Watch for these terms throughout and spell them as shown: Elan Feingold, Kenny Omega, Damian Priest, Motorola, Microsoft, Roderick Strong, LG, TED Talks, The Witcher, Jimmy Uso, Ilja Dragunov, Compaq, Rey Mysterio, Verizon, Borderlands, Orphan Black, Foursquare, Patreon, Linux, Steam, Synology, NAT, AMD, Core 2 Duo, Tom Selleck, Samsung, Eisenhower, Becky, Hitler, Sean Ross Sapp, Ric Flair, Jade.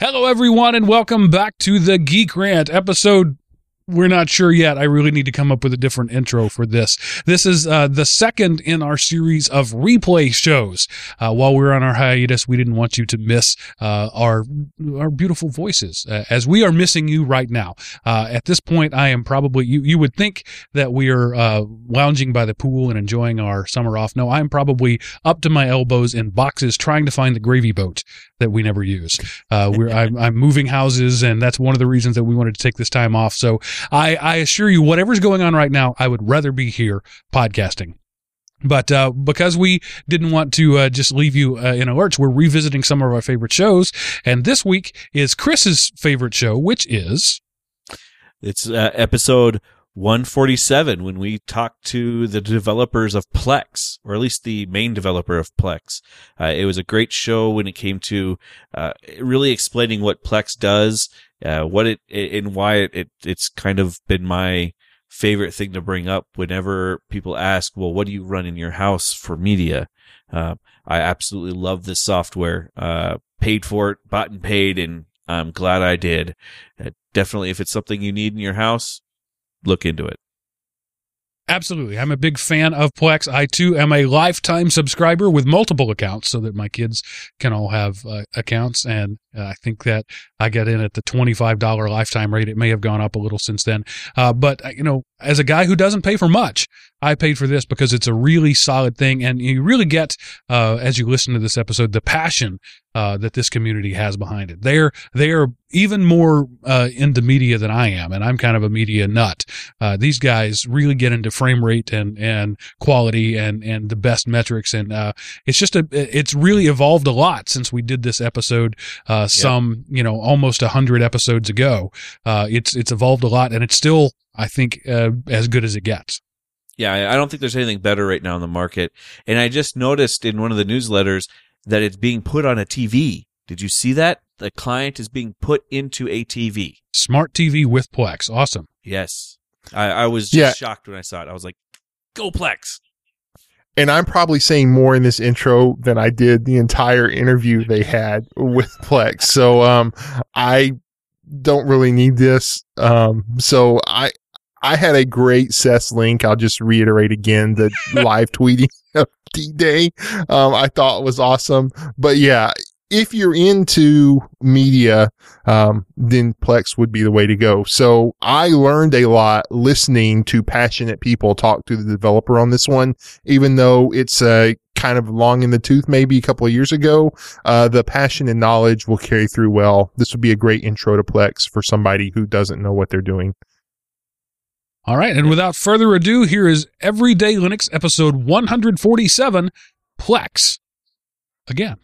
Hello, everyone, and welcome back to the Geek Rant episode. We're not sure yet. I really need to come up with a different intro for this. This is the second in our series of replay shows. While we were on our hiatus, we didn't want you to miss our beautiful voices, as we are missing you right now. At this point, I am probably, you would think that we are lounging by the pool and enjoying our summer off. No, I'm probably up to my elbows in boxes trying to find the gravy boat that we never use. I'm moving houses, and that's one of the reasons that we wanted to take this time off. So I assure you, whatever's going on right now, I would rather be here podcasting. But because we didn't want to just leave you in a lurch, we're revisiting some of our favorite shows. And this week is Chris's favorite show, which is... It's episode 147, when we talked to the developers of Plex, or at least the main developer of Plex. It was a great show when it came to really explaining what Plex does, what it and why it's kind of been my favorite thing to bring up whenever people ask, well, what do you run in your house for media? I absolutely love this software. Paid for it, bought and paid, and I'm glad I did. Definitely, if it's something you need in your house, look into it. Absolutely. I'm a big fan of Plex. I, too, am a lifetime subscriber with multiple accounts so that my kids can all have accounts. And I think that I got in at the $25 lifetime rate. It may have gone up a little since then. But, you know, as a guy who doesn't pay for much, I paid for this because it's a really solid thing. And you really get, as you listen to this episode, the passion that this community has behind it. They are even more into media than I am, and I'm kind of a media nut. These guys really get into frame rate and quality and the best metrics, and it's really evolved a lot since we did this episode. Almost 100 episodes ago. It's evolved a lot, and it's still, I think, as good as it gets. Yeah, I don't think there's anything better right now in the market. And I just noticed in one of the newsletters that it's being put on a TV. Did you see that? The client is being put into a TV. Smart TV with Plex. Awesome. Yes. I was just shocked when I saw it. I was like, go Plex. And I'm probably saying more in this intro than I did the entire interview they had with Plex. So I don't really need this. So I had a great Seth's link. I'll just reiterate again the live tweeting of D-Day. I thought was awesome. But yeah, if you're into media, then Plex would be the way to go. So I learned a lot listening to passionate people talk to the developer on this one, even though it's a kind of long in the tooth, maybe a couple of years ago. The passion and knowledge will carry through well. This would be a great intro to Plex for somebody who doesn't know what they're doing. All right, and without further ado, here is Everyday Linux episode 147, Plex, again.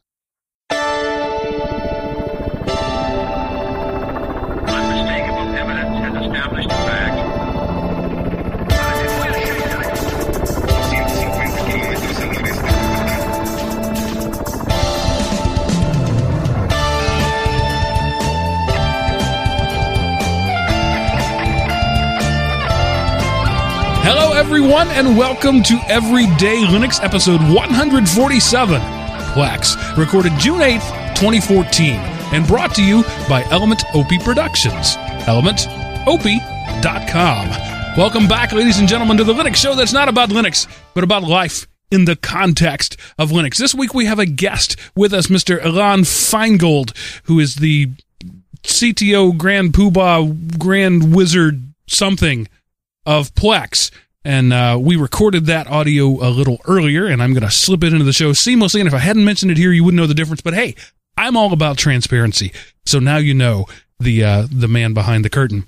Unmistakable evidence has established the fact. Hello, everyone, and welcome to Everyday Linux, episode 147, Plex, recorded June 8th, 2014, and brought to you by Element OP Productions, elementop.com. Welcome back, ladies and gentlemen, to the Linux show that's not about Linux, but about life in the context of Linux. This week, we have a guest with us, Mr. Elan Feingold, who is the CTO, Grand Poobah, Grand Wizard, something of Plex, and we recorded that audio a little earlier, and I'm going to slip it into the show seamlessly, and if I hadn't mentioned it here, you wouldn't know the difference, but hey, I'm all about transparency, so now you know the man behind the curtain.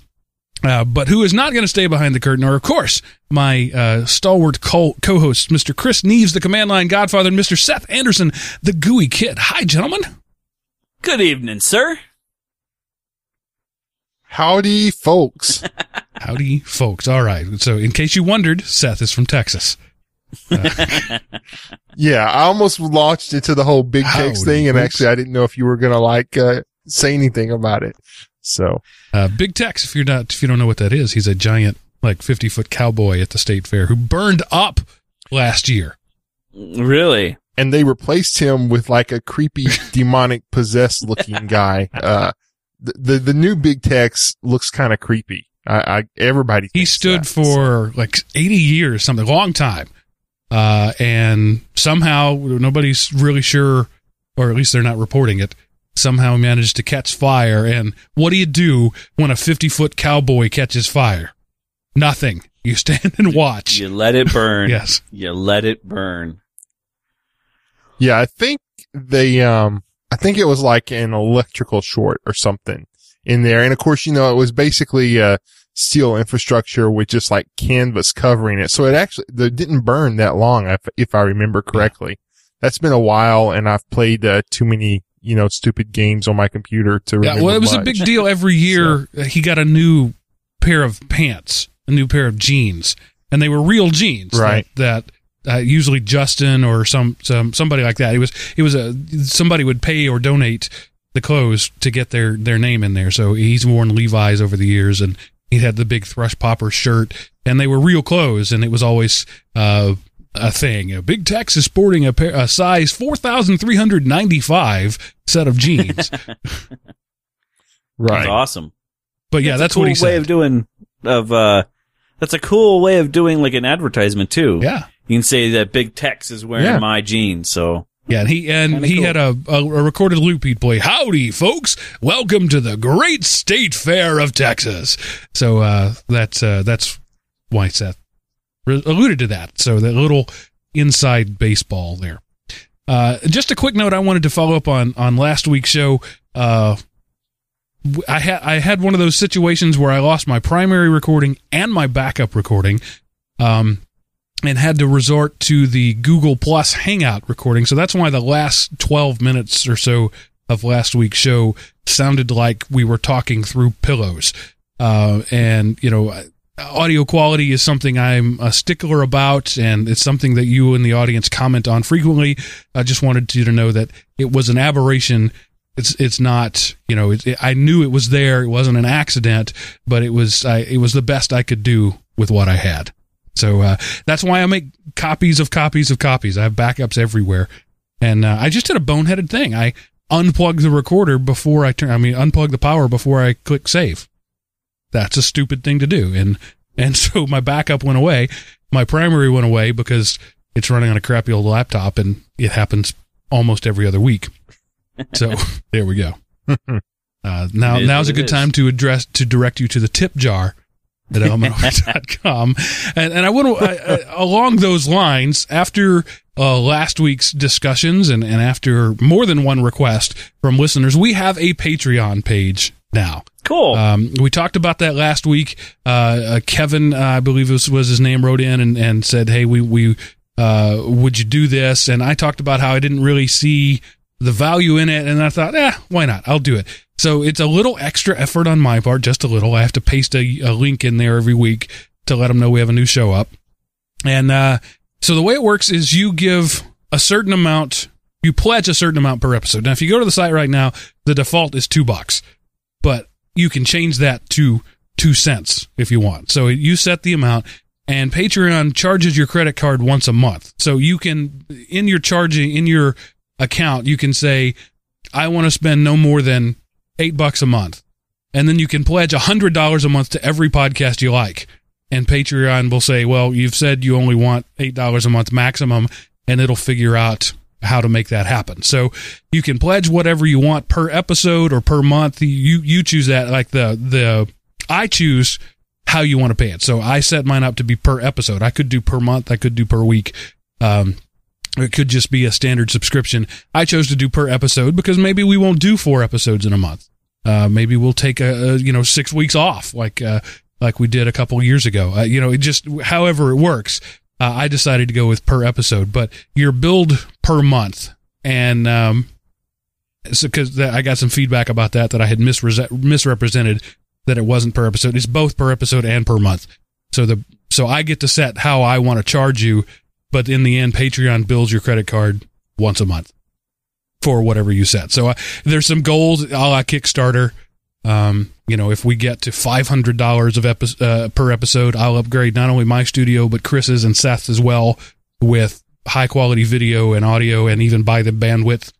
But who is not going to stay behind the curtain are, of course, my stalwart co-hosts, Mr. Chris Neves, the command line godfather, and Mr. Seth Anderson, the gooey kid. Hi, gentlemen. Good evening, sir. Howdy, folks. Howdy, folks. All right. So in case you wondered, Seth is from Texas. Yeah, I almost launched into the whole Big Tex thing, and actually I didn't know if you were going to say anything about it. So Big Tex, if you don't know what that is, he's a giant 50-foot cowboy at the state fair who burned up last year. Really? and they replaced him with like a creepy, demonic, possessed looking guy. The new Big Tex looks kind of creepy. Everybody. He stood for like 80 years, something, a long time. And somehow nobody's really sure, or at least they're not reporting it, somehow managed to catch fire. And what do you do when a 50-foot cowboy catches fire? Nothing. You stand and watch. You let it burn. Yes. You let it burn. Yeah, I think they, I think it was like an electrical short or something in there. And of course, you know, it was basically steel infrastructure with just like canvas covering it. So it actually, they didn't burn that long, if I remember correctly. Yeah. That's been a while, and I've played too many, you know, stupid games on my computer to remember. Yeah, well, it was a big deal every year. So. He got a new pair of pants, a new pair of jeans, and they were real jeans, right? That usually Justin or somebody like that. It was somebody would pay or donate the clothes to get their name in there. So he's worn Levi's over the years, and he had the big Thrush Popper shirt, and they were real clothes, and it was always a thing. You know, Big Tex is sporting a size 4,395 set of jeans. Right, that's awesome. But yeah, that's cool what he said. Way of doing that's a cool way of doing like an advertisement too. Yeah, you can say that Big Tex is wearing my jeans. So yeah, and he cool. had a recorded loop he'd play. Howdy, folks! Welcome to the Great State Fair of Texas. So that's why Seth alluded to that. So that little inside baseball there. Just a quick note. I wanted to follow up on last week's show. I had one of those situations where I lost my primary recording and my backup recording, and had to resort to the Google Plus Hangout recording. So that's why the last 12 minutes or so of last week's show sounded like we were talking through pillows. And, you know, audio quality is something I'm a stickler about, and it's something that you and the audience comment on frequently. I just wanted you to know that it was an aberration. It's not, you know, I knew it was there. It wasn't an accident, but it was the best I could do with what I had. So that's why I make copies of copies of copies. I have backups everywhere. And I just did a boneheaded thing. I unplugged the recorder before unplugged the power before I click save. That's a stupid thing to do. And so my backup went away. My primary went away because it's running on a crappy old laptop, and it happens almost every other week. So there we go. Now's a good time to direct you to the tip jar at elementof.com. And I want to, along those lines, after last week's discussions and after more than one request from listeners, we have a Patreon page now. Cool. We talked about that last week. Kevin, I believe was his name, wrote in and said, hey, we would you do this? And I talked about how I didn't really see the value in it, and I thought, why not? I'll do it. So it's a little extra effort on my part, just a little. I have to paste a link in there every week to let them know we have a new show up. And so the way it works is you give a certain amount, you pledge a certain amount per episode. Now, if you go to the site right now, the default is $2, but you can change that to 2 cents if you want. So you set the amount, and Patreon charges your credit card once a month. So you can, in your account, you can say, I want to spend no more than $8 a month. And then you can pledge $100 a month to every podcast you like. And Patreon will say, well, you've said you only want $8 a month maximum, and it'll figure out how to make that happen. So you can pledge whatever you want per episode or per month. You choose that, like I choose how you want to pay it. So I set mine up to be per episode. I could do per month. I could do per week. It could just be a standard subscription. I chose to do per episode because maybe we won't do 4 episodes in a month. Maybe we'll take 6 weeks off, like we did a couple years ago. It just, however it works. I decided to go with per episode, but you're billed per month. And because I got some feedback about that I had misrepresented that it wasn't per episode. It's both per episode and per month. So I get to set how I want to charge you. But in the end, Patreon bills your credit card once a month for whatever you set. So there's some goals a la Kickstarter. If we get to $500 of per episode, I'll upgrade not only my studio, but Chris's and Seth's as well with high quality video and audio, and even buy the bandwidth.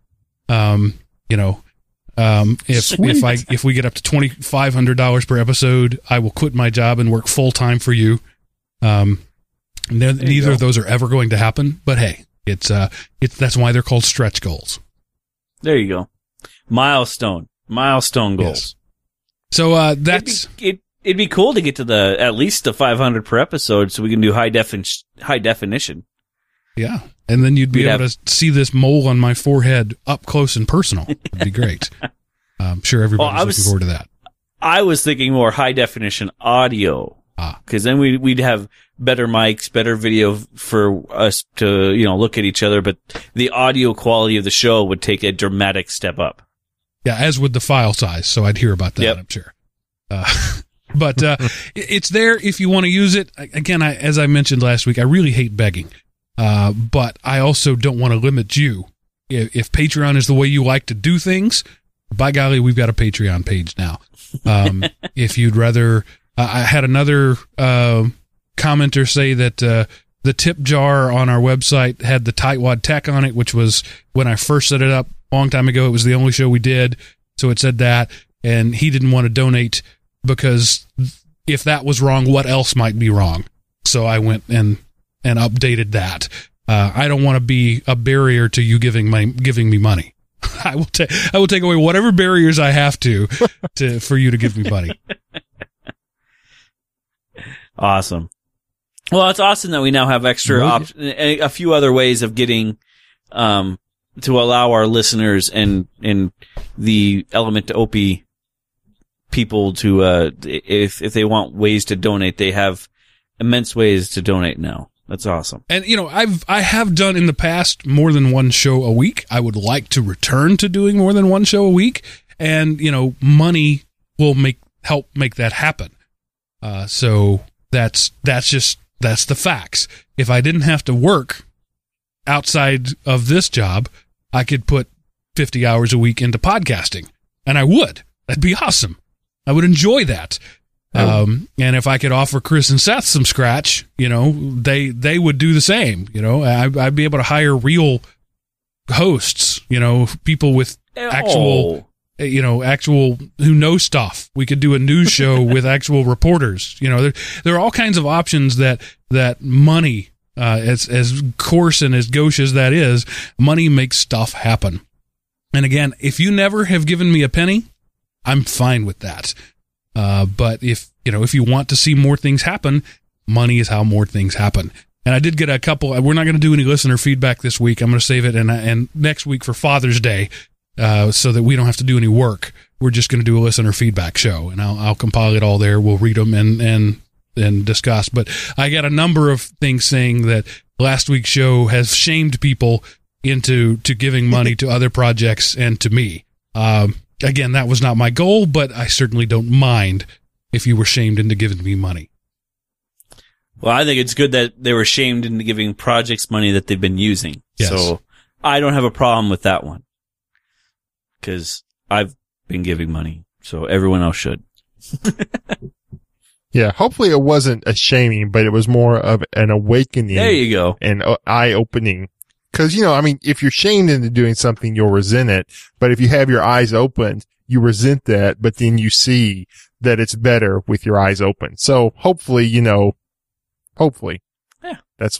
If we get up to $2,500 per episode, I will quit my job and work full time for you. Neither of those are ever going to happen, but hey, it's that's why they're called stretch goals. There you go. Milestone goals. Yes. So that's it'd be cool to get to at least the 500 per episode, so we can do high definition. Yeah, and then you'd be able to see this mole on my forehead up close and personal. It'd be great. I'm sure everybody's looking forward to that. I was thinking more high definition audio, because then we'd have better mics, better video for us to look at each other. But the audio quality of the show would take a dramatic step up. Yeah, as would the file size. So I'd hear about that. Yep. I'm sure. But it's there if you want to use it. Again, as I mentioned last week, I really hate begging. But I also don't want to limit you. If Patreon is the way you like to do things, by golly, we've got a Patreon page now. If you'd rather... I had another commenter say that the tip jar on our website had the tightwad tech on it, which was when I first set it up a long time ago. It was the only show we did, so it said that. And he didn't want to donate because if that was wrong, what else might be wrong? So I went and updated that. I don't want to be a barrier to you giving me money. I will take away whatever barriers I have to for you to give me money. Awesome. Well, it's awesome that we now have extra a few other ways of getting to allow our listeners and the Element OP people to if they want ways to donate, they have immense ways to donate now. That's awesome. And I have done in the past more than one show a week. I would like to return to doing more than one show a week, and money will help make that happen. So that's the facts. If I didn't have to work outside of this job, I could put 50 hours a week into podcasting, and I would. That'd be awesome. I would enjoy that. Oh. And if I could offer Chris and Seth some scratch, they would do the same. I'd be able to hire real hosts, people with actual... actual who know stuff. We could do a news show with actual reporters. There are all kinds of options that money, as coarse and as gauche as that is, money makes stuff happen. And again, if you never have given me a penny, I'm fine with that. But if you want to see more things happen, money is how more things happen. And I did get a couple. We're not going to do any listener feedback this week. I'm going to save it and next week for Father's Day. So that we don't have to do any work. We're just going to do a listener feedback show, and I'll compile it all there. We'll read them and discuss. But I got a number of things saying that last week's show has shamed people into giving money to other projects and to me. Again, that was not my goal, but I certainly don't mind if you were shamed into giving me money. Well, I think it's good that they were shamed into giving projects money that they've been using. Yes. So I don't have a problem with that one. Because I've been giving money, so everyone else should. Yeah, hopefully it wasn't a shaming, but it was more of an awakening. There you go. And eye-opening. Because, if you're shamed into doing something, you'll resent it. But if you have your eyes open, you resent that, but then you see that it's better with your eyes open. So hopefully, hopefully. Yeah. That's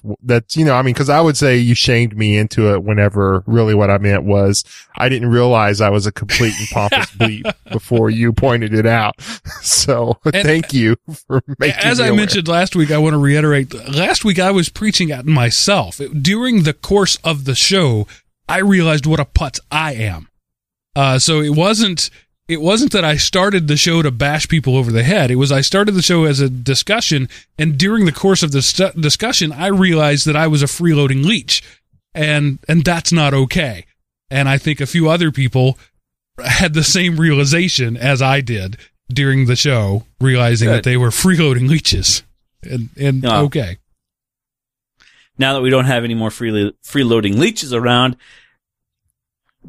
because I would say you shamed me into it whenever really what I meant was I didn't realize I was a complete and pompous bleep before you pointed it out. So thank you for making it. As I mentioned last week, I want to reiterate, last week I was preaching at myself. During the course of the show, I realized what a putz I am. So it wasn't that I started the show to bash people over the head. It was I started the show as a discussion, and during the course of the discussion, I realized that I was a freeloading leech, and that's not okay. And I think a few other people had the same realization as I did during the show, realizing that they were freeloading leeches. And okay. Now that we don't have any more freeloading leeches around,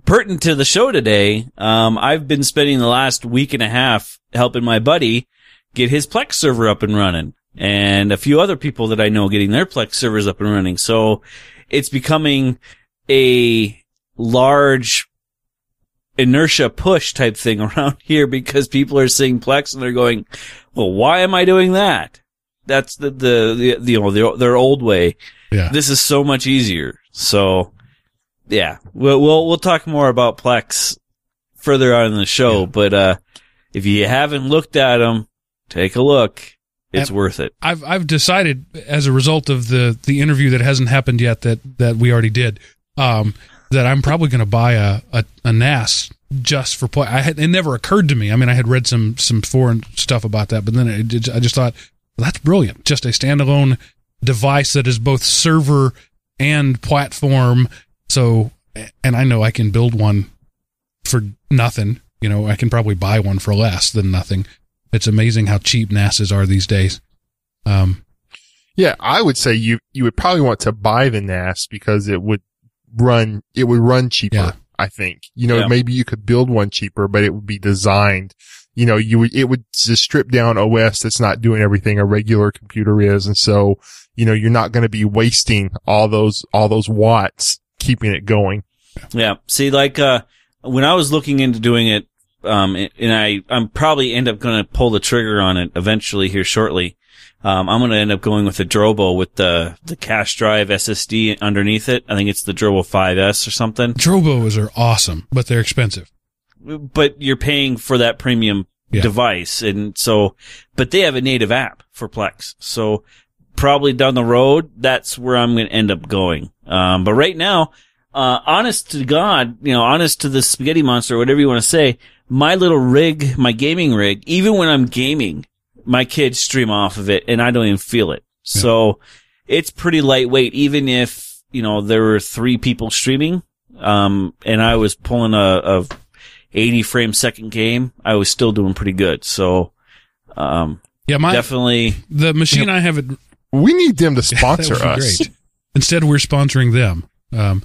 pertinent to the show today, I've been spending the last week and a half helping my buddy get his Plex server up and running, and a few other people that I know getting their Plex servers up and running. So it's becoming a large inertia push type thing around here because people are seeing Plex and they're going, well, why am I doing that? That's the you know, their old way. Yeah. This is so much easier. So yeah, we'll talk more about Plex further on in the show, yeah. But, if you haven't looked at them, take a look. It's worth it. I've decided as a result of the interview that hasn't happened yet that we already did, that I'm probably going to buy a NAS just for play. It never occurred to me. I mean, I had read some foreign stuff about that, but then I just thought, well, that's brilliant. Just a standalone device that is both server and platform. So, and I know I can build one for nothing. You know, I can probably buy one for less than nothing. It's amazing how cheap NASs are these days. Yeah, I would say you would probably want to buy the NAS because it would run cheaper, yeah. I think. You know, yeah. Maybe you could build one cheaper, but it would be designed. You know, it would just strip down OS that's not doing everything a regular computer is, and so, you know, you're not going to be wasting all those watts keeping it going. Yeah. See, like when I was looking into doing it, and I'm probably end up going to pull the trigger on it eventually here shortly. I'm going to end up going with a Drobo with the cache drive SSD underneath it. I think it's the Drobo 5S or something. Drobos are awesome, but they're expensive. But you're paying for that premium device. And so, but they have a native app for Plex. So probably down the road, that's where I'm going to end up going. But right now, honest to God, you know, honest to the spaghetti monster, whatever you want to say, my little rig, my gaming rig, even when I'm gaming, my kids stream off of it and I don't even feel it. Yeah. So it's pretty lightweight, even if, you know, there were 3 people streaming, and I was pulling a 80 frame second game, I was still doing pretty good. So, yeah, definitely the machine, you know, I have it. We need them to sponsor us. Great. Instead, we're sponsoring them. The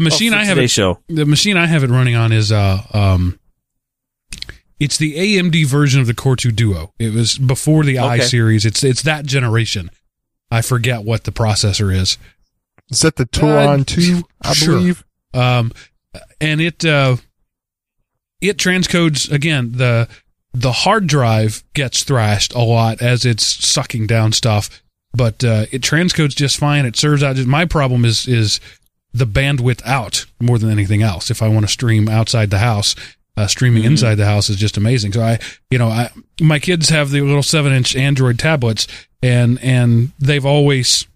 machine the machine I have it running on is, it's the AMD version of the Core 2 Duo. It was before the I series. It's that generation. I forget what the processor is. Is that the Turon 2, I believe? Sure. And it transcodes, again, the hard drive gets thrashed a lot as it's sucking down stuff, but it transcodes just fine. It serves out. My problem is the bandwidth out more than anything else. If I want to stream outside the house, streaming inside the house is just amazing. So I my kids have the little 7-inch Android tablets, and they've always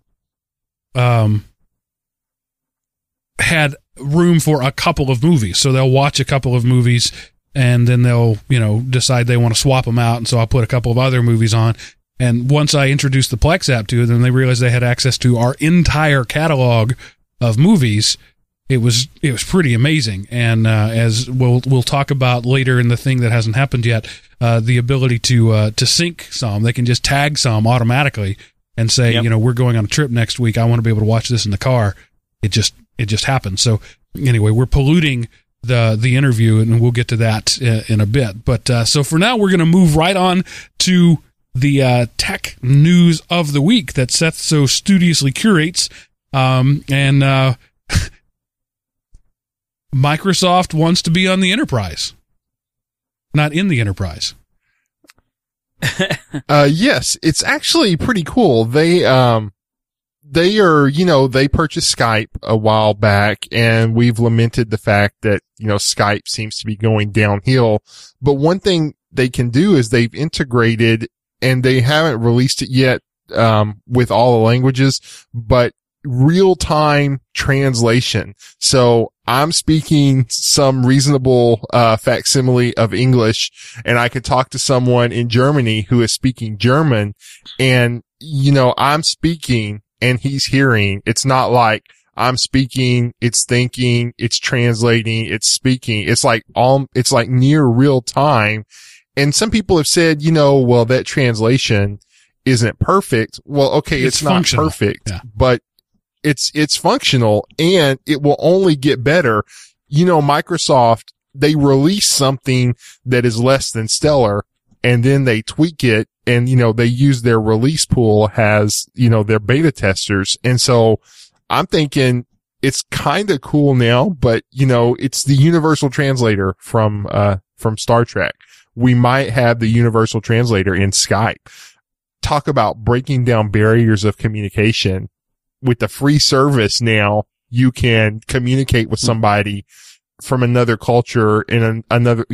had room for a couple of movies. So they'll watch a couple of movies, and then they'll, you know, decide they want to swap them out. And so I'll put a couple of other movies on. And once I introduced the Plex app to them, they realized they had access to our entire catalog of movies. It was pretty amazing, and as we'll talk about later in the thing that hasn't happened yet, the ability to sync some. They can just tag some automatically and say, you know, we're going on a trip next week. I want to be able to watch this in the car. It just happens. So anyway, we're polluting the interview, and we'll get to that in a bit. But so for now, we're going to move right on to the tech news of the week that Seth so studiously curates, and. Microsoft wants to be on the Enterprise, not in the Enterprise. Yes, it's actually pretty cool. They are, you know, they purchased Skype a while back, and we've lamented the fact that, you know, Skype seems to be going downhill. But one thing they can do is they've integrated, and they haven't released it yet, with all the languages, but real-time translation. So I'm speaking some reasonable facsimile of English, and I could talk to someone in Germany who is speaking German, and, you know, I'm speaking and he's hearing. It's not like I'm speaking, it's thinking, it's translating, it's speaking. It's like near real time. And some people have said, you know, well, that translation isn't perfect. Well, okay, it's not perfect, yeah. But it's functional, and it will only get better. You know, Microsoft, they release something that is less than stellar, and then they tweak it, and, you know, they use their release pool as, you know, their beta testers. And so I'm thinking it's kind of cool now, but you know, it's the universal translator from Star Trek. We might have the universal translator in Skype. Talk about breaking down barriers of communication. With the free service now, you can communicate with somebody from another culture and another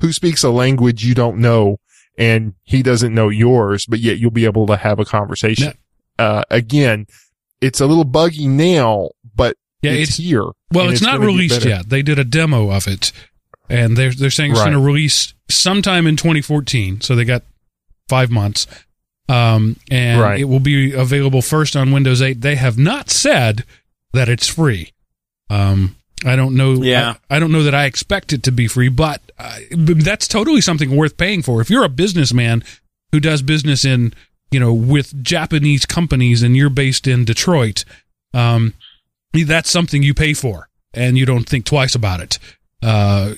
who speaks a language you don't know, and he doesn't know yours, but yet you'll be able to have a conversation. Yeah. Again, it's a little buggy now, but yeah, it's here. Well, it's not released yet. They did a demo of it, and they're saying it's going to release sometime in 2014. So they got 5 months. And it will be available first on Windows 8. They have not said that it's free. I don't know. Yeah. I don't know that I expect it to be free, but that's totally something worth paying for. If you're a businessman who does business in, with Japanese companies and you're based in Detroit, that's something you pay for and you don't think twice about it. Now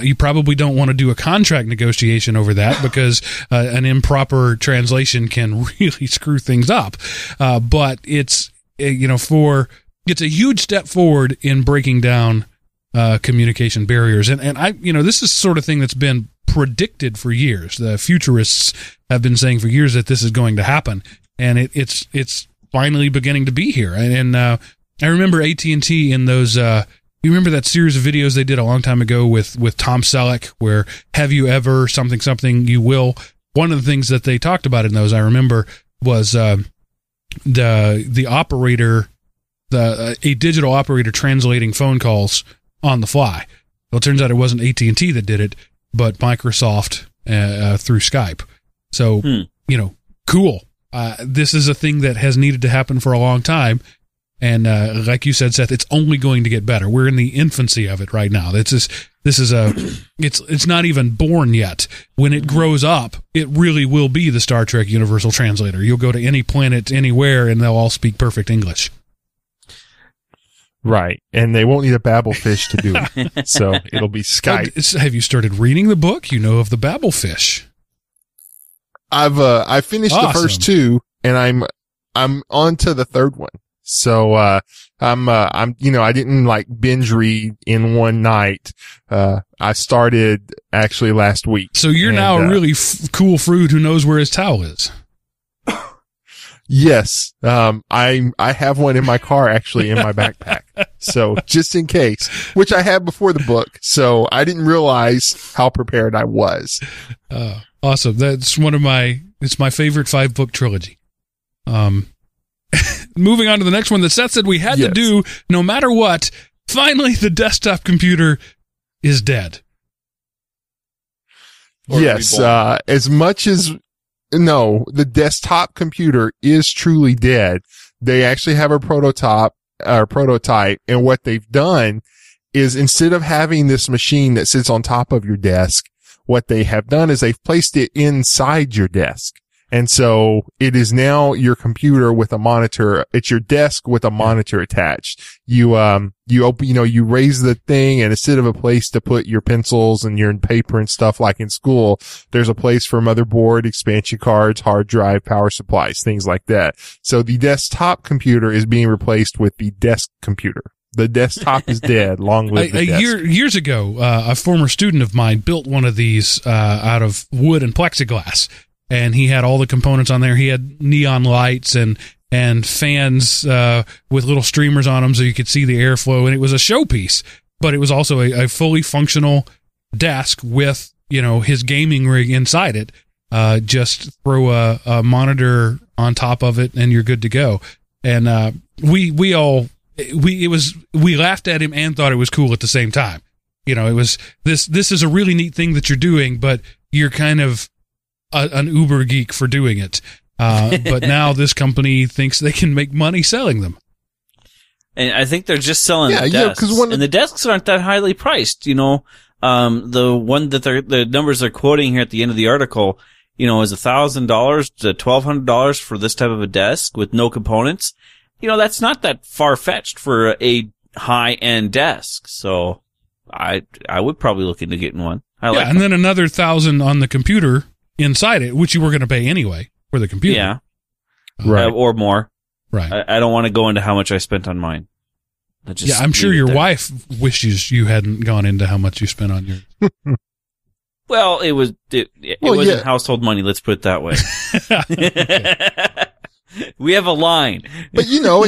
you probably don't want to do a contract negotiation over that because an improper translation can really screw things up. But it's a huge step forward in breaking down communication barriers. And I, this is the sort of thing that's been predicted for years. The futurists have been saying for years that this is going to happen, and it's finally beginning to be here. And I remember AT&T in those. You remember that series of videos they did a long time ago with Tom Selleck, where have you ever something you will. One of the things that they talked about in those I remember was the operator, a digital operator translating phone calls on the fly. Well, it turns out it wasn't AT&T that did it, but Microsoft through Skype. So cool. This is a thing that has needed to happen for a long time. And like you said, Seth, it's only going to get better. We're in the infancy of it right now. It's not even born yet. When it grows up, it really will be the Star Trek Universal Translator. You'll go to any planet, anywhere, and they'll all speak perfect English. Right, and they won't need a babble fish to do it. So it'll be Skype. Have you started reading the book? You know of the babble fish. I finished the first two, and I'm on to the third one. So, I didn't like binge read in one night. I started actually last week. So you're now a really cool fruit who knows where his towel is. Yes. I have one in my car, actually in my backpack. So just in case, which I had before the book. So I didn't realize how prepared I was. Awesome. That's it's my favorite 5-book trilogy. Moving on to the next one that Seth said we had to do no matter what. Finally, the desktop computer is dead. Or the desktop computer is truly dead. They actually have a prototype, and what they've done is instead of having this machine that sits on top of your desk, what they have done is they've placed it inside your desk. And so it is now your computer with a monitor. It's your desk with a monitor attached. You open, you raise the thing, and instead of a place to put your pencils and your paper and stuff like in school, there's a place for motherboard, expansion cards, hard drive, power supplies, things like that. So the desktop computer is being replaced with the desk computer. The desktop is dead. Long live the desk. Years ago, a former student of mine built one of these out of wood and plexiglass. And he had all the components on there. He had neon lights and fans with little streamers on them so you could see the airflow. And it was a showpiece, but it was also a fully functional desk with, his gaming rig inside it. Just throw a monitor on top of it and you're good to go. And we laughed at him and thought it was cool at the same time. It was this is a really neat thing that you're doing, but you're kind of an Uber geek for doing it. But now this company thinks they can make money selling them. And I think they're just selling the desks. The desks aren't that highly priced, the one that the numbers they're quoting here at the end of the article, is $1,000 to $1,200 for this type of a desk with no components. That's not that far fetched for a high end desk. So I would probably look into getting one. Then another $1,000 on the computer inside it, which you were going to pay anyway for the computer. Yeah. Right. Or more. Right. I don't want to go into how much I spent on mine. Yeah, I'm sure your wife wishes you hadn't gone into how much you spent on yours. Well, it was it wasn't household money. Let's put it that way. We have a line, but you know,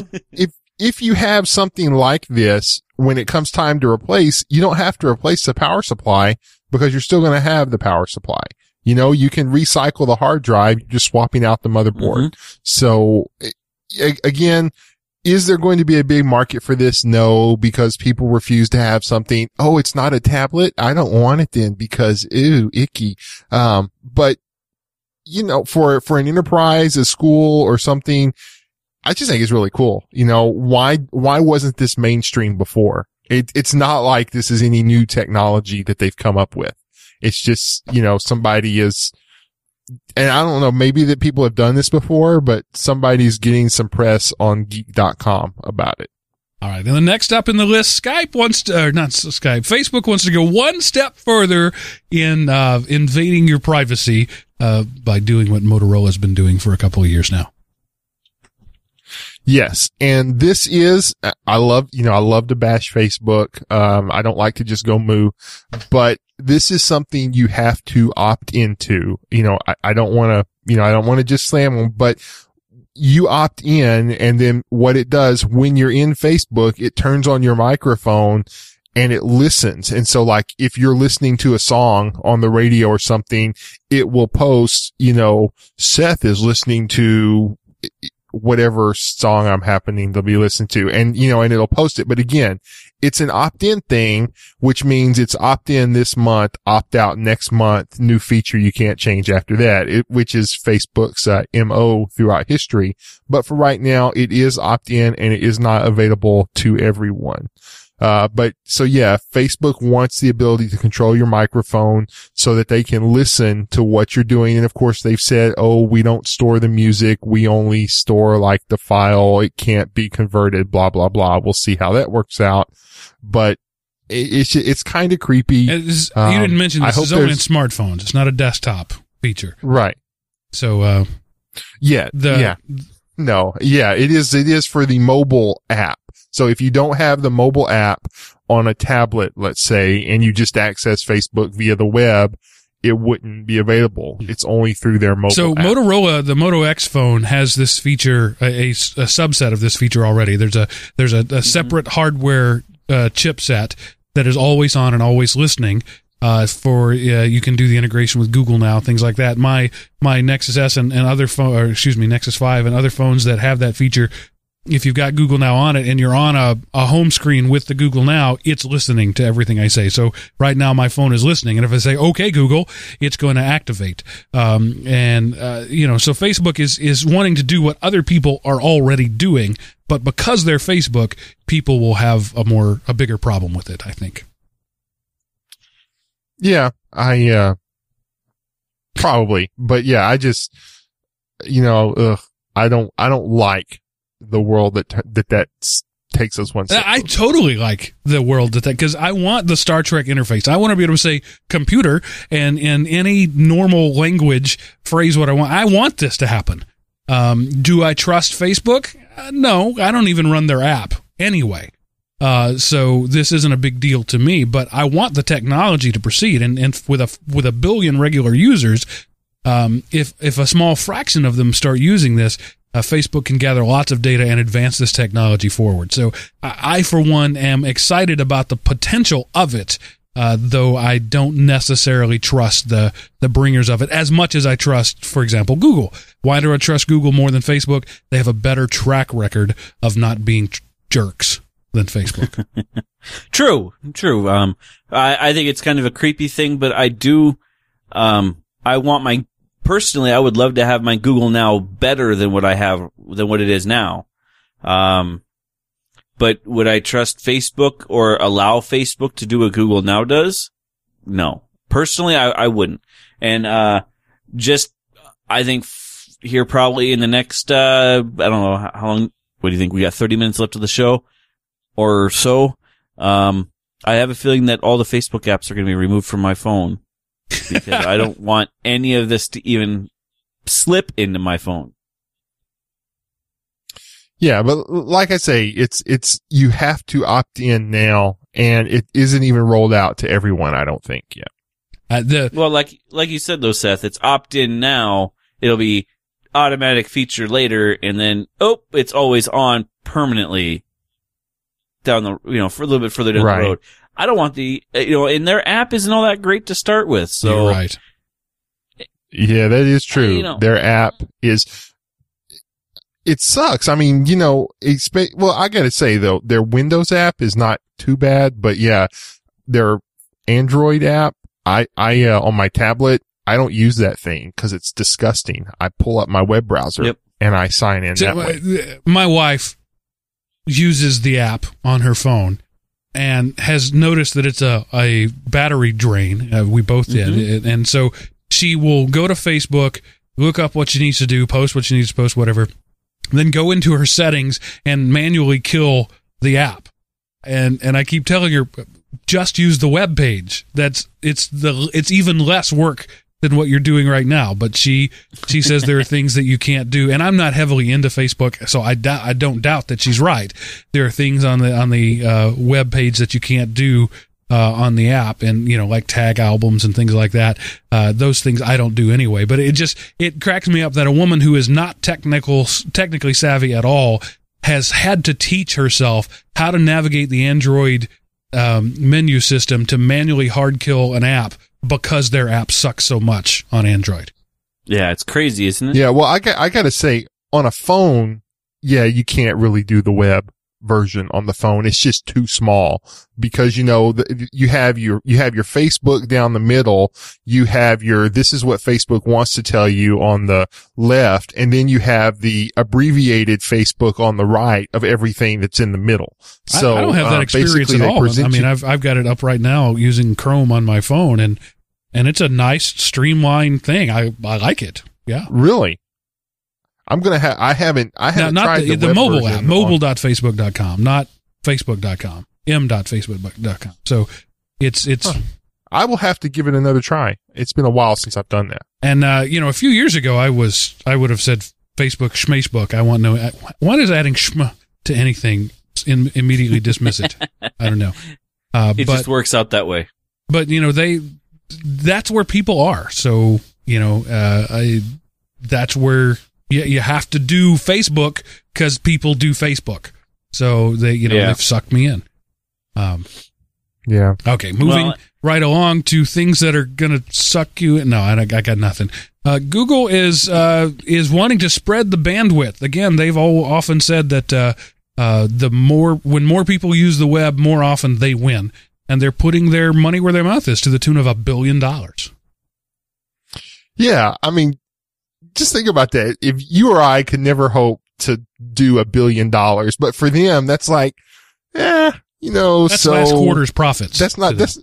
if you have something like this, when it comes time to replace, you don't have to replace the power supply because you're still going to have the power supply. You know, you can recycle the hard drive, you're just swapping out the motherboard. Mm-hmm. So again, is there going to be a big market for this? No, because people refuse to have something. Oh, it's not a tablet. I don't want it then because, ew, icky. But you know, for an enterprise, a school or something, I just think it's really cool. You know, why wasn't this mainstream before? It's not like this is any new technology that they've come up with. It's just, you know, somebody is, and I don't know, maybe that people have done this before, but somebody's getting some press on geek.com about it. All right. And the next up in the list, Facebook wants to go one step further in invading your privacy by doing what Motorola's been doing for a couple of years now. Yes. And this is, I love to bash Facebook. I don't like to just go moo, but this is something you have to opt into. You know, I don't want to just slam them, but you opt in, and then what it does when you're in Facebook, it turns on your microphone and it listens. And so like if you're listening to a song on the radio or something, it will post, you know, Seth is listening to whatever song I'm happening to be listened to, and you know, and it'll post it. But again, it's an opt-in thing, which means it's opt-in this month, opt-out next month, new feature you can't change after that, which is Facebook's MO throughout history. But for right now, it is opt-in and it is not available to everyone. But so yeah, Facebook wants the ability to control your microphone so that they can listen to what you're doing. And of course they've said, oh, we don't store the music. We only store like the file. It can't be converted, blah, blah, blah. We'll see how that works out. But it's kind of creepy. You didn't mention this is only in smartphones. It's not a desktop feature. Right. So, it is for the mobile app. So if you don't have the mobile app on a tablet, let's say, and you just access Facebook via the web, it wouldn't be available. It's only through their mobile app. Motorola, the Moto X phone has this feature, a subset of this feature already. There's a separate hardware chipset that is always on and always listening. You can do the integration with Google now, things like that. My Nexus S and other phone, or excuse me, Nexus 5 and other phones that have that feature, if you've got Google Now on it and you're on a home screen with the Google Now, it's listening to everything I say. So right now my phone is listening. And if I say, okay, Google, it's going to activate. So Facebook is wanting to do what other people are already doing, but because they're Facebook, people will have a bigger problem with it, I think. Yeah, I probably, but yeah, I just, you know, I don't like the world that takes us one step. I totally like the world that, because I want the Star Trek interface. I want to be able to say computer and in any normal language phrase what I want. I want this to happen. Do I trust Facebook? No, I don't even run their app anyway. So this isn't a big deal to me, but I want the technology to proceed. And with a billion regular users, if a small fraction of them start using this, Facebook can gather lots of data and advance this technology forward. So I for one, am excited about the potential of it, though I don't necessarily trust the bringers of it as much as I trust, for example, Google. Why do I trust Google more than Facebook? They have a better track record of not being jerks than Facebook. True. I think it's kind of a creepy thing, but I do, personally, I would love to have my Google Now better than what it is now. But would I trust Facebook or allow Facebook to do what Google Now does? No. Personally, I wouldn't. And, I think here probably in the next, I don't know how long, what do you think? We got 30 minutes left of the show or so. I have a feeling that all the Facebook apps are going to be removed from my phone. Because I don't want any of this to even slip into my phone. Yeah, but like I say, it's you have to opt in now, and it isn't even rolled out to everyone, I don't think, yet. Well, like you said though, Seth, it's opt in now. It'll be automatic feature later, and then it's always on permanently down the for a little bit further down the road. I don't want the and their app isn't all that great to start with. So yeah, that is true. Their app is. It sucks. I mean, well, I gotta say though, their Windows app is not too bad, but yeah, their Android app, I on my tablet, I don't use that thing because it's disgusting. I pull up my web browser and I sign in that way. My wife uses the app on her phone and has noticed that it's a battery drain. We both did. Mm-hmm. And so she will go to Facebook, look up what she needs to do, post what she needs to post, whatever, then go into her settings and manually kill the app. And I keep telling her, just use the web page. It's even less work than what you're doing right now. But she says there are things that you can't do. And I'm not heavily into Facebook, so I don't doubt that she's right. There are things on the web page that you can't do on the app, and like tag albums and things like that. Those things I don't do anyway. But it cracks me up that a woman who is not technically savvy at all has had to teach herself how to navigate the Android menu system to manually hard kill an app because their app sucks so much on Android. Yeah, it's crazy, isn't it? Yeah, well, I gotta say, on a phone, yeah, you can't really do the web version on the phone. It's just too small because, you have your Facebook down the middle. You have this is what Facebook wants to tell you on the left. And then you have the abbreviated Facebook on the right of everything that's in the middle. So I don't have that experience at all. I mean, I've got it up right now using Chrome on my phone, and it's a nice streamlined thing. I like it. Yeah. Really? I'm going to have, I haven't tried the mobile app, mobile.facebook.com, not facebook.com, m.facebook.com. So it's, I will have to give it another try. It's been a while since I've done that. And, a few years ago, I would have said Facebook, Schmacebook. I want to know, why does adding schma to anything immediately dismiss it? I don't know. But just works out that way. But, that's where people are. So, that's where, you have to do Facebook because people do Facebook. So they've sucked me in. Okay. Moving right along to things that are going to suck you in. No, I got nothing. Google is wanting to spread the bandwidth. Again, they've often said that, when more people use the web, more often they win. And they're putting their money where their mouth is to the tune of $1 billion. Yeah. I mean, just think about that. If you or I could never hope to do $1 billion, but for them, that's like, that's last quarter's profits. The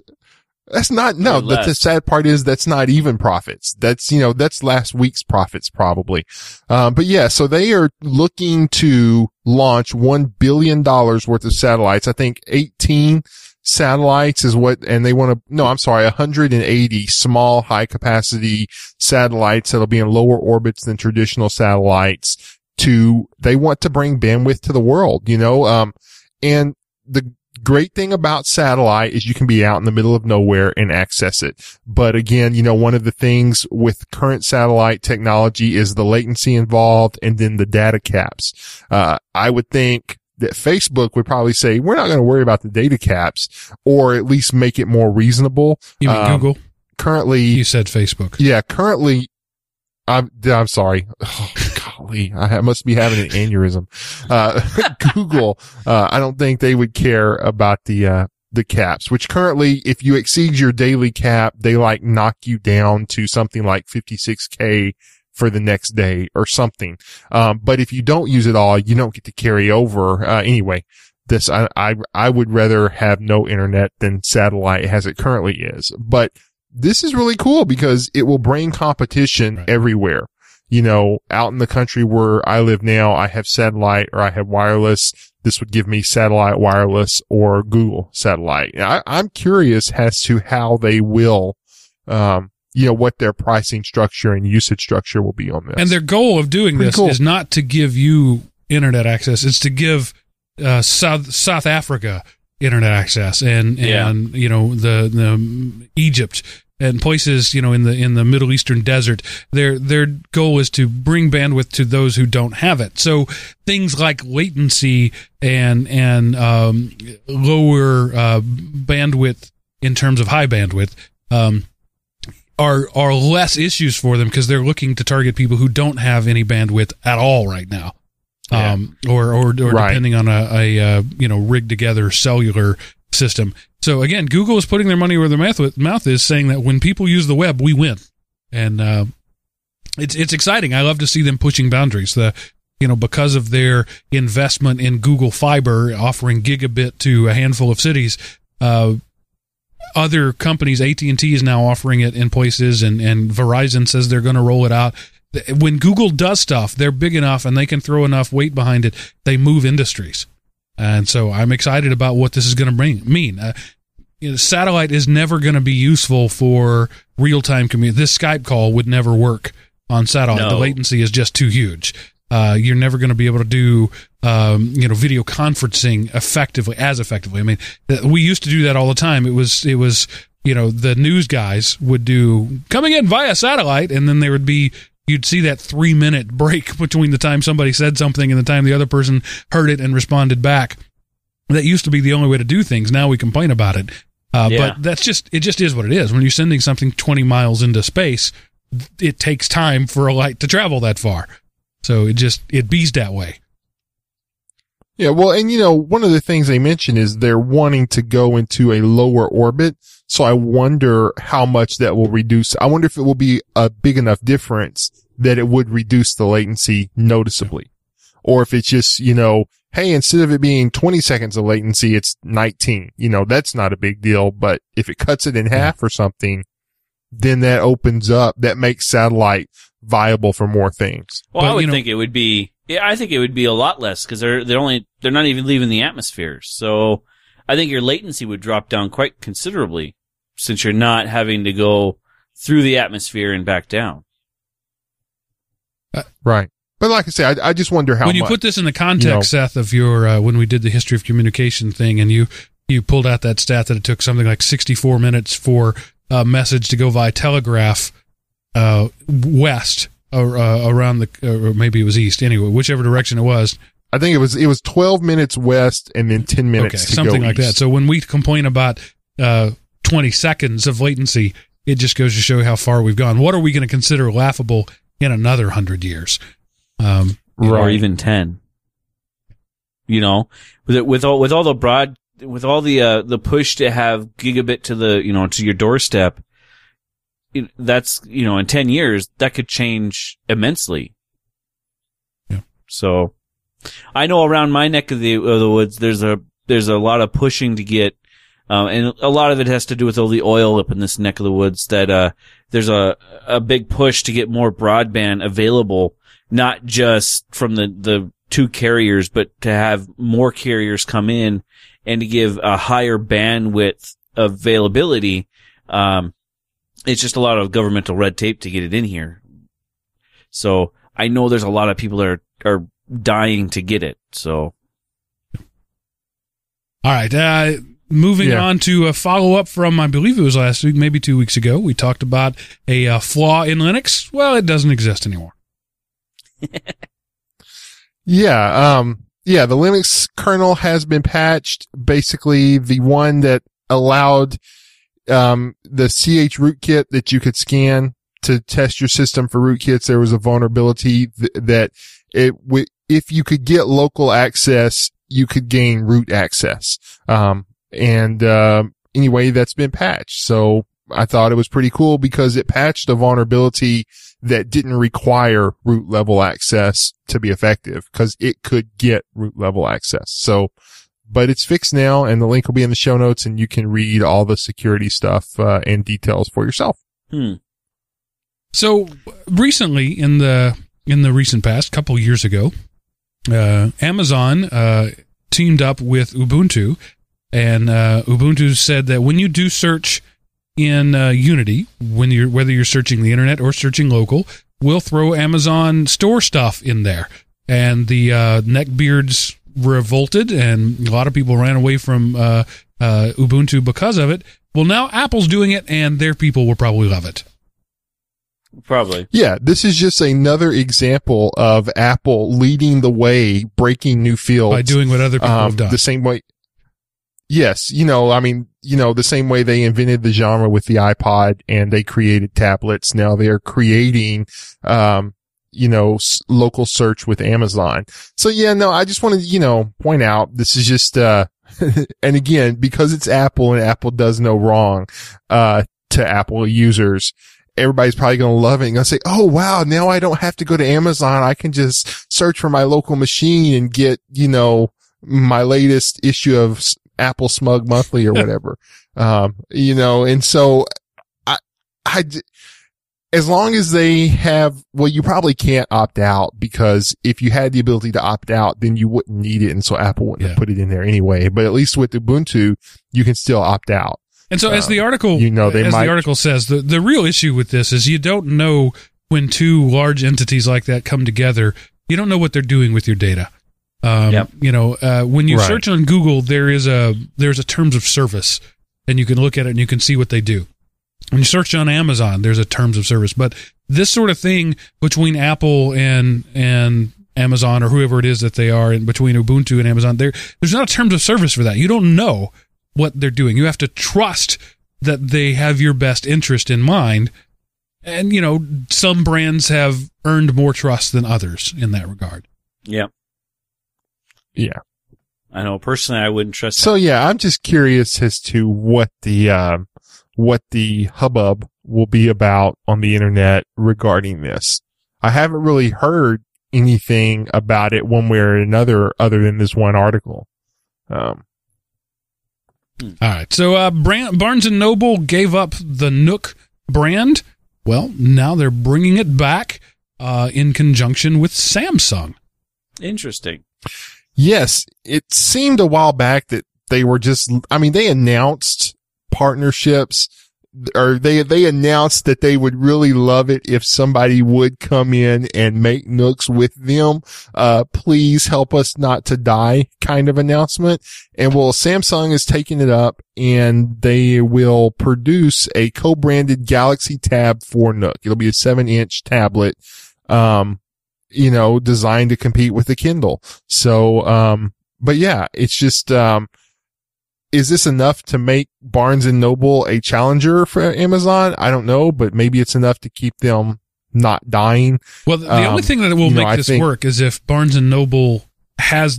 sad part is that's not even profits. That's, that's last week's profits probably. But yeah, so they are looking to launch $1 billion worth of satellites. I think 18 satellites is what, and they want to, 180 small high capacity satellites that'll be in lower orbits than traditional satellites they want to bring bandwidth to the world, and the great thing about satellite is you can be out in the middle of nowhere and access it. But again, one of the things with current satellite technology is the latency involved and then the data caps. I would think that Facebook would probably say, we're not going to worry about the data caps, or at least make it more reasonable. You mean Google? Currently. You said Facebook. Yeah. Currently. I'm sorry. Oh, golly. I must be having an aneurysm. Google, I don't think they would care about the caps, which currently, if you exceed your daily cap, they knock you down to something like 56K. For the next day or something. But if you don't use it all, you don't get to carry over. Anyway, this, I would rather have no internet than satellite as it currently is. But this is really cool because it will bring competition everywhere. Out in the country where I live now, I have satellite or I have wireless. This would give me satellite wireless or Google satellite. I'm curious as to how they will, what their pricing structure and usage structure will be on this. And their goal of doing this is not to give you internet access. It's to give South Africa internet access and you know, the Egypt and places, you know, in the Middle Eastern desert. Their goal is to bring bandwidth to those who don't have it. So things like latency and lower bandwidth in terms of high bandwidth are less issues for them, because they're looking to target people who don't have any bandwidth at all right now. Yeah. Or right. Depending on a rigged together cellular system. So again, Google is putting their money where their mouth is, saying that when people use the web, we win. And it's exciting. I love to see them pushing boundaries. Because of their investment in Google Fiber, offering gigabit to a handful of cities, other companies, AT&T is now offering it in places, and Verizon says they're going to roll it out. When Google does stuff, they're big enough and they can throw enough weight behind it, they move industries. And so I'm excited about what this is going to mean. Satellite is never going to be useful for real-time communication. This Skype call would never work on satellite. No. The latency is just too huge. You're never going to be able to do video conferencing effectively. I mean, we used to do that all the time. It was the news guys would do coming in via satellite, and then there would be, you'd see that 3-minute break between the time somebody said something and the time the other person heard it and responded back. That used to be the only way to do things. Now we complain about it. But it just is what it is. When you're sending something 20 miles into space, it takes time for a light to travel that far. So it bees that way. Yeah, well, and one of the things they mentioned is they're wanting to go into a lower orbit. So I wonder how much that will reduce. I wonder if it will be a big enough difference that it would reduce the latency noticeably. Or if it's just, hey, instead of it being 20 seconds of latency, it's 19. That's not a big deal. But if it cuts it in half or something, then that opens up, that makes satellite viable for more things. Well, but, I would think it would be, I think it would be a lot less, because they're not even leaving the atmosphere. So I think your latency would drop down quite considerably, since you're not having to go through the atmosphere and back down. Right. But like I say, I just wonder how much. When you put this in the context, Seth, of your, when we did the history of communication thing, and you pulled out that stat that it took something like 64 minutes for a message to go via telegraph west, or around the, or maybe it was east, anyway, whichever direction it was. I think it was 12 minutes west and then 10 minutes to go east. Something like that. So when we complain about 20 seconds of latency, it just goes to show how far we've gone. What are we going to consider laughable in another 100 years? Or even 10. With all the push to have gigabit to the, to your doorstep, that's, in 10 years that could change immensely. Yeah. So I know around my neck of the woods, there's a lot of pushing to get, and a lot of it has to do with all the oil up in this neck of the woods, that there's a big push to get more broadband available, not just from the two carriers, but to have more carriers come in and to give a higher bandwidth availability. It's just a lot of governmental red tape to get it in here. So I know there's a lot of people that are dying to get it. So, all right, moving on to a follow-up from, I believe it was last week, maybe 2 weeks ago. We talked about a flaw in Linux. Well, it doesn't exist anymore. The Linux kernel has been patched. Basically, the one that allowed the CH rootkit that you could scan to test your system for rootkits, there was a vulnerability that if you could get local access, you could gain root access. Anyway, that's been patched. So I thought it was pretty cool because it patched a vulnerability that didn't require root level access to be effective, because it could get root level access. So, but it's fixed now, and the link will be in the show notes, and you can read all the security stuff and details for yourself. So recently, in the recent past, a couple of years ago, Amazon teamed up with Ubuntu, and Ubuntu said that when you do search in Unity, whether you're searching the internet or searching local, we'll throw Amazon store stuff in there. and the neckbeards revolted, and a lot of people ran away from Ubuntu because of it. Well, now Apple's doing it, and their people will probably love it. Probably. Yeah, this is just another example of Apple leading the way, breaking new fields. By doing what other people have done. The same way. Yes, the same way they invented the genre with the iPod and they created tablets. Now they're creating, local search with Amazon. So yeah, no, I just want to, point out this is just, and again, because it's Apple and Apple does no wrong, to Apple users. Everybody's probably going to love it and going to say, oh, wow, now I don't have to go to Amazon. I can just search for my local machine and get, my latest issue of Apple Smug Monthly or whatever. And so I, as long as they have, well, you probably can't opt out because if you had the ability to opt out, then you wouldn't need it. And so Apple wouldn't have put it in there anyway. But at least with Ubuntu, you can still opt out. And so, as the article, the article says, the real issue with this is you don't know when two large entities like that come together. You don't know what they're doing with your data. When you search on Google, there's a terms of service, and you can look at it and you can see what they do. When you search on Amazon, there's a terms of service. But this sort of thing between Apple and Amazon or whoever it is that they are, and between Ubuntu and Amazon, there's not a terms of service for that. You don't know what they're doing. You have to trust that they have your best interest in mind. And, some brands have earned more trust than others in that regard. Yeah. Yeah. I know. Personally, I wouldn't trust. So, yeah, I'm just curious as to what the hubbub will be about on the internet regarding this. I haven't really heard anything about it one way or another other than this one article. All right, so Barnes & Noble gave up the Nook brand. Well, now they're bringing it back in conjunction with Samsung. Interesting. Yes, it seemed a while back that they were they announced partnerships, or they announced that they would really love it if somebody would come in and make Nooks with them. Please help us not to die kind of announcement. And well, Samsung is taking it up and they will produce a co-branded Galaxy Tab 4 Nook. It'll be a 7-inch tablet, designed to compete with the Kindle. So, but yeah, it's just, is this enough to make Barnes & Noble a challenger for Amazon? I don't know, but maybe it's enough to keep them not dying. Well, the only thing that will make this work is if Barnes & Noble has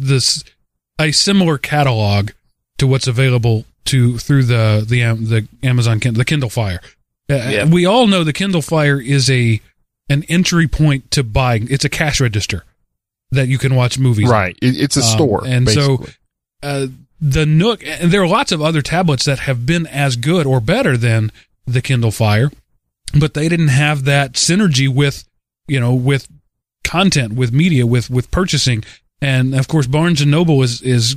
a similar catalog to what's available through the Amazon Kindle, the Kindle Fire. Yeah. We all know the Kindle Fire is an entry point to buying. It's a cash register that you can watch movies. Right. It's a store. And basically. The Nook, and there are lots of other tablets that have been as good or better than the Kindle Fire, but they didn't have that synergy with content, with media, with purchasing. And of course, Barnes & Noble is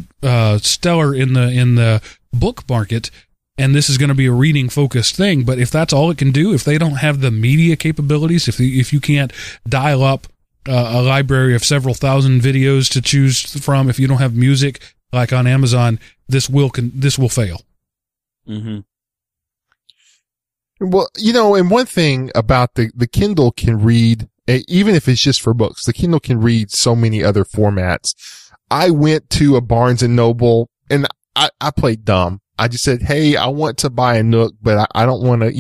stellar in the book market, and this is going to be a reading focused thing. But if that's all it can do, if they don't have the media capabilities, if you can't dial up a library of several thousand videos to choose from, if you don't have music. Like on Amazon, this will fail. Mm-hmm. Well, and one thing about the Kindle can read, even if it's just for books, the Kindle can read so many other formats. I went to a Barnes & Noble and I played dumb. I just said, hey, I want to buy a Nook, but I don't want to,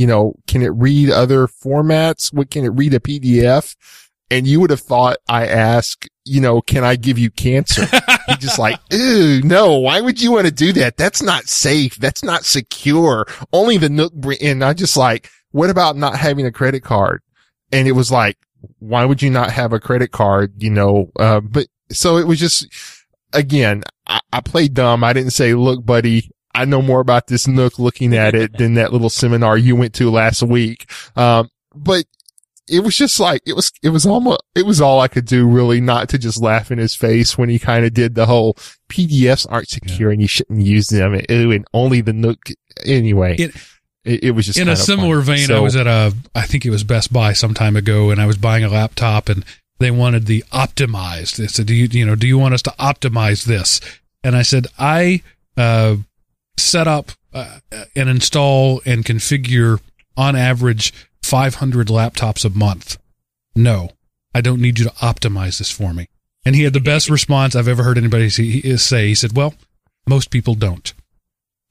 can it read other formats? What can it read, a PDF? And you would have thought I asked, can I give you cancer? You're just like, ew, no, why would you want to do that? That's not safe. That's not secure. Only the Nook. And I just like, what about not having a credit card? And it was like, why would you not have a credit card? But so it was just, again, I played dumb. I didn't say, look, buddy, I know more about this Nook looking at it than that little seminar you went to last week. But it was just like, it was all I could do really not to just laugh in his face when he kind of did the whole PDFs aren't secure and you shouldn't use them. And only the Nook. Anyway, it was just in a similar vein. So, I was at I think it was Best Buy some time ago and I was buying a laptop and They wanted the optimized. They said, do you want us to optimize this? And I said, I set up and install and configure on average 500 laptops a month. No, I don't need you to optimize this for me. And he had the best response I've ever heard anybody say. He said, well, most people don't.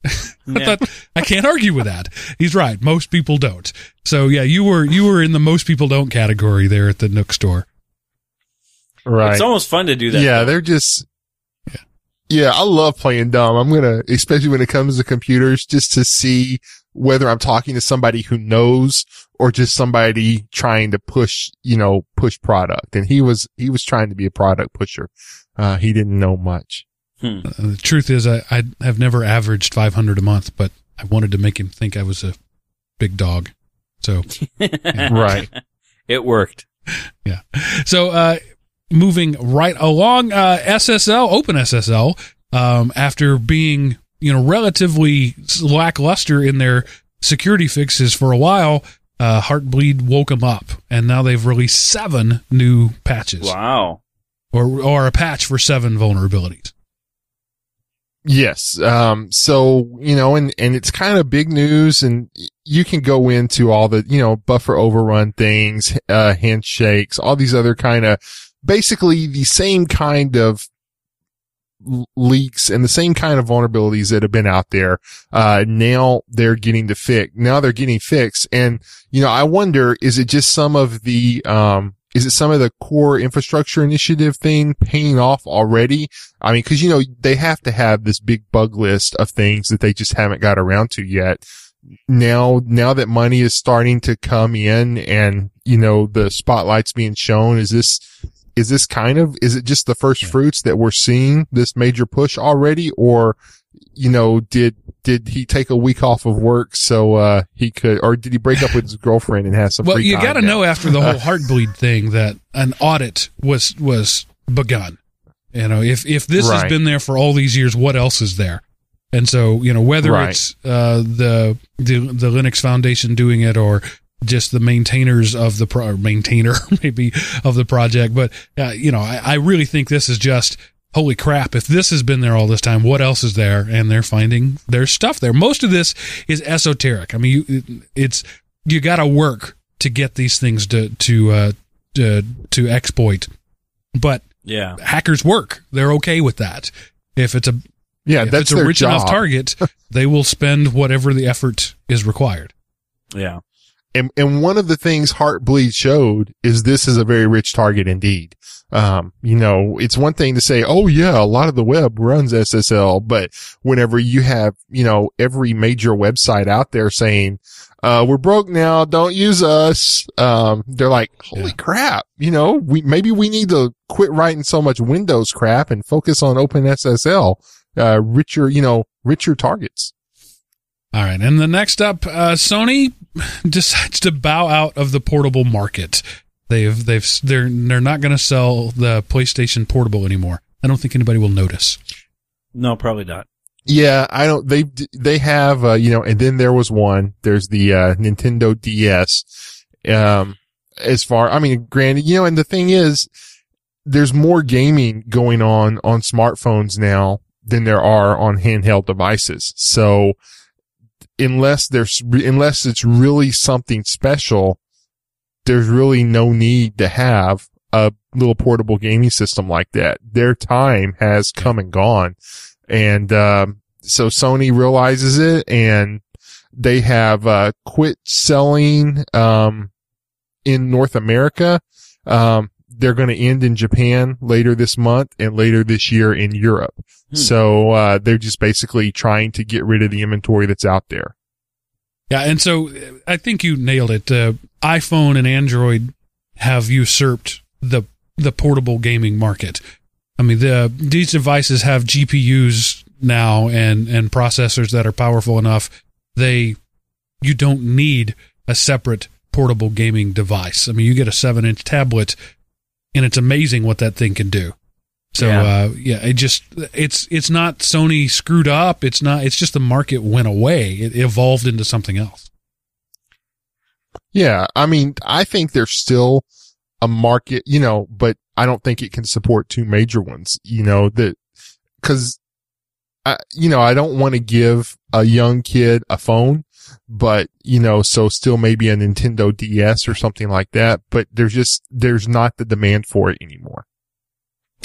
I thought, I can't argue with that. He's right. Most people don't. So yeah, you were in the most people don't category there at the Nook store. Right. It's almost fun to do that. Yeah, though. They're just, yeah, I love playing dumb. I'm going to, especially when it comes to computers, just to see whether I'm talking to somebody who knows or just somebody trying to push product. And he was trying to be a product pusher. He didn't know much. The truth is, I have never averaged 500 a month, but I wanted to make him think I was a big dog. So, yeah. Right. It worked. Yeah. So, moving right along, SSL, OpenSSL, after being, relatively lackluster in their security fixes for a while, Heartbleed woke them up, and now they've released 7 new patches. Wow. Or a patch for 7 vulnerabilities. Yes. So, and it's kind of big news, and you can go into all the, buffer overrun things, handshakes, all these other kind of basically the same kind of leaks and the same kind of vulnerabilities that have been out there. Now they're getting fixed. And, I wonder, is it just some of the, is it some of the core infrastructure initiative thing paying off already? I mean, cause they have to have this big bug list of things that they just haven't got around to yet. Now that money is starting to come in and, the spotlight's being shown, is it just the first fruits that we're seeing this major push already? Or, did he take a week off of work so he could, or did he break up with his girlfriend and have some free time? Well, you got to know after the whole Heartbleed thing that an audit was begun. If this has been there for all these years, what else is there? And so, whether it's the Linux Foundation doing it or just the maintainers of the maintainer maybe of the project, but I really think this is just holy crap. If this has been there all this time, what else is there? And they're finding their stuff there. Most of this is esoteric. I mean, you got to work to get these things to exploit. But yeah, hackers work. They're okay with that. If it's a that's their rich job. Enough target, they will spend whatever the effort is required. Yeah. And one of the things Heartbleed showed is this is a very rich target indeed. It's one thing to say, oh yeah, a lot of the web runs SSL, but whenever you have, every major website out there saying, we're broke now, don't use us, they're like, holy crap, maybe we need to quit writing so much Windows crap and focus on OpenSSL, richer targets. All right. And the next up, Sony decides to bow out of the portable market. They're not going to sell the PlayStation Portable anymore. I don't think anybody will notice. No, probably not. Yeah, I don't. They have and then there was one. There's the Nintendo DS. Granted, and the thing is, there's more gaming going on smartphones now than there are on handheld devices. So unless it's really something special, there's really no need to have a little portable gaming system like that. Their time has come and gone. And so Sony realizes it, and they have quit selling in North America. They're going to end in Japan later this month and later this year in Europe. So they're just basically trying to get rid of the inventory that's out there. Yeah, and so I think you nailed it. iPhone and Android have usurped the portable gaming market. I mean, these devices have GPUs now and processors that are powerful enough. You don't need a separate portable gaming device. I mean, you get a 7-inch tablet, and it's amazing what that thing can do. So, it's not Sony screwed up. It's not, it's just the market went away. It evolved into something else. Yeah. I mean, I think there's still a market, you know, but I don't think it can support two major ones, you know, that, cause I, you know, I don't want to give a young kid a phone, but, you know, so still maybe a Nintendo DS or something like that, but there's not the demand for it anymore.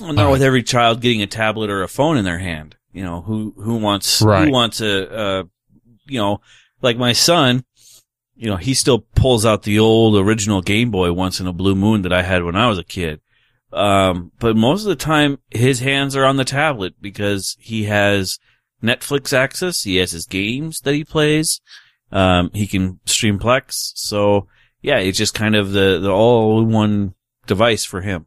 Well, not with every child getting a tablet or a phone in their hand. You know, who wants a, you know, like my son, you know, he still pulls out the old original Game Boy once in a blue moon that I had when I was a kid. But most of the time his hands are on the tablet because he has Netflix access. He has his games that he plays. He can stream Plex. So yeah, it's just kind of the all-in-one device for him.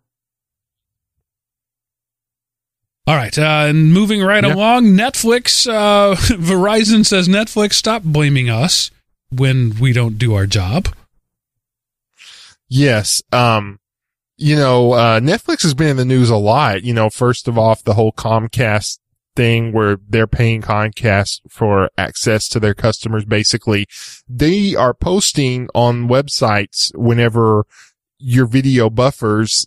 All right, and moving right along, Netflix, Verizon says, Netflix, stop blaming us when we don't do our job. Yes, you know, Netflix has been in the news a lot. You know, first of all, the whole Comcast thing where they're paying Comcast for access to their customers, basically. They are posting on websites whenever your video buffers,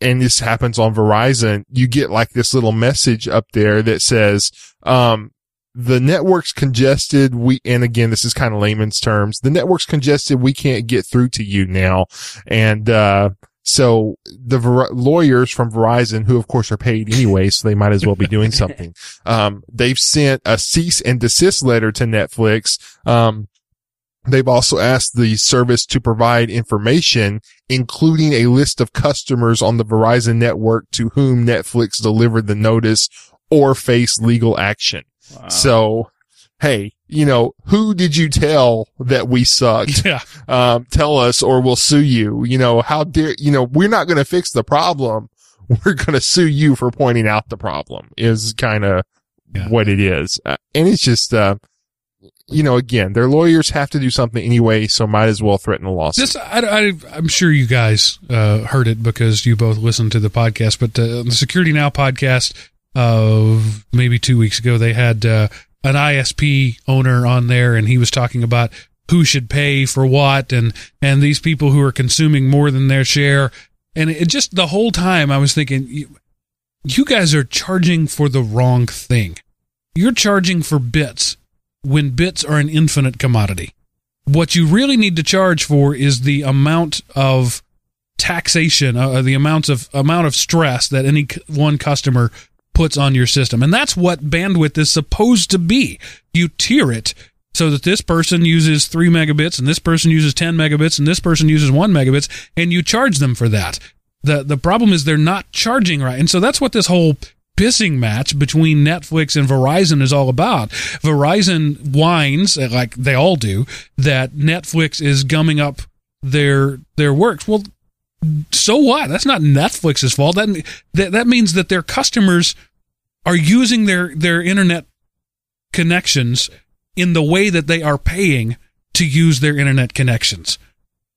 and this happens on Verizon, you get like this little message up there that says, the network's congested. And again, this is kind of layman's terms. The network's congested. We can't get through to you now. And, so the lawyers from Verizon, who of course are paid anyway, so they might as well be doing something. They've sent a cease and desist letter to Netflix. They've also asked the service to provide information, including a list of customers on the Verizon network to whom Netflix delivered the notice or face legal action. Wow. So, hey, you know, who did you tell that we sucked? Yeah. Tell us or we'll sue you. You know, how dare, you know, we're not going to fix the problem. We're going to sue you for pointing out the problem is kind of what it is. And it's just, you know, again, their lawyers have to do something anyway, so might as well threaten a lawsuit. This, I'm sure you guys heard it because you both listened to the podcast, but the Security Now podcast of maybe 2 weeks ago, they had an ISP owner on there, and he was talking about who should pay for what, and these people who are consuming more than their share. And it just the whole time I was thinking, you guys are charging for the wrong thing. You're charging for bits. When bits are an infinite commodity, what you really need to charge for is the amount of taxation, the amount of stress that any one customer puts on your system. And that's what bandwidth is supposed to be. You tier it so that this person uses 3 megabits and this person uses 10 megabits and this person uses 1 megabits, and you charge them for that. The problem is they're not charging right. And so that's what this whole pissing match between Netflix and Verizon is all about. Verizon whines, like they all do, that Netflix is gumming up their works. Well, so what? That's not Netflix's fault. That means that their customers are using their internet connections in the way that they are paying to use their internet connections.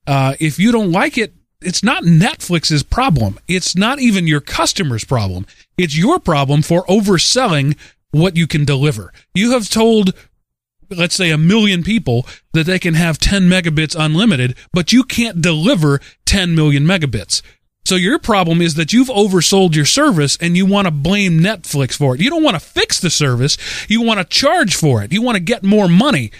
If you don't like it, it's not Netflix's problem. It's not even your customer's problem. It's your problem for overselling what you can deliver. You have told, let's say, 1 million people that they can have 10 megabits unlimited, but you can't deliver 10 million megabits. So your problem is that you've oversold your service and you want to blame Netflix for it. You don't want to fix the service. You want to charge for it. You want to get more money.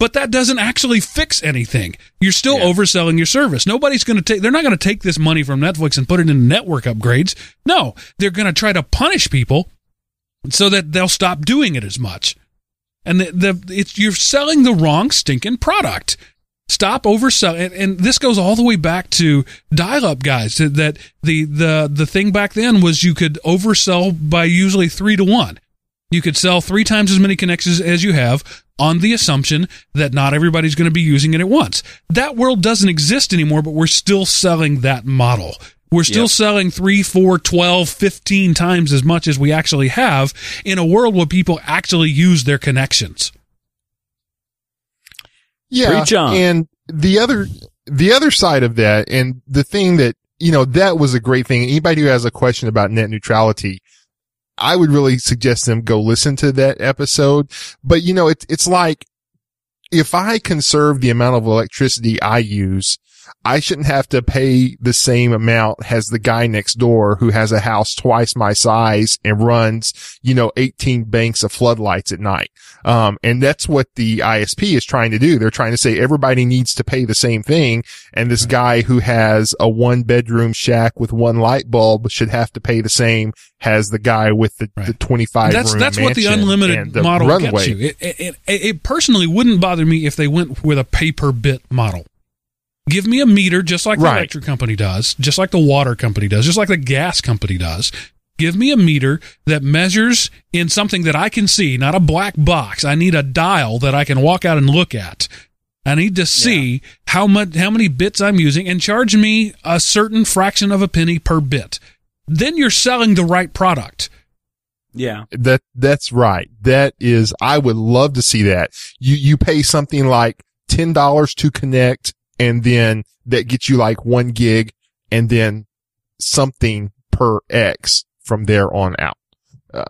But that doesn't actually fix anything. You're still overselling your service. Nobody's going to take, they're not going to take this money from Netflix and put it into network upgrades. No, they're going to try to punish people so that they'll stop doing it as much. And you're selling the wrong stinking product. Stop overselling. And this goes all the way back to dial-up guys. That the thing back then was you could oversell by usually 3-to-1. You could sell 3 times as many connections as you have on the assumption that not everybody's going to be using it at once. That world doesn't exist anymore, but we're still selling that model. We're still selling 3, 4, 12, 15 times as much as we actually have in a world where people actually use their connections. Yeah, and the other side of that, and the thing that, you know, that was a great thing. Anybody who has a question about net neutrality, I would really suggest them go listen to that episode. But, you know, it's like if I conserve the amount of electricity I use, I shouldn't have to pay the same amount as the guy next door who has a house twice my size and runs, you know, 18 banks of floodlights at night. And that's what the ISP is trying to do. They're trying to say everybody needs to pay the same thing. And this guy who has a one bedroom shack with one light bulb should have to pay the same as the guy with the, the 25 room mansion. That's what the unlimited model gets you. It personally wouldn't bother me if they went with a pay per bit model. Give me a meter, just like the electric company does, just like the water company does, just like the gas company does. Give me a meter that measures in something that I can see, not a black box. I need a dial that I can walk out and look at. I need to see how many bits I'm using, and charge me a certain fraction of a penny per bit. Then you're selling the right product. Yeah. That's right. That is, I would love to see that. You pay something like $10 to connect, and then that gets you like 1 gig, and then something per X from there on out. I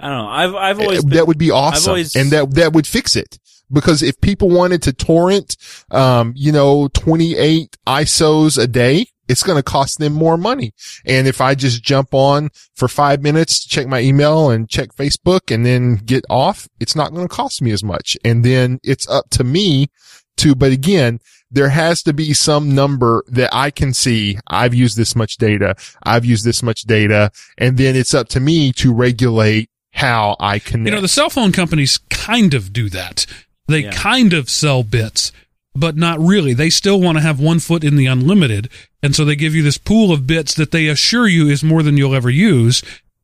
don't know. I've always been, that would be awesome, and that would fix it, because if people wanted to torrent, 28 ISOs a day, it's going to cost them more money. And if I just jump on for 5 minutes to check my email and check Facebook and then get off, it's not going to cost me as much. And then it's up to me to, but again, there has to be some number that I can see. I've used this much data. And then it's up to me to regulate how I connect. The cell phone companies kind of do that. They kind of sell bits, but not really. They still want to have one foot in the unlimited. And so they give you this pool of bits that they assure you is more than you'll ever use.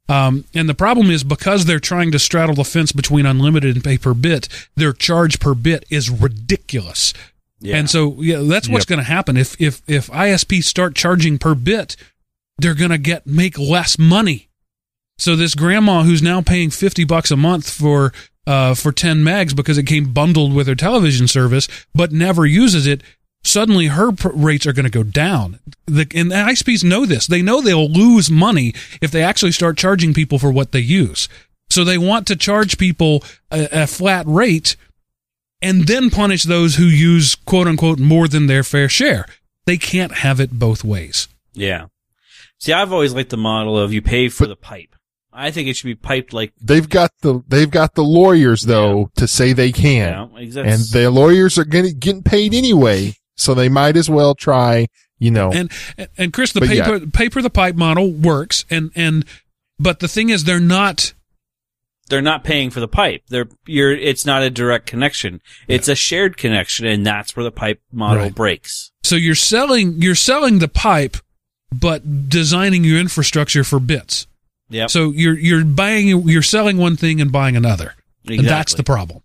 And the problem is, because they're trying to straddle the fence between unlimited and pay per bit, their charge per bit is ridiculous. Yeah. And so that's what's going to happen. If ISPs start charging per bit, they're going to make less money. So this grandma who's now paying $50 a month for 10 megs because it came bundled with her television service, but never uses it, suddenly her rates are going to go down. And the ISPs know this. They know they'll lose money if they actually start charging people for what they use. So they want to charge people a flat rate and then punish those who use, quote unquote, more than their fair share. They can't have it both ways. Yeah. See, I've always liked the model of you pay for the pipe. I think it should be piped like they've got the lawyers though to say they can, and their lawyers are getting paid anyway, so they might as well try. And Chris, the pay-per-the-pipe model works, but the thing is, they're not paying for the pipe. It's not a direct connection; it's a shared connection, and that's where the pipe model breaks. So you're selling the pipe, but designing your infrastructure for bits. Yep. So you're selling one thing and buying another. Exactly. And that's the problem.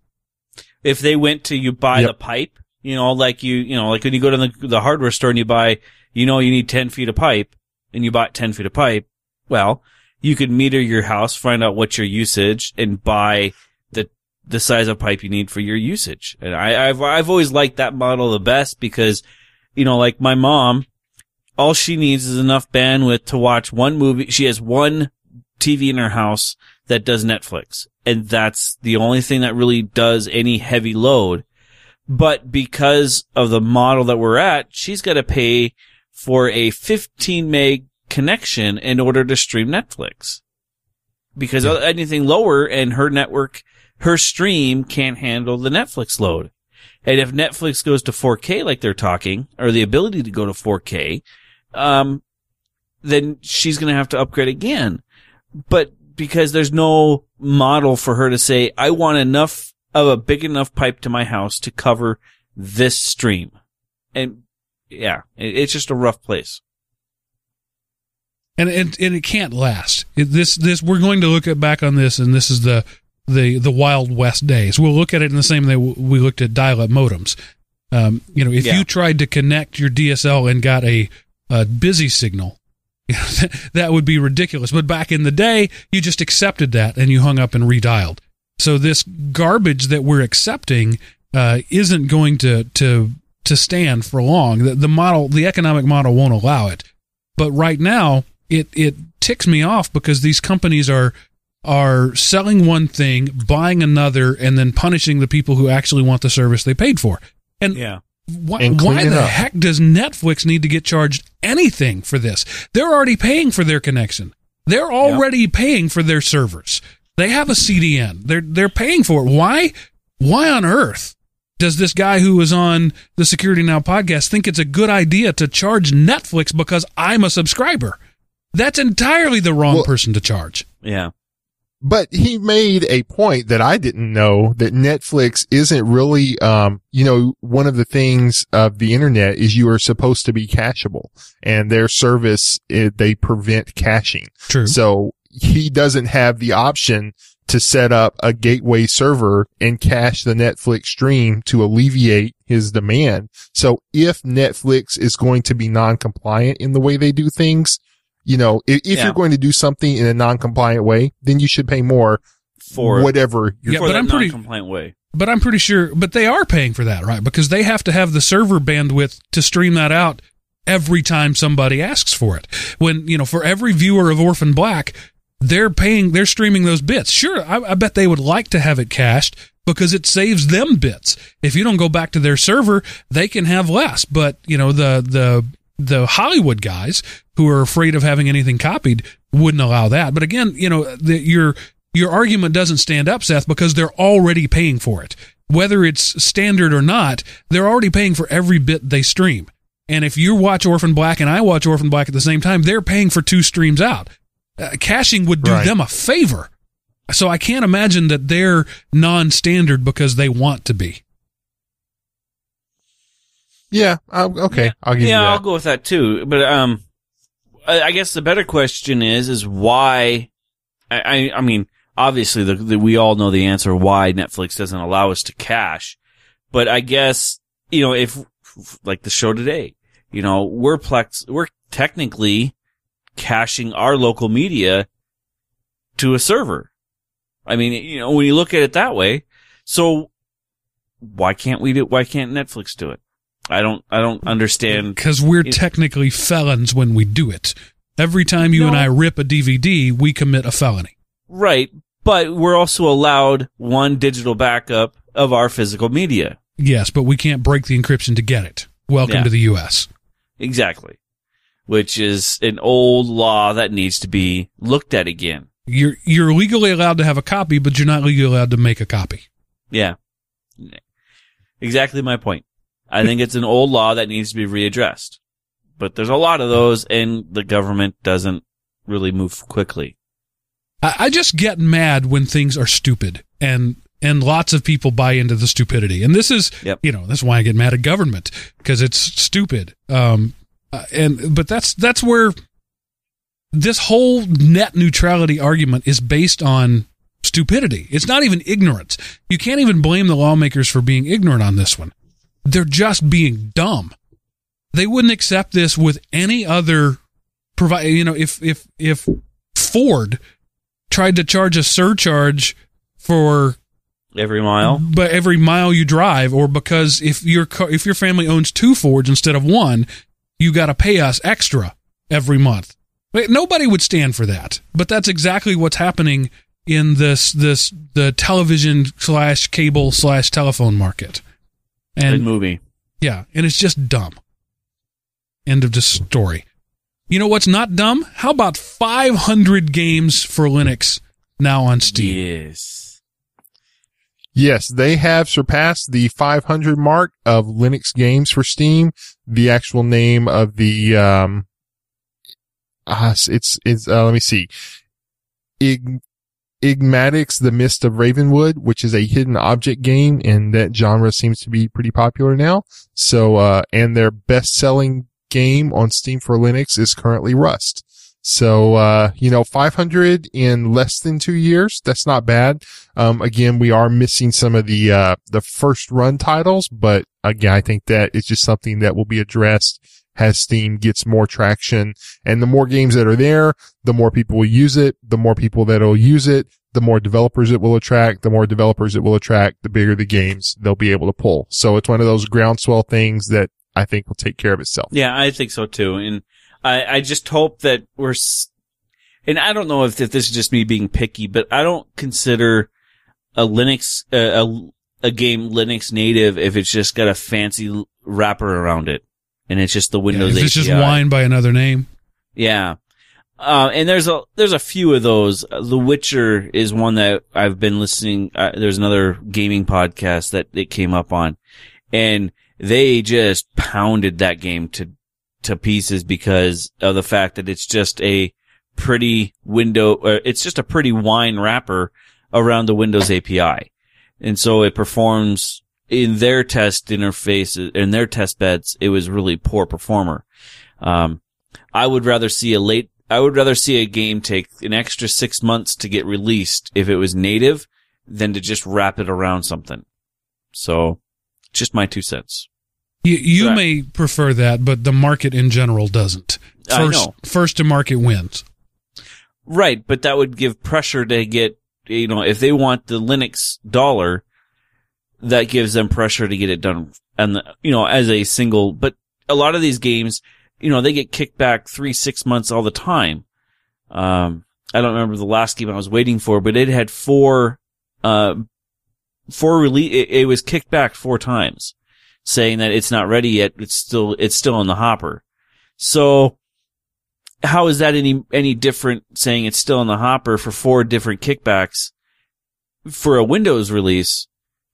If they went to you buy the pipe, like when you go to the hardware store and you buy, you need 10 feet of pipe, and you bought 10 feet of pipe, well, you could meter your house, find out what's your usage, and buy the size of pipe you need for your usage. And I've always liked that model the best, because like my mom, all she needs is enough bandwidth to watch one movie. She has one TV in her house that does Netflix, and that's the only thing that really does any heavy load. But because of the model that we're at, she's got to pay for a 15 meg connection in order to stream Netflix, because anything lower, and her stream can't handle the Netflix load. And if Netflix goes to 4K like they're talking, or the ability to go to 4K, then she's going to have to upgrade again. But because there's no model for her to say, I want enough of a big enough pipe to my house to cover this stream. And it's just a rough place. And it can't last. This we're going to look back on this, and this is the Wild West days. We'll look at it in the same way we looked at dial-up modems. If you tried to connect your DSL and got a busy signal, that would be ridiculous. But back in the day, you just accepted that and you hung up and redialed. So this garbage that we're accepting isn't going to stand for long. The economic model won't allow it. But right now, it ticks me off, because these companies are selling one thing, buying another, and then punishing the people who actually want the service they paid for. And Why the heck does Netflix need to get charged anything for this? They're already paying for their connection. They're already paying for their servers. They have a CDN. They're paying for it. Why on earth does this guy who was on the Security Now podcast think it's a good idea to charge Netflix because I'm a subscriber? That's entirely the wrong person to charge. Yeah. But he made a point that I didn't know, that Netflix isn't really, one of the things of the internet is you are supposed to be cacheable, and their service, they prevent caching. True. So he doesn't have the option to set up a gateway server and cache the Netflix stream to alleviate his demand. So if Netflix is going to be non-compliant in the way they do things, if you're going to do something in a non-compliant way, then you should pay more for whatever you're doing. Yeah, but non-compliant way. But I'm pretty sure, but they are paying for that, right? Because they have to have the server bandwidth to stream that out every time somebody asks for it. When, for every viewer of Orphan Black, they're streaming those bits. Sure, I bet they would like to have it cached because it saves them bits. If you don't go back to their server, they can have less. But, the Hollywood guys who are afraid of having anything copied wouldn't allow that. But again, your argument doesn't stand up, Seth, because they're already paying for it. Whether it's standard or not, they're already paying for every bit they stream. And if you watch Orphan Black and I watch Orphan Black at the same time, they're paying for two streams out. Caching would do them a favor. So I can't imagine that they're non-standard because they want to be. Yeah. Okay. Yeah, I'll give you that. Yeah, I'll go with that too. But I guess the better question is why? I mean, obviously, we all know the answer why Netflix doesn't allow us to cache. But I guess if like the show today, we're Plex, we're technically caching our local media to a server. I mean, when you look at it that way, so why can't we do it? Why can't Netflix do it? I don't understand. Because we're technically felons when we do it. Every time you and I rip a DVD, we commit a felony. Right, but we're also allowed one digital backup of our physical media. Yes, but we can't break the encryption to get it. Welcome to the U.S. Exactly, which is an old law that needs to be looked at again. You're legally allowed to have a copy, but you're not legally allowed to make a copy. Yeah, exactly my point. I think it's an old law that needs to be readdressed. But there's a lot of those, and the government doesn't really move quickly. I just get mad when things are stupid, and lots of people buy into the stupidity. And this is, that's why I get mad at government, because it's stupid. But that's where this whole net neutrality argument is based on stupidity. It's not even ignorance. You can't even blame the lawmakers for being ignorant on this one. They're just being dumb. They wouldn't accept this with any other provider. If Ford tried to charge a surcharge for every mile you drive, or because if your family owns two Fords instead of one, you got to pay us extra every month. Nobody would stand for that. But that's exactly what's happening in the television/cable/telephone market. And movie. Yeah, and it's just dumb. End of the story. You know what's not dumb? How about 500 games for Linux now on Steam? Yes, they have surpassed the 500 mark of Linux games for Steam. The actual name of the let me see. Igmatic's The Mist of Ravenwood, which is a hidden object game, and that genre seems to be pretty popular now. So, and their best-selling game on Steam for Linux is currently Rust. So, 500 in less than 2 years, that's not bad. Again, we are missing some of the first run titles, but again, I think that it's just something that will be addressed as Steam gets more traction. And the more games that are there, the more people will use it, the more people that will use it, the more developers it will attract, the bigger the games they'll be able to pull. So it's one of those groundswell things that I think will take care of itself. Yeah, I think so too. And I just hope that and I don't know if this is just me being picky, but I don't consider a Linux, a game Linux native if it's just got a fancy wrapper around it, and it's just the Windows API. It's just Wine by another name. Yeah. And there's a few of those. The Witcher is one that I've been listening. There's another gaming podcast that it came up on, and they just pounded that game to pieces because of the fact that it's just a pretty window, or it's just a pretty Wine wrapper around the Windows API. And so it performs in their test interfaces, in their test beds, it was really poor performer. I would rather see a game take an extra 6 months to get released if it was native than to just wrap it around something. So, just my 2 cents. You may prefer that, but the market in general doesn't. I know. First to market wins. Right, but that would give pressure to get, if they want the Linux dollar, that gives them pressure to get it done. And, as a single, but a lot of these games, they get kicked back 3-6 months all the time. I don't remember the last game I was waiting for, but it had four release. It was kicked back 4 times, saying that it's not ready yet. It's still in the hopper. So how is that any different? Saying it's still in the hopper for 4 different kickbacks for a Windows release.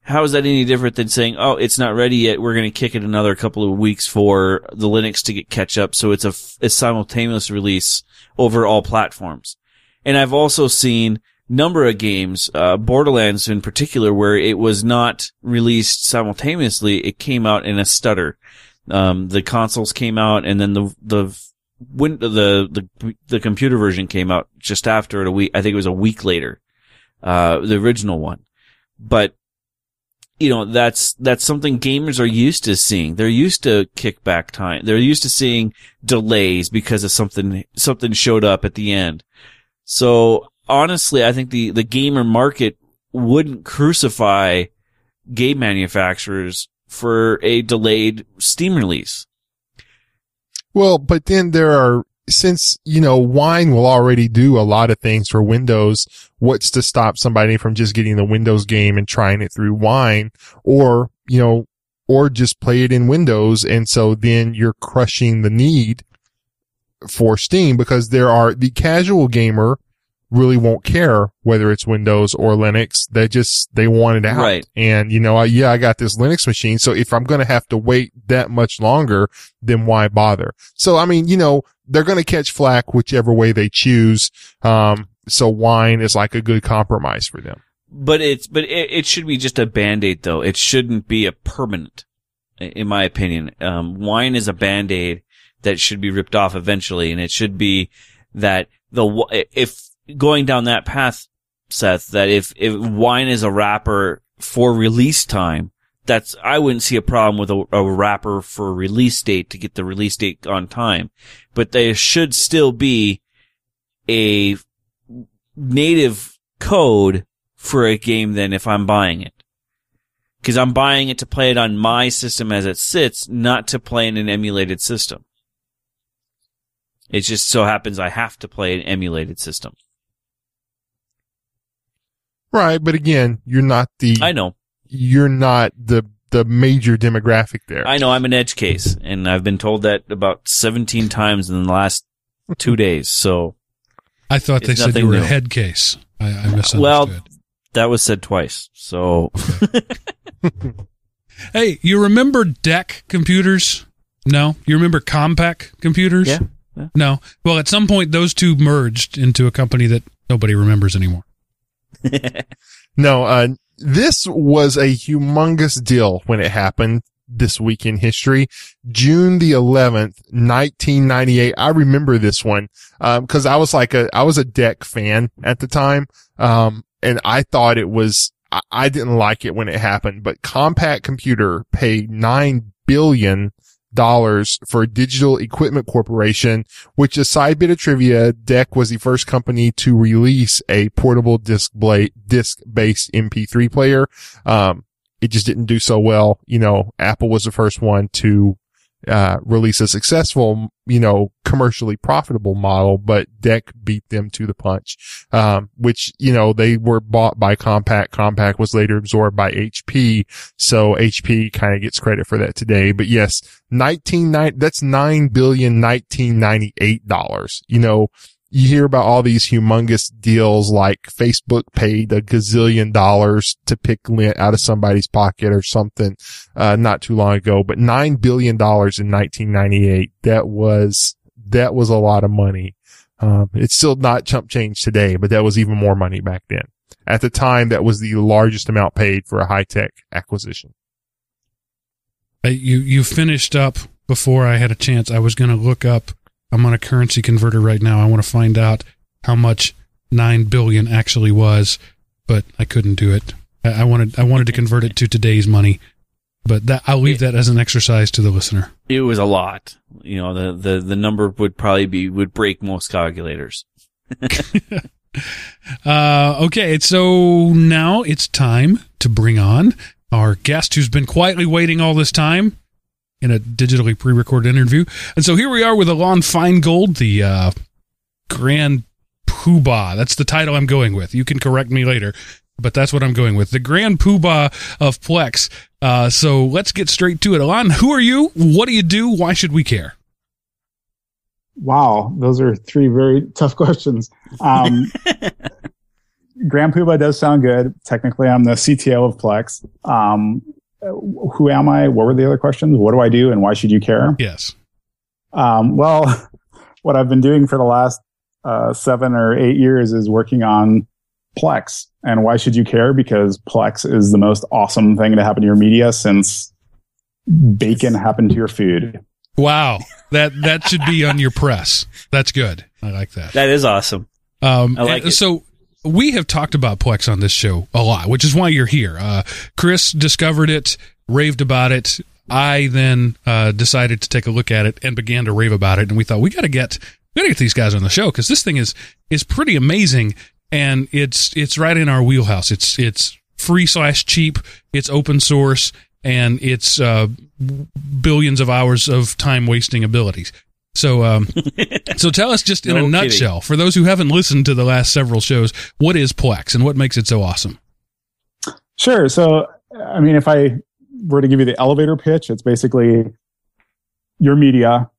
How is that any different than saying, oh, it's not ready yet, we're going to kick it another couple of weeks for the Linux to get catch up, so it's a simultaneous release over all platforms? And I've also seen number of games, Borderlands in particular, where it was not released simultaneously, it came out in a stutter. The consoles came out, and then the computer version came out just after it, a week, I think it was a week later, the original one. But that's something gamers are used to seeing. They're used to kickback time. They're used to seeing delays because of something showed up at the end. So honestly, I think the gamer market wouldn't crucify game manufacturers for a delayed Steam release. Well, but then since, Wine will already do a lot of things for Windows, what's to stop somebody from just getting the Windows game and trying it through Wine or just play it in Windows? And so then you're crushing the need for Steam, because the casual gamer really won't care whether it's Windows or Linux. They want it out. Right. And, I got this Linux machine, so if I'm going to have to wait that much longer, then why bother? So, they're going to catch flack whichever way they choose. So Wine is like a good compromise for them. But it should be just a Band-Aid, though. It shouldn't be a permanent, in my opinion. Wine is a Band-Aid that should be ripped off eventually, and it should be that if going down that path, Seth, that if Wine is a wrapper for release time, I wouldn't see a problem with a wrapper for release date to get the release date on time. But there should still be a native code for a game then if I'm buying it. Because I'm buying it to play it on my system as it sits, not to play in an emulated system. It just so happens I have to play an emulated system. Right, but again, you're not the major demographic there. I know, I'm an edge case, and I've been told that about 17 times in the last 2 days. So I thought they said you were a head case. I misunderstood. Well, that was said twice. So, hey, you remember DEC computers? No, you remember Compaq computers? Yeah. No. Well, at some point, those two merged into a company that nobody remembers anymore. No. This was a humongous deal when it happened this week in history. June the 11th, 1998. I remember this one, cause I was a DEC fan at the time. And I thought I didn't like it when it happened, but Compaq Computer paid $9 billion for Digital Equipment Corporation, which, a side bit of trivia, DEC was the first company to release a portable disc-based MP3 player. It just didn't do so well. Apple was the first one to release a successful, you know, commercially profitable model, but DEC beat them to the punch. Which, you know, they were bought by Compaq. Compaq was later absorbed by HP. So HP kind of gets credit for that today. But yes, that's $9,019,98. You know, you hear about all these humongous deals, like Facebook paid $1 gazillion to pick lint out of somebody's pocket or something, not too long ago, but $9 billion in 1998. That was a lot of money. It's still not chump change today, but that was even more money back then. At the time, that was the largest amount paid for a high tech acquisition. You finished up before I had a chance. I was going to look up. I'm on a currency converter right now. I want to find out how much $9 billion actually was, but I couldn't do it. I wanted to convert it to today's money, but that I'll leave that as an exercise to the listener. It was a lot. You know, the number would probably would break most calculators. Okay, so now it's time to bring on our guest who's been quietly waiting all this time in a digitally pre-recorded interview. And so here we are with Elan Feingold, the Grand Poobah. That's the title I'm going with. You can correct me later, but that's what I'm going with. The Grand Poobah of Plex. So let's get straight to it. Elan, who are you? What do you do? Why should we care? Wow, those are three very tough questions. Grand Poobah does sound good. Technically, I'm the CTO of Plex. Who am I? What were the other questions? What do I do? And why should you care? Yes. Well, what I've been doing for the last 7 or 8 years is working on Plex. And why should you care? Because Plex is the most awesome thing to happen to your media since bacon happened to your food. Wow. That should be on your press. That's good. I like that. That is awesome. I like it. So, we have talked about Plex on this show a lot, which is why you're here. Chris discovered it, raved about it. I then decided to take a look at it and began to rave about it. And we thought, we got to get these guys on the show because this thing is pretty amazing, and it's right in our wheelhouse. It's free/cheap. It's open source, and it's billions of hours of time wasting abilities. So, so tell us just in a nutshell, for those who haven't listened to the last several shows, what is Plex and what makes it so awesome? Sure. So, I mean, if I were to give you the elevator pitch, it's basically your media,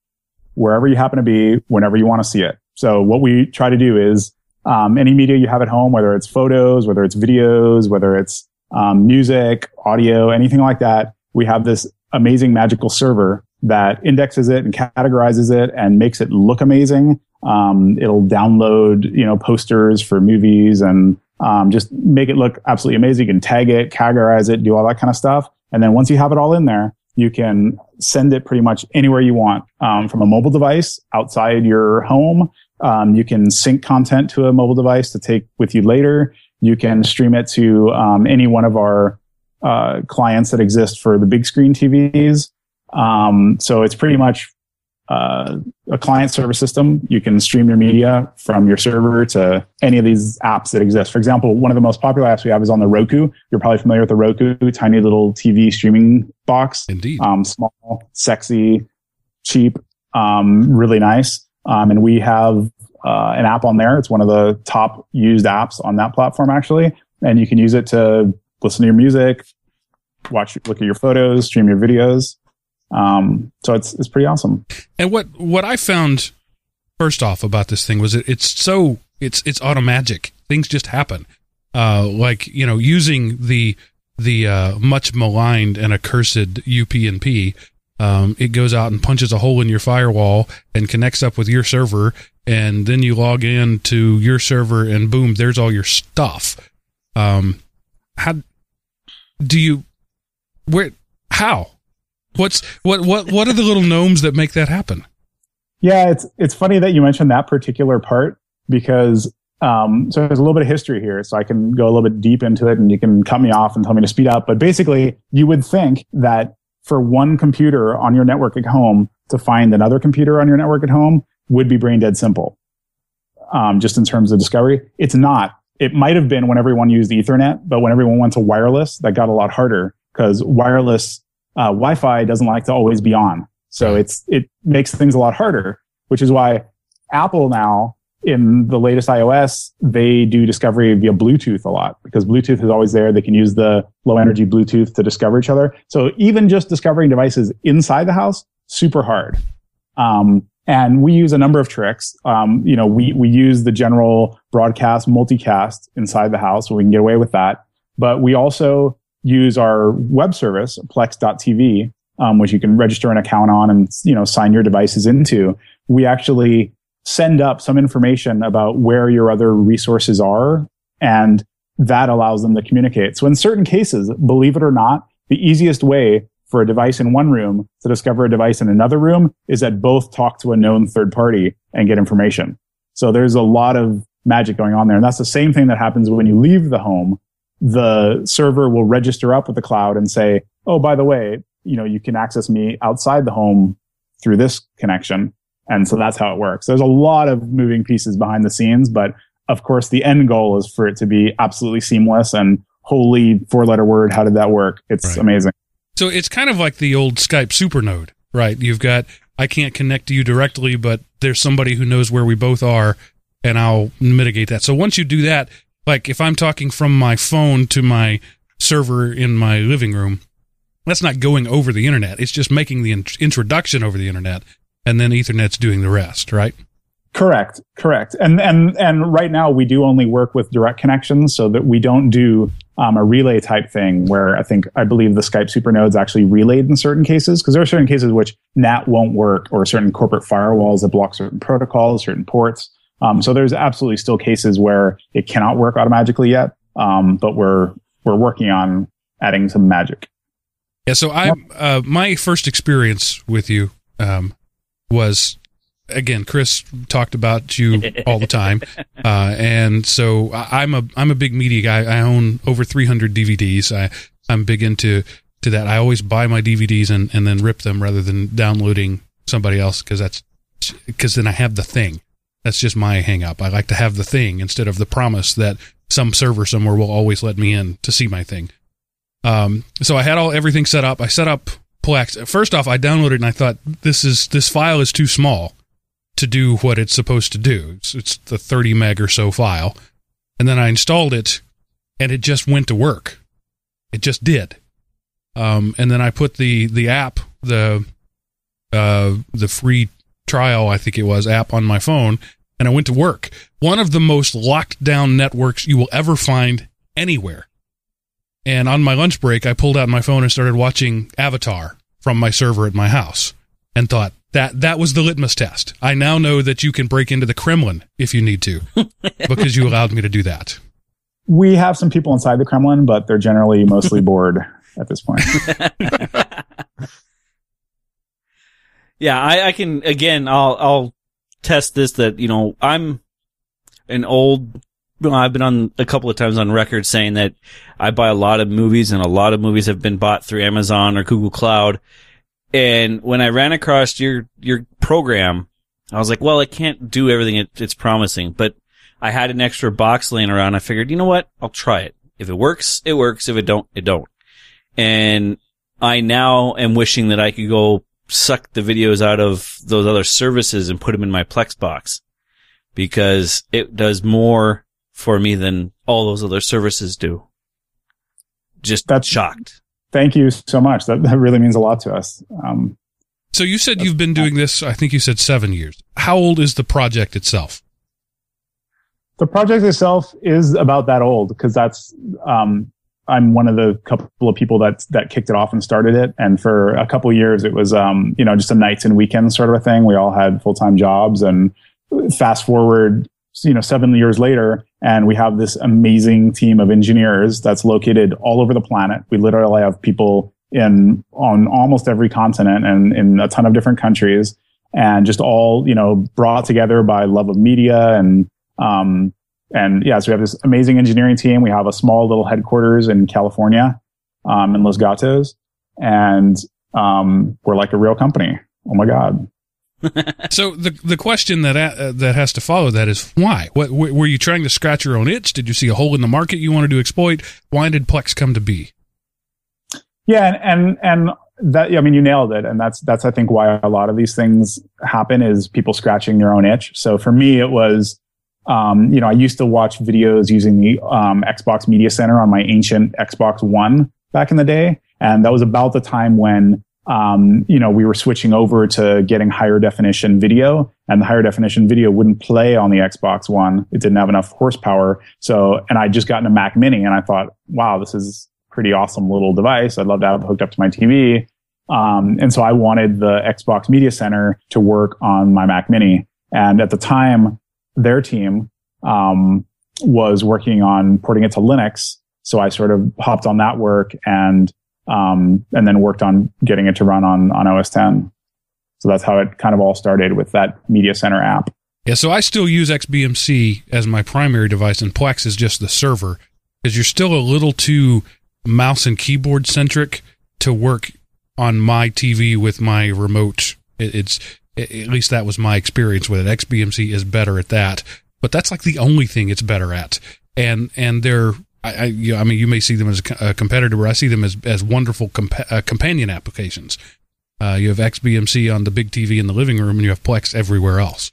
wherever you happen to be, whenever you want to see it. So what we try to do is, any media you have at home, whether it's photos, whether it's videos, whether it's music, audio, anything like that, we have this amazing magical server that indexes it and categorizes it and makes it look amazing. It'll download, posters for movies and just make it look absolutely amazing. You can tag it, categorize it, do all that kind of stuff. And then once you have it all in there, you can send it pretty much anywhere you want, from a mobile device outside your home. You can sync content to a mobile device to take with you later. You can stream it to any one of our clients that exist for the big screen TVs. So it's pretty much a client server system. You can stream your media from your server to any of these apps that exist. For example, one of the most popular apps we have is on the Roku. You're probably familiar with the Roku, tiny little TV streaming box. Indeed. Small, sexy, cheap, really nice. And we have an app on there. It's one of the top used apps on that platform, actually. And you can use it to listen to your music, look at your photos, stream your videos. So it's pretty awesome. And what I found first off about this thing was it's automagic. Things just happen. Using the much maligned and accursed UPnP, it goes out and punches a hole in your firewall and connects up with your server, and then you log in to your server and boom, there's all your stuff. What are the little gnomes that make that happen? Yeah, it's funny that you mentioned that particular part because so there's a little bit of history here, so I can go a little bit deep into it, and you can cut me off and tell me to speed up. But basically, you would think that for one computer on your network at home to find another computer on your network at home would be brain dead simple, just in terms of discovery. It's not. It might have been when everyone used Ethernet, but when everyone went to wireless, that got a lot harder because wireless Wi-Fi doesn't like to always be on. So it makes things a lot harder, which is why Apple now, in the latest iOS, they do discovery via Bluetooth a lot, because Bluetooth is always there. They can use the low energy Bluetooth to discover each other. So even just discovering devices inside the house, super hard. And we use a number of tricks. We use the general broadcast, multicast inside the house, so we can get away with that. But we also use our web service, Plex.tv, which you can register an account on and, sign your devices into. We actually send up some information about where your other resources are, and that allows them to communicate. So in certain cases, believe it or not, the easiest way for a device in one room to discover a device in another room is that both talk to a known third party and get information. So there's a lot of magic going on there. And that's the same thing that happens when you leave the home. The server will register up with the cloud and say, oh, by the way, you can access me outside the home through this connection. And so that's how it works. There's a lot of moving pieces behind the scenes, but of course the end goal is for it to be absolutely seamless and holy four-letter word, how did that work? It's right. Amazing. So it's kind of like the old Skype supernode, right? You've got, I can't connect to you directly, but there's somebody who knows where we both are, and I'll mitigate that. So once you do that, like if I'm talking from my phone to my server in my living room, that's not going over the internet. It's just making the introduction over the internet. And then Ethernet's doing the rest, right? Correct. And right now we do only work with direct connections, so that we don't do a relay type thing where I believe the Skype supernode's actually relayed in certain cases, because there are certain cases which NAT won't work, or certain corporate firewalls that block certain protocols, certain ports. So there's absolutely still cases where it cannot work automatically yet, but we're working on adding some magic. Yeah. So my first experience with you. Was, again, Chris talked about you all the time, and so I'm a big media guy. I own over 300 DVDs. I'm big into that. I always buy my DVDs and then rip them rather than downloading somebody else, because then I have the thing. That's just my hang up. I like to have the thing instead of the promise that some server somewhere will always let me in to see my thing. So I had everything set up. I set up Plex. First off, I downloaded it and I thought, this file is too small to do what it's supposed to do. It's the 30 meg or so file. And then I installed it and it just went to work. It just did. And then I put the app, the free trial, I think it was, app on my phone, and I went to work. One of the most locked down networks you will ever find anywhere. And on my lunch break, I pulled out my phone and started watching Avatar from my server at my house, and thought that was the litmus test. I now know that you can break into the Kremlin if you need to, because you allowed me to do that. We have some people inside the Kremlin, but they're generally mostly bored at this point. Yeah, I can, again, I'll test this, that, I'm an old... Well, I've been on a couple of times on record saying that I buy a lot of movies, and a lot of movies have been bought through Amazon or Google Cloud. And when I ran across your program, I was like, well, it can't do everything it's promising, but I had an extra box laying around. I figured, you know what? I'll try it. If it works, it works. If it don't, it don't. And I now am wishing that I could go suck the videos out of those other services and put them in my Plex box, because it does more for me than all those other services do. That's shocked. Thank you so much. That really means a lot to us. So you said you've been doing this, I think you said 7 years. How old is the project itself? The project itself is about that old, because that's, I'm one of the couple of people that kicked it off and started it. And for a couple of years, it was, just a nights and weekends sort of a thing. We all had full-time jobs, and fast forward, 7 years later, and we have this amazing team of engineers that's located all over the planet. We literally have people on almost every continent and in a ton of different countries, and just all, brought together by love of media. So we have this amazing engineering team. We have a small little headquarters in California, in Los Gatos, and, we're like a real company. Oh my God. So the question that has to follow that is why? What were you trying to scratch your own itch? Did you see a hole in the market you wanted to exploit? Why did Plex come to be? Yeah, and That, I mean, you nailed it. And that's, I think, why a lot of these things happen, is people scratching their own itch. So for me, it was, you know, I used to watch videos using the Xbox Media Center on my ancient Xbox One back in the day. And that was about the time when, you know, we were switching over to getting higher definition video, and the higher definition video wouldn't play on the Xbox One. It didn't have enough horsepower. So, and I'd just gotten a Mac Mini, and I thought, wow, this is pretty awesome little device. I'd love to have it hooked up to my TV. And so I wanted the Xbox Media Center to work on my Mac Mini. And at the time, their team was working on porting it to Linux. So I sort of hopped on that work, and then worked on getting it to run on OS X. So that's how it kind of all started, with that Media Center app. Yeah, so I still use XBMC as my primary device, and Plex is just the server, because you're still a little too mouse and keyboard centric to work on my TV with my remote. At least that was my experience with it. XBMC is better at that, but that's like the only thing it's better at. And they're, I mean, you may see them as a competitor, but I see them as wonderful companion applications. You have XBMC on the big TV in the living room, and you have Plex everywhere else.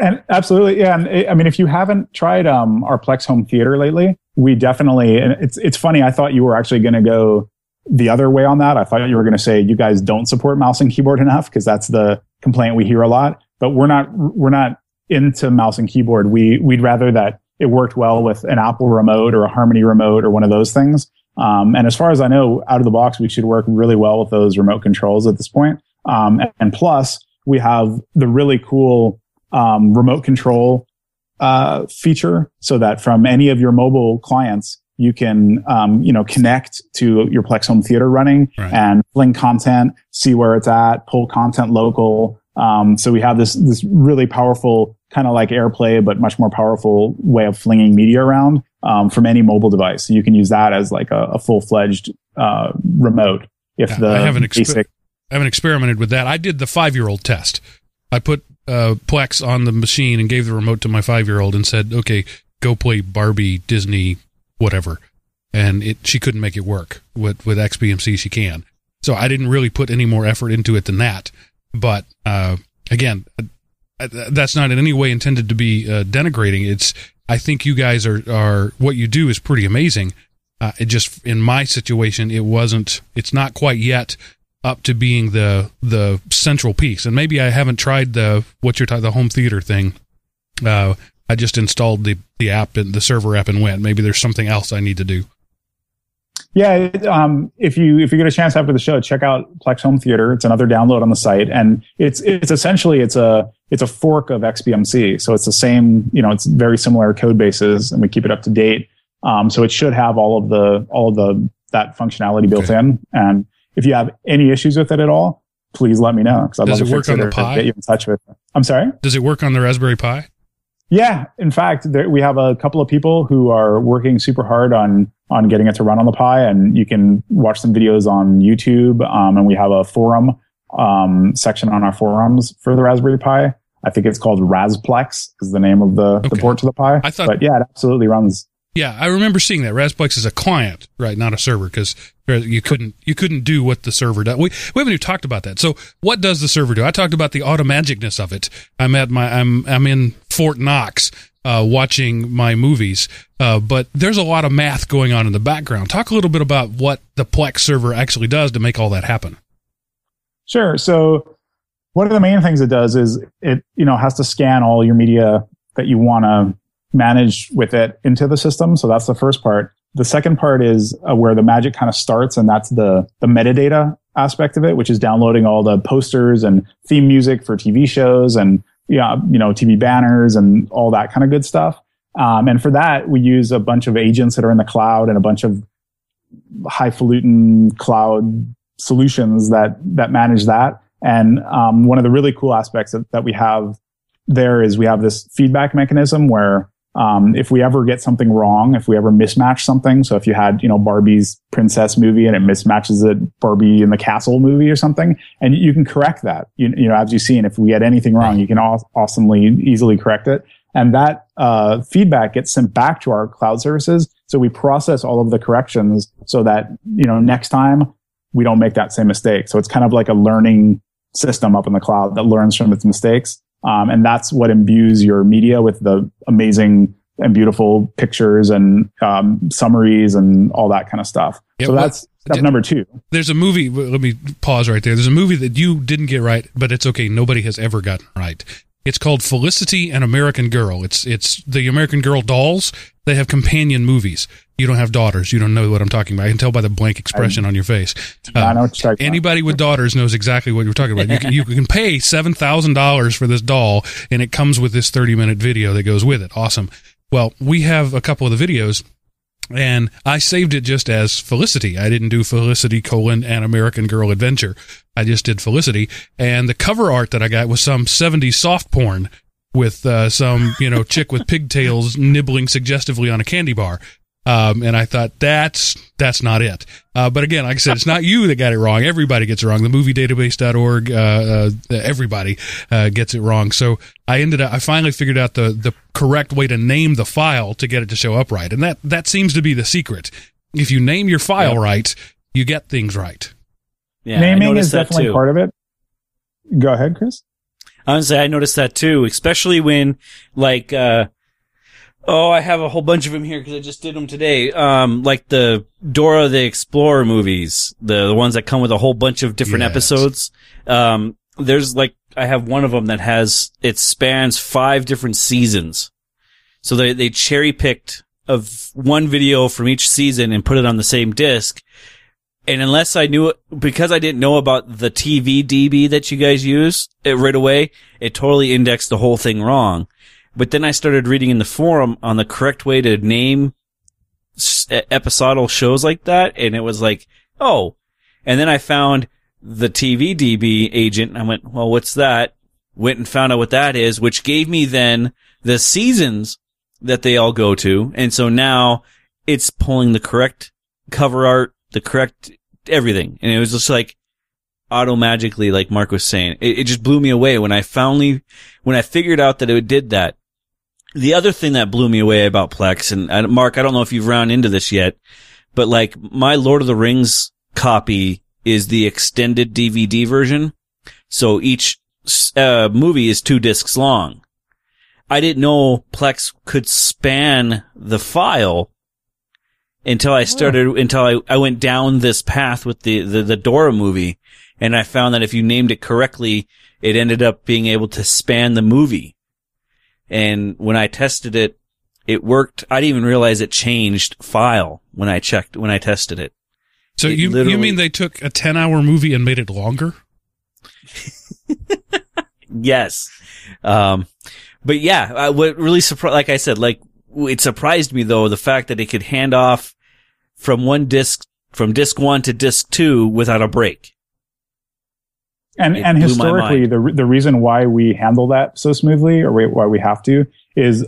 And absolutely, yeah. And I mean, if you haven't tried our Plex Home Theater lately, we definitely. And it's funny. I thought you were actually going to go the other way on that. I thought you were going to say you guys don't support mouse and keyboard enough, because that's the complaint we hear a lot. But we're not into mouse and keyboard. We'd rather that it worked well with an Apple remote or a Harmony remote or one of those things. And as far as I know, out of the box, we should work really well with those remote controls at this point. And plus, we have the really cool remote control feature, so that from any of your mobile clients, you can connect to your Plex Home Theater running, right, and fling content, see where it's at, pull content local. So we have this really powerful, kind of like AirPlay, but much more powerful way of flinging media around from any mobile device. So you can use that as like a full-fledged remote. I haven't experimented with that. I did the 5-year-old test. I put Plex on the machine and gave the remote to my 5-year-old and said, okay, go play Barbie, Disney, whatever. And she couldn't make it work. With XBMC, she can. So I didn't really put any more effort into it than that. But again, that's not in any way intended to be denigrating. I think you guys are what you do is pretty amazing. It just, in my situation, it's not quite yet up to being the central piece. And maybe I haven't tried the home theater thing. I just installed the app and the server app and went. Maybe there's something else I need to do. Yeah, if you get a chance after the show, check out Plex Home Theater. It's another download on the site, and it's essentially a fork of XBMC. So it's the same, it's very similar code bases, and we keep it up to date. So it should have all of that functionality built in. And if you have any issues with it at all, please let me know, because I'd love to fix it or get you in touch with it. I'm sorry? Does it work on the Raspberry Pi? Yeah, in fact, we have a couple of people who are working super hard on getting it to run on the Pi, and you can watch some videos on YouTube, and we have a forum section on our forums for the Raspberry Pi. I think it's called RasPlex is the name of the port to the Pi. But yeah, it absolutely runs. Yeah, I remember seeing that. RasPlex is a client, right, not a server, because you couldn't do what the server does. We haven't even talked about that. So what does the server do? I talked about the automagicness of it. I'm in Fort Knox watching my movies, but there's a lot of math going on in the background. Talk a little bit about what the Plex server actually does to make all that happen. Sure. So one of the main things it does is it has to scan all your media that you want to manage with it into the system. So that's the first part. The second part is where the magic kind of starts, and that's the metadata aspect of it, which is downloading all the posters and theme music for TV shows and TV banners and all that kind of good stuff. And for that, we use a bunch of agents that are in the cloud and a bunch of highfalutin cloud solutions that manage that. And one of the really cool aspects that we have there is we have this feedback mechanism where if we ever get something wrong, if we ever mismatch something, so if you had, Barbie's princess movie and it mismatches it Barbie in the castle movie or something, and you can correct that. As you've seen, if we had anything wrong, you can awesomely easily correct it. And that feedback gets sent back to our cloud services. So we process all of the corrections so that, you know, next time we don't make that same mistake. So it's kind of like a learning system up in the cloud that learns from its mistakes. And that's what imbues your media with the amazing and beautiful pictures and summaries and all that kind of stuff. Yeah, so that's step number two. There's a movie, let me pause right there. There's a movie that you didn't get right, but it's okay. Nobody has ever gotten right. It's called Felicity and American Girl. It's the American Girl dolls. They have companion movies. You don't have daughters. You don't know what I'm talking about. I can tell by the blank expression on your face. Anybody with daughters knows exactly what you're talking about. You can pay $7,000 for this doll, and it comes with this 30-minute video that goes with it. Awesome. Well, we have a couple of the videos, and I saved it just as Felicity. I didn't do Felicity : An American Girl Adventure. I just did Felicity. And the cover art that I got was some 70s soft porn with some, you know, chick with pigtails nibbling suggestively on a candy bar. And I thought, that's not it. But again, like I said, it's not you that got it wrong. Everybody gets it wrong. The moviedatabase.org, everybody, gets it wrong. So I finally figured out the correct way to name the file to get it to show up right. And that seems to be the secret. If you name your file right, you get things right. Yeah, naming is definitely part of it. Go ahead, Chris. Honestly, I noticed that too, especially when, like, I have a whole bunch of them here because I just did them today. Like the Dora the Explorer movies, the ones that come with a whole bunch of different episodes. There's like, I have one of them that spans 5 different seasons. So they cherry picked of one video from each season and put it on the same disc. And unless I knew it, because I didn't know about the TV DB that you guys use right away, it totally indexed the whole thing wrong. But then I started reading in the forum on the correct way to name episodal shows like that, and it was like, oh. And then I found the TV DB agent, and I went, well, what's that? Went and found out what that is, which gave me then the seasons that they all go to. And so now it's pulling the correct cover art, the correct everything. And it was just like, automatically, like Mark was saying, it just blew me away when I figured out that it did that. The other thing that blew me away about Plex, and Mark, I don't know if you've run into this yet, but like my Lord of the Rings copy is the extended DVD version. So each movie is 2 discs long. I didn't know Plex could span the file until I started, until I went down this path with the Dora movie. And I found that if you named it correctly, it ended up being able to span the movie. And when I tested it, it worked. I didn't even realize it changed file when I tested it. So it you mean they took a 10-hour movie and made it longer? Yes. But yeah, what really surprised, like I said, like it surprised me though, the fact that it could hand off from disc 1 to disc 2 without a break. And historically, the reason why we handle that so smoothly, or why we have to, is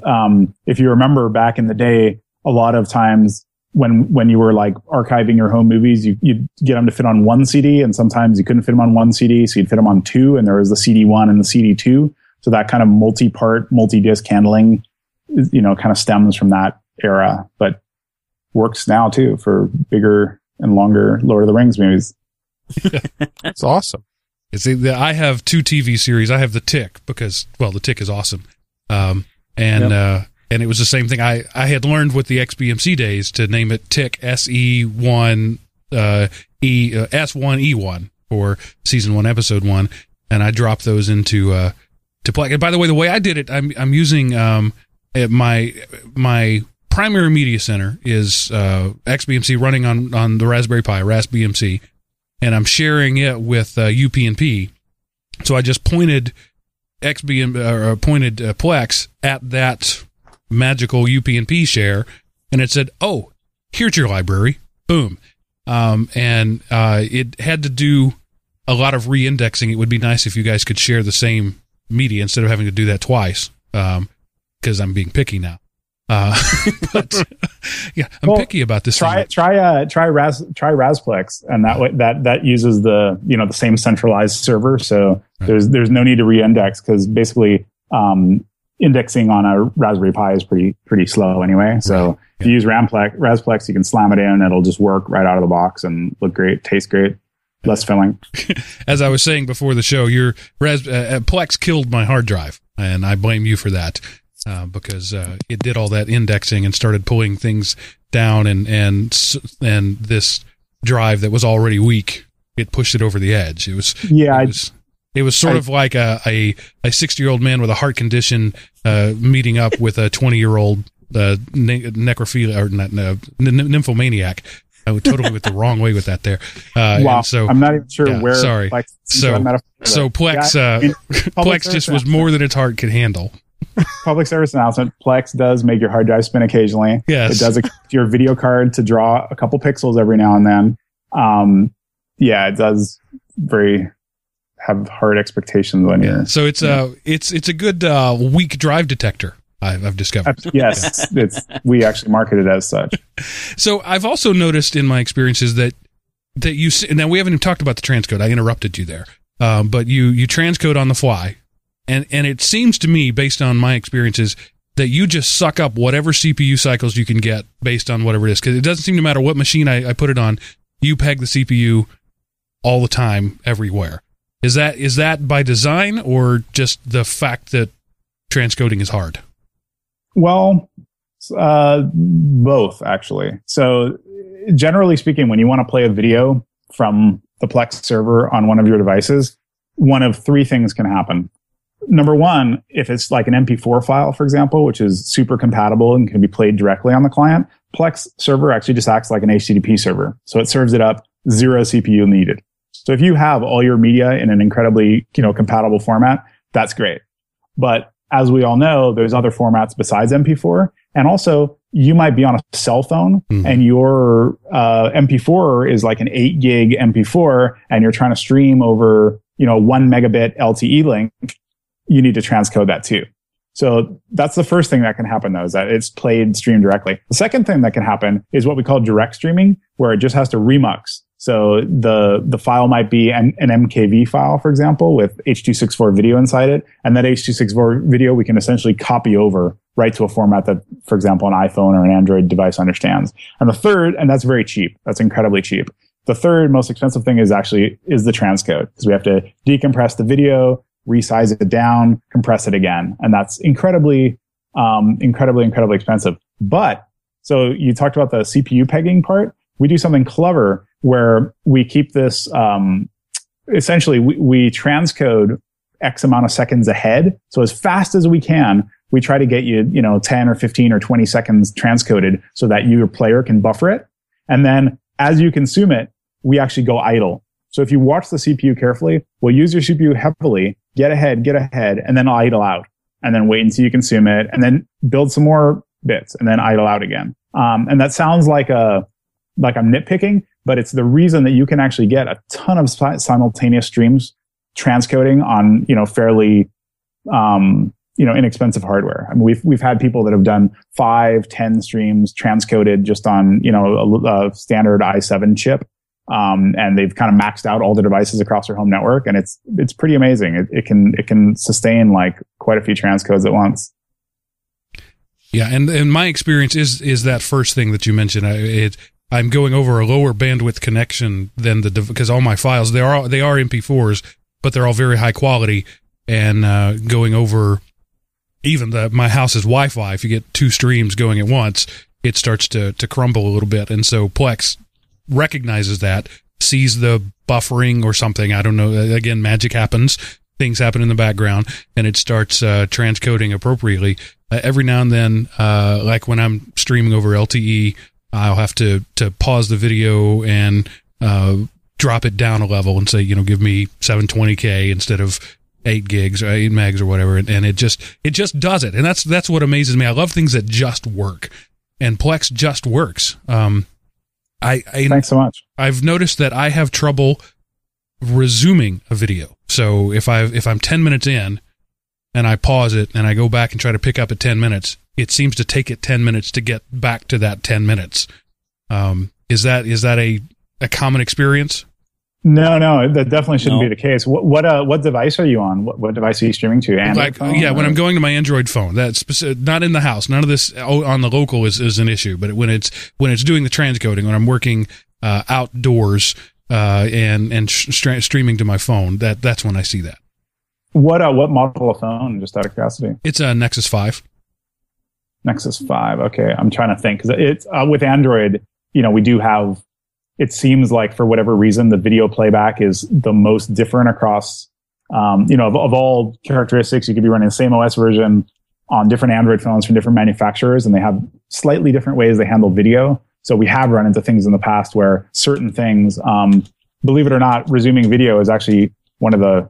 if you remember back in the day, a lot of times when you were like archiving your home movies, you'd get them to fit on 1 CD, and sometimes you couldn't fit them on 1 CD, so you'd fit them on 2, and there was the CD1 and the CD2. So that kind of multi-part, multi-disc handling, you know, kind of stems from that era, but works now too for bigger and longer Lord of the Rings movies. It's awesome. I have 2 TV series. I have The Tick because, well, The Tick is awesome. And it was the same thing. I had learned with the XBMC days to name it Tick S-E-1, S-1-E-1 for season 1, episode 1. And I dropped those into Plex. And by the way, the way I did it, I'm using my primary media center is XBMC running on the Raspberry Pi, RasBMC. And I'm sharing it with UPnP, so I just pointed Plex at that magical UPnP share, and it said, "Oh, here's your library." Boom, and it had to do a lot of reindexing. It would be nice if you guys could share the same media instead of having to do that twice, because I'm being picky now. I'm picky about this. Try RasPlex, and that way that uses the, you know, the same centralized server. So there's no need to reindex because basically indexing on a Raspberry Pi is pretty slow anyway. So right. If you use RasPlex, you can slam it in. It'll just work right out of the box and look great, taste great. Less filling. As I was saying before the show, your Plex killed my hard drive, and I blame you for that because it did all that indexing and started pulling things down, and this drive that was already weak, it pushed it over the edge. It was sort of like a 60-year-old man with a heart condition meeting up with a 20-year-old nymphomaniac. I totally went the wrong way with that there. Wow. So, I'm not even sure where. Sorry. So Plex, Plex just was more than its heart could handle. Public service announcement. Plex does make your hard drive spin occasionally. Yes. It does your video card to draw a couple pixels every now and then. It does have hard expectations when you're. So it's a good weak drive detector. I've discovered. Yes, we actually market it as such. So I've also noticed in my experiences that you now we haven't even talked about the transcode. I interrupted you there, but you transcode on the fly, and it seems to me, based on my experiences, that you just suck up whatever CPU cycles you can get based on whatever it is, because it doesn't seem to matter what machine I put it on. You peg the CPU all the time, everywhere. Is that by design or just the fact that transcoding is hard? Well, both actually. So generally speaking, when you want to play a video from the Plex server on one of your devices, one of three things can happen. Number one, if it's like an MP4 file, for example, which is super compatible and can be played directly on the client, Plex server actually just acts like an HTTP server. So it serves it up, zero CPU needed. So if you have all your media in an incredibly, compatible format, that's great. But as we all know, there's other formats besides MP4. And also, you might be on a cell phone and your MP4 is like an 8 gig MP4 and you're trying to stream over, 1 megabit LTE link. You need to transcode that too. So that's the first thing that can happen, though, is that it's streamed directly. The second thing that can happen is what we call direct streaming, where it just has to remux. So the file might be an MKV file, for example, with H.264 video inside it. And that H.264 video we can essentially copy over right to a format that, for example, an iPhone or an Android device understands. And the third, and that's very cheap, that's incredibly cheap. The third most expensive thing is the transcode, because we have to decompress the video, resize it down, compress it again. And that's incredibly expensive. But, so you talked about the CPU pegging part. We do something clever where we keep this, essentially we transcode X amount of seconds ahead. So as fast as we can, we try to get you, 10 or 15 or 20 seconds transcoded so that your player can buffer it. And then as you consume it, we actually go idle. So if you watch the CPU carefully, we'll use your CPU heavily, get ahead, and then idle out, and then wait until you consume it, and then build some more bits, and then idle out again. And that sounds like I'm nitpicking, but it's the reason that you can actually get a ton of simultaneous streams transcoding on, fairly, inexpensive hardware. I mean, we've had people that have done 5-10 streams transcoded just on, a standard i7 chip. And they've kind of maxed out all the devices across their home network. And it's pretty amazing. It can sustain like quite a few transcodes at once. Yeah. And my experience is that first thing that you mentioned. I'm going over a lower bandwidth connection than because all my files, they are MP4s, but they're all very high quality, and going over even my house's Wi-Fi. If you get two streams going at once, it starts to crumble a little bit. And so Plex recognizes that, sees the buffering or something. I don't know. Again, magic happens. Things happen in the background, and it starts transcoding appropriately. Every now and then, like when I'm streaming over LTE, I'll have to pause the video and drop it down a level and say, give me 720K instead of 8 gigs or 8 megs or whatever. And it just does it. And that's what amazes me. I love things that just work. And Plex just works. Thanks so much. I've noticed that I have trouble resuming a video. So if I'm 10 minutes in and I pause it and I go back and try to pick up at 10 minutes, it seems to take it 10 minutes to get back to that 10 minutes. Is that a common experience? No, that definitely shouldn't be the case. What device are you on? What device are you streaming to? Android phone? Yeah, when I'm going to my Android phone, that's not in the house. None of this on the local is an issue. But when it's doing the transcoding, when I'm working outdoors and streaming to my phone, that's when I see that. What model of phone? Just out of curiosity, it's a Nexus 5. Nexus 5. Okay, I'm trying to think because it's with Android. You know, we do have. It seems like for whatever reason, the video playback is the most different across, of all characteristics. You could be running the same OS version on different Android phones from different manufacturers, and they have slightly different ways they handle video. So we have run into things in the past where certain things, believe it or not, resuming video is actually one of the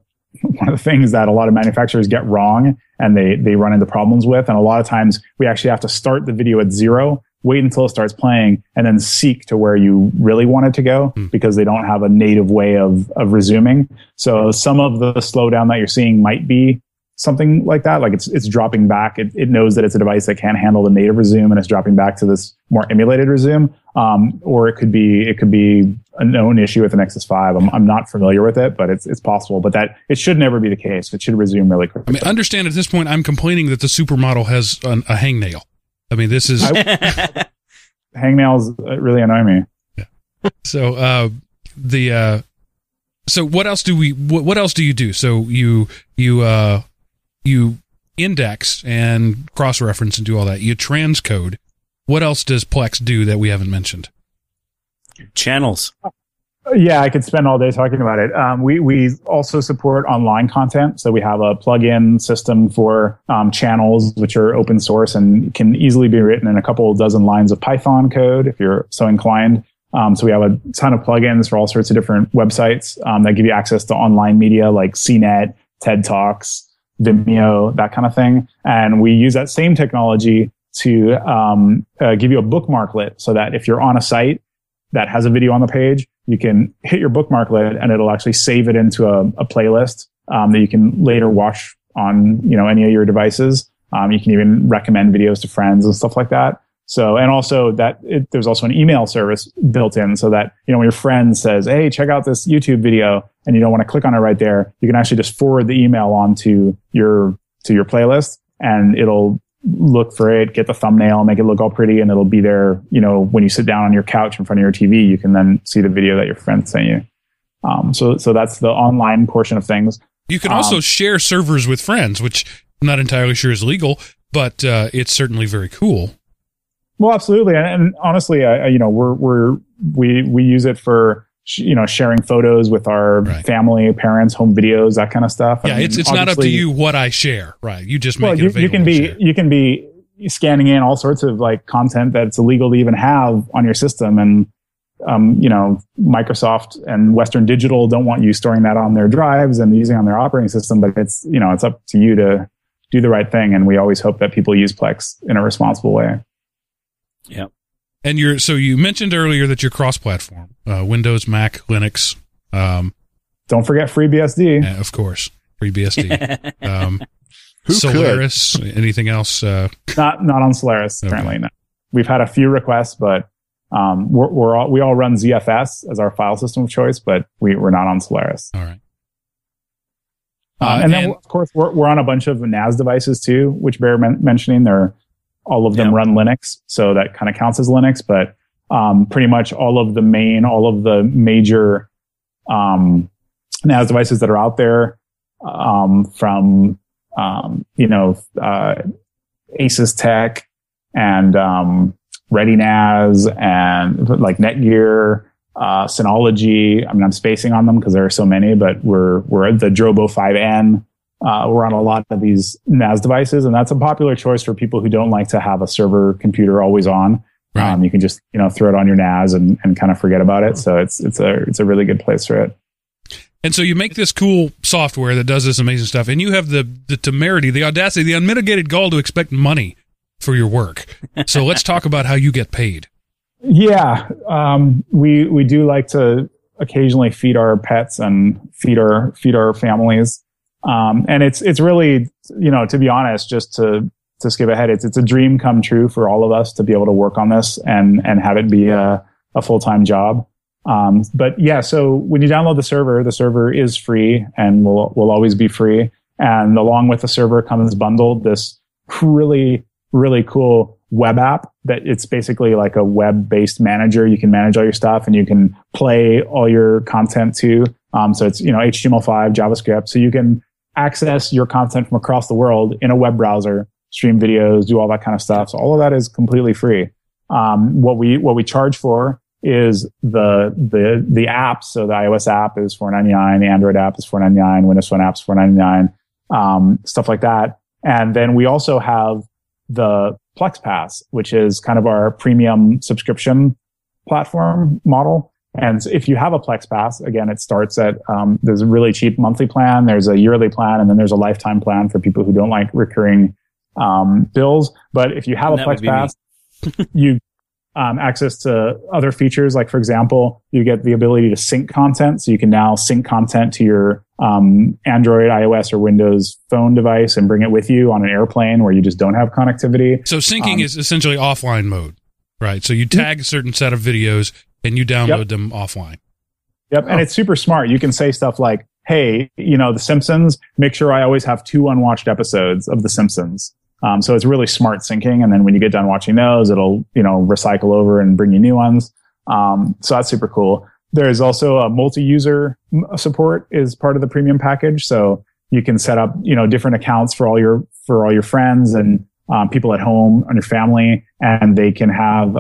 things that a lot of manufacturers get wrong and they run into problems with. And a lot of times we actually have to start the video at zero, wait until it starts playing, and then seek to where you really want it to go because they don't have a native way of resuming. So some of the slowdown that you're seeing might be something like that. Like it's dropping back. It knows that it's a device that can't handle the native resume and it's dropping back to this more emulated resume. Or it could be a known issue with the Nexus 5. I'm not familiar with it, but it's possible. But that it should never be the case. It should resume really quickly. I mean, understand at this point, I'm complaining that the supermodel has a hangnail. I mean, this is hangnails really annoy me. Yeah. So so what else do we? What else do you do? So you index and cross reference and do all that. You transcode. What else does Plex do that we haven't mentioned? Channels. Yeah, I could spend all day talking about it. We also support online content. So we have a plug-in system for channels, which are open source and can easily be written in a couple dozen lines of Python code if you're so inclined. So we have a ton of plugins for all sorts of different websites that give you access to online media like CNET, TED Talks, Vimeo, that kind of thing. And we use that same technology to give you a bookmarklet so that if you're on a site that has a video on the page, you can hit your bookmarklet and it'll actually save it into a playlist that you can later watch on any of your devices. You can even recommend videos to friends and stuff like that. So, and also there's also an email service built in so that, when your friend says, hey, check out this YouTube video and you don't want to click on it right there, you can actually just forward the email on to your playlist and it'll look for it, get the thumbnail, make it look all pretty, and it'll be there, when you sit down on your couch in front of your TV, you can then see the video that your friend sent you. So that's the online portion of things. You can also share servers with friends, which I'm not entirely sure is legal, but it's certainly very cool. Well, absolutely. And honestly, we use it for, sharing photos with our family, parents, home videos, that kind of stuff. Yeah, I mean, it's not up to you what I share, right? You just make it available. You can be scanning in all sorts of content that's illegal to even have on your system, and Microsoft and Western Digital don't want you storing that on their drives and using it on their operating system. But it's it's up to you to do the right thing, and we always hope that people use Plex in a responsible way. Yeah. And you mentioned earlier that you're cross-platform, Windows, Mac, Linux. Don't forget FreeBSD. Of course, FreeBSD. Solaris, anything else? Not on Solaris, apparently. Okay. No. We've had a few requests, but we all run ZFS as our file system of choice, but we're not on Solaris. All right. Of course, we're on a bunch of NAS devices, too, which bear mentioning. All of them run Linux, so that kind of counts as Linux. But pretty much all of the major NAS devices that are out there, from Asus Tech and ReadyNAS and Netgear, Synology. I mean, I'm spacing on them because there are so many, but we're at the Drobo 5N. We're on a lot of these NAS devices, and that's a popular choice for people who don't like to have a server computer always on. Right. You can just throw it on your NAS and kind of forget about it. So it's a really good place for it. And so you make this cool software that does this amazing stuff, and you have the temerity, the audacity, the unmitigated gall to expect money for your work. So let's talk about how you get paid. Yeah, we do like to occasionally feed our pets and feed our families. And it's really, to be honest, just to skip ahead, it's a dream come true for all of us to be able to work on this and have it be a full-time job. But yeah, so when you download the server is free and will always be free. And along with the server comes bundled this really, really cool web app that it's basically like a web-based manager. You can manage all your stuff and you can play all your content too. So it's, you know, HTML5, JavaScript. So you can access your content from across the world in a web browser, stream videos, do all that kind of stuff. So all of that is completely free. What we charge for is the apps. So the iOS app is $4.99, the Android app is $4.99, Windows Phone app's $4.99, stuff like that. And then we also have the Plex Pass, which is kind of our premium subscription platform model. And if you have a Plex Pass, again, it starts at, there's a really cheap monthly plan, there's a yearly plan, and then there's a lifetime plan for people who don't like recurring bills. But if you have a Plex Pass, you access to other features. Like, for example, you get the ability to sync content. So you can now sync content to your Android, iOS, or Windows phone device and bring it with you on an airplane where you just don't have connectivity. So syncing is essentially offline mode, right? So you tag a certain set of videos and you download them offline. Yep. Oh. And it's super smart. You can say stuff like, hey, you know, The Simpsons, make sure I always have 2 unwatched episodes of The Simpsons. So it's really smart syncing. And then when you get done watching those, it'll, you know, recycle over and bring you new ones. So that's super cool. There's also a multi-user support is part of the premium package. So you can set up, you know, different accounts for all your friends and people at home and your family. And they can have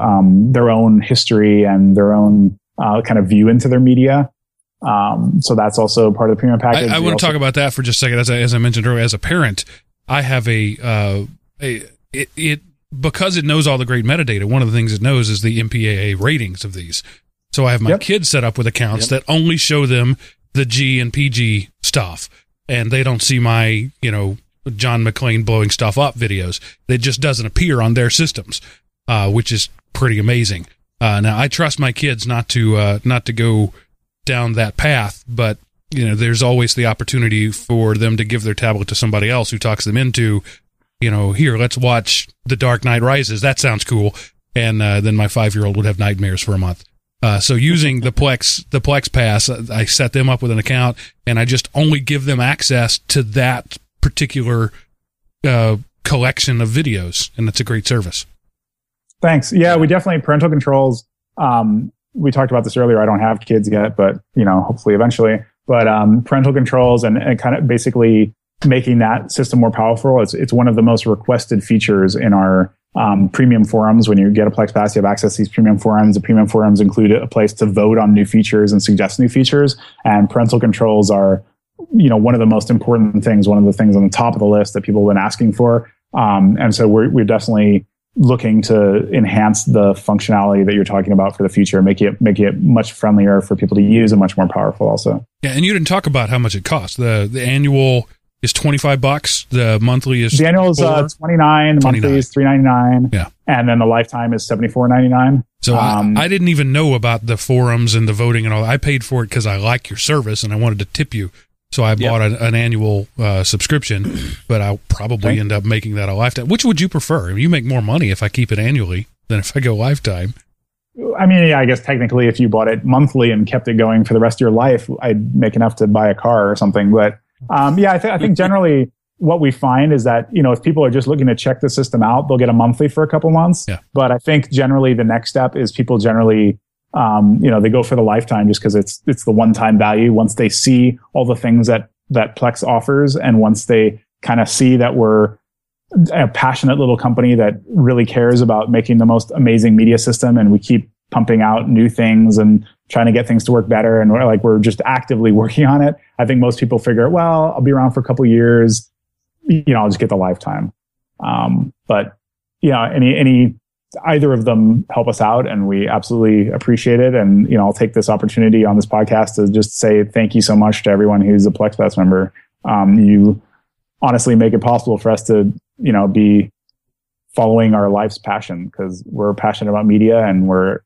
their own history and their own kind of view into their media. So that's also part of the premium package. I want to talk about that for just a second. As I mentioned earlier, as a parent, I have a because it knows all the great metadata. One of the things it knows is the MPAA ratings of these. So I have my kids set up with accounts that only show them the G and PG stuff, and they don't see my, you know, John McClane blowing stuff up videos. It just doesn't appear on their systems, which is pretty amazing. Now I trust my kids not to go down that path, but you know, there's always the opportunity for them to give their tablet to somebody else who talks them into, you know, here, let's watch The Dark Knight Rises. That sounds cool. And then my 5-year-old would have nightmares for a month. So using the Plex Pass, I set them up with an account, and I just only give them access to that particular collection of videos, and that's a great service. Thanks. Yeah, we definitely, parental controls. We talked about this earlier. I don't have kids yet, but, you know, hopefully eventually. But parental controls and kind of basically making that system more powerful. It's one of the most requested features in our premium forums. When you get a Plex Pass, you have access to these premium forums. The premium forums include a place to vote on new features and suggest new features. And parental controls are, you know, one of the most important things, one of the things on the top of the list that people have been asking for. And so we're definitely looking to enhance the functionality that you're talking about for the future, make it much friendlier for people to use and much more powerful also. Yeah, and you didn't talk about how much it costs. The annual is $25, the monthly is the annual is $29, the monthly is $3.99. Yeah. And then the lifetime is $74.99. So I didn't even know about the forums and the voting and all. I paid for it because I like your service and I wanted to tip you. So I bought an annual subscription, but I'll probably end up making that a lifetime. Which would you prefer? I mean, you make more money if I keep it annually than if I go lifetime. I mean, yeah, I guess technically if you bought it monthly and kept it going for the rest of your life, I'd make enough to buy a car or something. But I think generally what we find is that, you know, if people are just looking to check the system out, they'll get a monthly for a couple months. Yeah. But I think generally the next step is people generally... you know, they go for the lifetime just because it's the one-time value. Once they see all the things that Plex offers, and once they kind of see that we're a passionate little company that really cares about making the most amazing media system, and we keep pumping out new things and trying to get things to work better, and we're just actively working on it. I think most people figure, well, I'll be around for a couple years, you know, I'll just get the lifetime. But yeah, either of them help us out, and we absolutely appreciate it. And, you know, I'll take this opportunity on this podcast to just say thank you so much to everyone who's a Plex Pass member. You honestly make it possible for us to, you know, be following our life's passion, because we're passionate about media, and we're,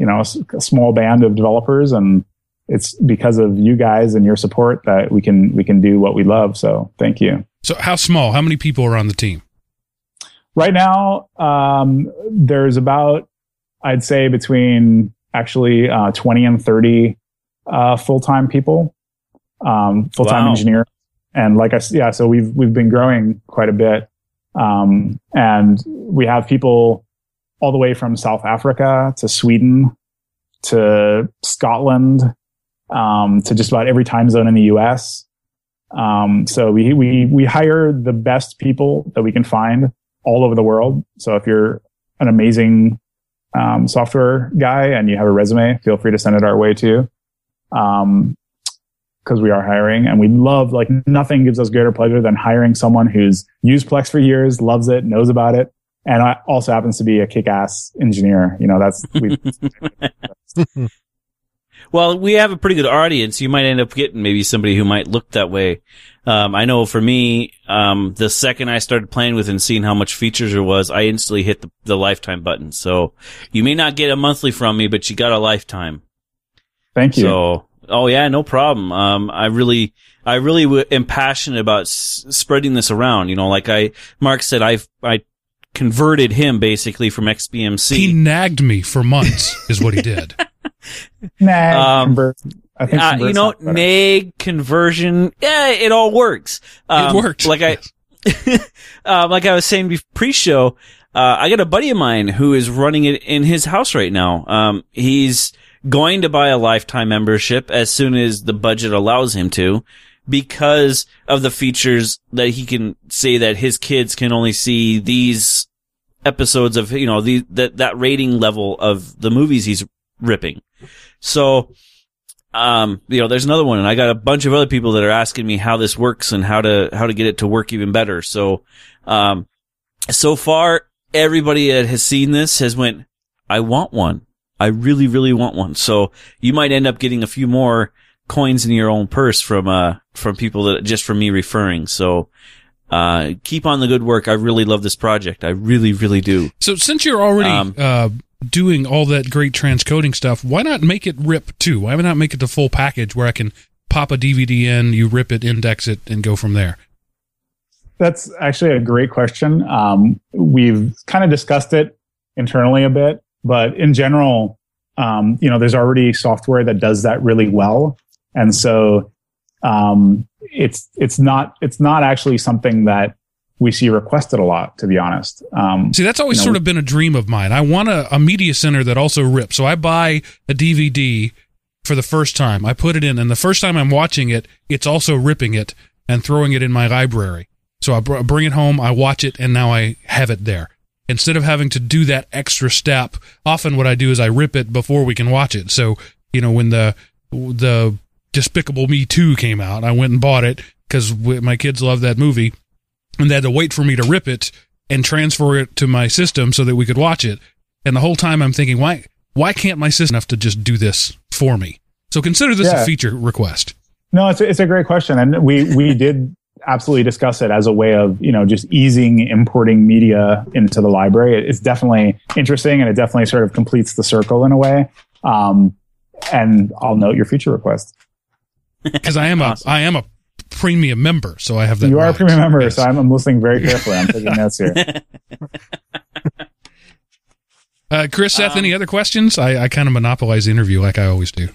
you know, a small band of developers, and it's because of you guys and your support that we can do what we love. So thank you. So how small, how many people are on the team? Right now, there's about, I'd say between actually 20 and 30 full-time people, full-time engineers. And like I said, yeah, so we've been growing quite a bit. And we have people all the way from South Africa to Sweden to Scotland, to just about every time zone in the US. So we hire the best people that we can find all over the world. So if you're an amazing, software guy and you have a resume, feel free to send it our way too. 'Cause we are hiring, and we love, like, nothing gives us greater pleasure than hiring someone who's used Plex for years, loves it, knows about it, and also happens to be a kick-ass engineer. You know, Well, we have a pretty good audience. You might end up getting maybe somebody who might look that way. I know for me, the second I started playing with and seeing how much features there was, I instantly hit the lifetime button. So you may not get a monthly from me, but you got a lifetime. Thank you. So, oh yeah, no problem. I really am passionate about spreading this around. You know, like Mark said, I converted him basically from XBMC. He nagged me for months is what he did. Nag, conversion, yeah, it all works. It works. Like I was saying pre-show, I got a buddy of mine who is running it in his house right now. He's going to buy a lifetime membership as soon as the budget allows him to, because of the features that he can say that his kids can only see these episodes of, you know, that rating level of the movies he's ripping. So, you know, there's another one, and I got a bunch of other people that are asking me how this works and how to get it to work even better. So, so far everybody that has seen this has went, I want one. I really, really want one. So you might end up getting a few more coins in your own purse from people that just from me referring. So, keep on the good work. I really love this project. I really, really do. So since you're already, doing all that great transcoding stuff, why not make it RIP too? Why not make it the full package where I can pop a DVD in, you rip it, index it, and go from there? That's actually a great question. We've kind of discussed it internally a bit, but in general, you know, there's already software that does that really well. And so, it's not actually something that we see requested a lot, to be honest. See, that's always sort of been a dream of mine. I want a media center that also rips. So I buy a DVD for the first time. I put it in, and the first time I'm watching it, it's also ripping it and throwing it in my library. So I bring it home, I watch it, and now I have it there. Instead of having to do that extra step, often what I do is I rip it before we can watch it. So, you know, when the Despicable Me 2 came out, I went and bought it because my kids love that movie. And they had to wait for me to rip it and transfer it to my system so that we could watch it. And the whole time I'm thinking, why can't my system have to just do this for me? So consider this a feature request. No, it's a great question. And we did absolutely discuss it as a way of, you know, just easing importing media into the library. It's definitely interesting, and it definitely sort of completes the circle in a way. And I'll note your feature request. Because I am awesome. I am a premium member, so I have that. You are a premium member, yes. So I'm listening very carefully. I'm taking notes here. Chris, Seth, any other questions? I kind of monopolize the interview like I always do.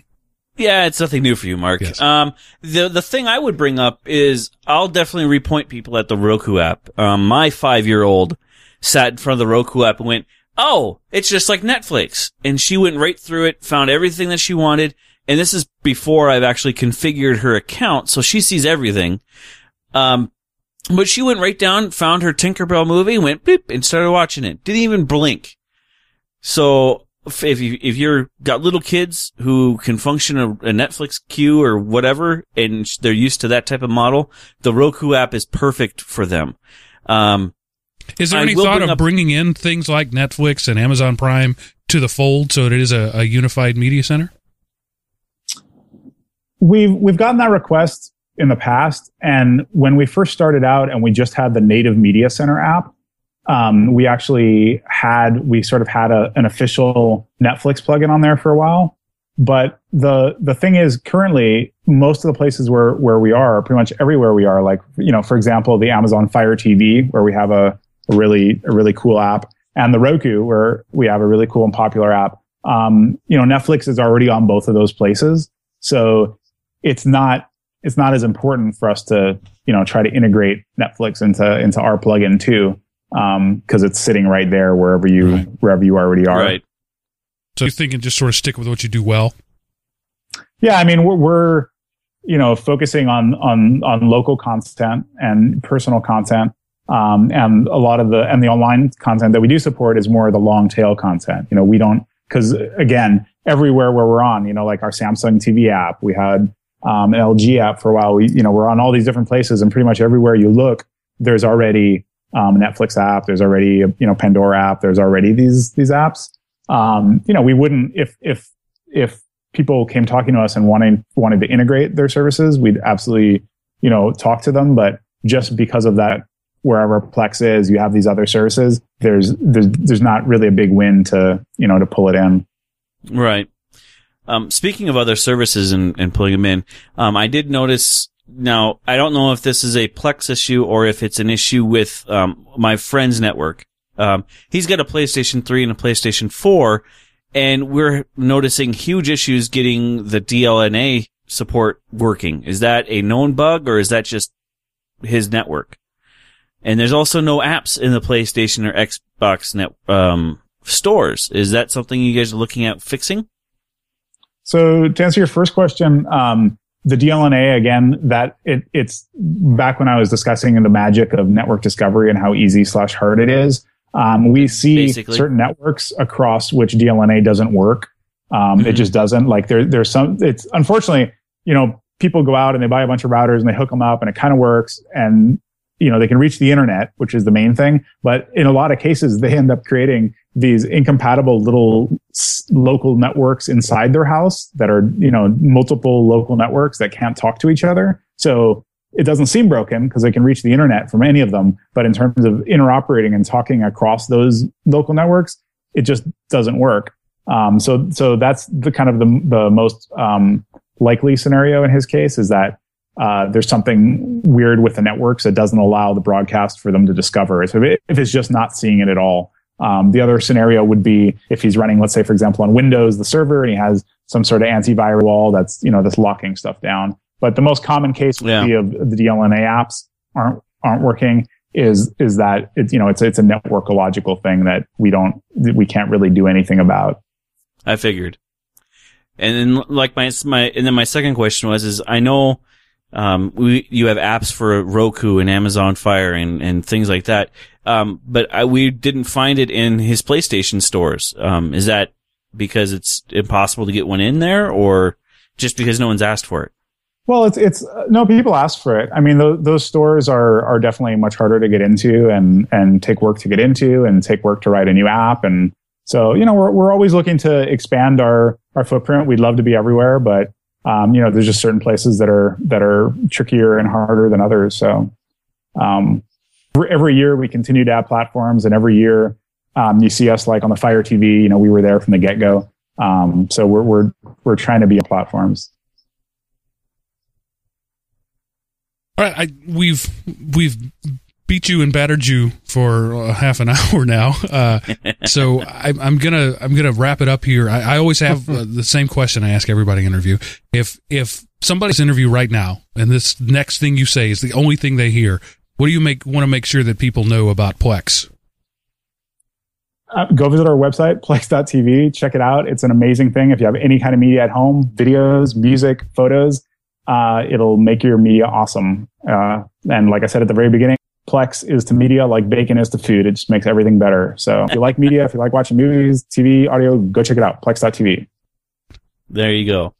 Yeah, it's nothing new for you, Mark. Yes. The thing I would bring up is I'll definitely repoint people at the Roku app. My 5-year-old sat in front of the Roku app and went, "Oh, it's just like Netflix," and she went right through it, found everything that she wanted. And this is before I've actually configured her account, so she sees everything. But she went right down, found her Tinkerbell movie, went bloop, and started watching it. Didn't even blink. So if you're got little kids who can function a Netflix queue or whatever, and they're used to that type of model, the Roku app is perfect for them. Is there any thought of bringing in things like Netflix and Amazon Prime to the fold so that it is a unified media center? We've gotten that request in the past, and when we first started out and we just had the native media center app, we sort of had an official Netflix plugin on there for a while. But the thing is, currently most of the places where we are, pretty much everywhere we are, like, you know, for example, the Amazon Fire TV, where we have a really cool app, and the Roku, where we have a really cool and popular app. Netflix is already on both of those places, so it's not as important for us to try to integrate Netflix into our plugin too, because it's sitting right there wherever you already are. Right. So you're thinking just sort of stick with what you do well. Yeah, I mean we're focusing on local content and personal content. And a lot of the online content that we do support is more of the long tail content. We don't, cause again, everywhere where we're on, like our Samsung TV app, we had, an LG app for a while. We're on all these different places, and pretty much everywhere you look, there's already, Netflix app. There's already, Pandora app. There's already these apps. We wouldn't, if people came talking to us and wanted to integrate their services, we'd absolutely, talk to them. But just because of that, wherever Plex is, you have these other services. There's not really a big win to to pull it in. Right. Speaking of other services and pulling them in, I did notice. Now I don't know if this is a Plex issue or if it's an issue with my friend's network. He's got a PlayStation 3 and a PlayStation 4, and we're noticing huge issues getting the DLNA support working. Is that a known bug, or is that just his network? And there's also no apps in the PlayStation or Xbox stores. Is that something you guys are looking at fixing? So to answer your first question, the DLNA, again, that it's back when I was discussing the magic of network discovery and how easy/hard it is. We see certain networks across which DLNA doesn't work. It just doesn't. Like there's some. It's unfortunately, people go out and they buy a bunch of routers and they hook them up and it kind of works, and they can reach the internet, which is the main thing. But in a lot of cases, they end up creating these incompatible little local networks inside their house that are, multiple local networks that can't talk to each other. So it doesn't seem broken because they can reach the internet from any of them. But in terms of interoperating and talking across those local networks, it just doesn't work. So that's the kind of the most likely scenario in his case, is that there's something weird with the networks that doesn't allow the broadcast for them to discover. So if it's just not seeing it at all. The other scenario would be if he's running, let's say, for example, on Windows, the server, and he has some sort of antivirus wall that's, that's locking stuff down. But the most common case would be of the DLNA apps aren't working is that it's, it's a networkological thing that we can't really do anything about. I figured. And then like my second question was I know, you have apps for Roku and Amazon Fire and things like that. But we didn't find it in his PlayStation stores. Is that because it's impossible to get one in there, or just because no one's asked for it? Well, it's no, people ask for it. I mean, those stores are definitely much harder to get into and take work to get into and take work to write a new app. And so, we're always looking to expand our footprint. We'd love to be everywhere, but there's just certain places that are trickier and harder than others. So, every year we continue to add platforms, and every year, you see us like on the Fire TV, we were there from the get-go. So we're trying to be on platforms. All right. We've beat you and battered you for half an hour now. So I'm gonna wrap it up here. I always have the same question I ask everybody in interview. If somebody's interview right now and this next thing you say is the only thing they hear, what do you want to make sure that people know about Plex? Go visit our website, Plex.tv. Check it out. It's an amazing thing. If you have any kind of media at home, videos, music, photos, it'll make your media awesome. And like I said at the very beginning, Plex is to media like bacon is to food. It just makes everything better. So if you like media, if you like watching movies, TV, audio, go check it out. Plex.tv. There you go.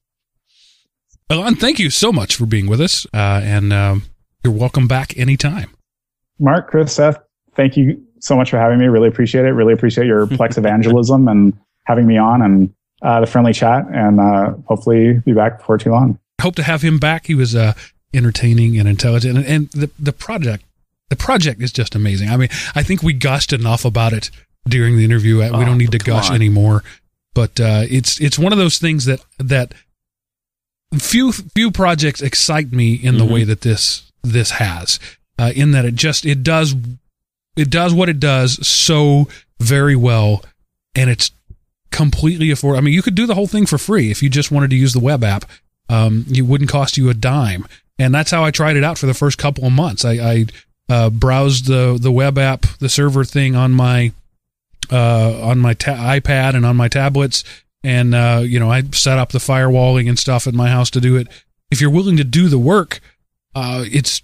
Elan, thank you so much for being with us. You're welcome back anytime. Mark, Chris, Seth, thank you so much for having me. Really appreciate it. Really appreciate your Plex evangelism and having me on and the friendly chat. And hopefully be back before too long. I hope to have him back. He was entertaining and intelligent. And the project is just amazing. I mean, I think we gushed enough about it during the interview. We don't need to gush anymore. But it's one of those things that few projects excite me in the way that this has, in that it does what it does so very well, and it's completely affordable. I mean, you could do the whole thing for free if you just wanted to use the web app. It wouldn't cost you a dime. And that's how I tried it out for the first couple of months. I browsed the web app, the server thing on my iPad and on my tablets. And, I set up the firewalling and stuff at my house to do it. If you're willing to do the work, it's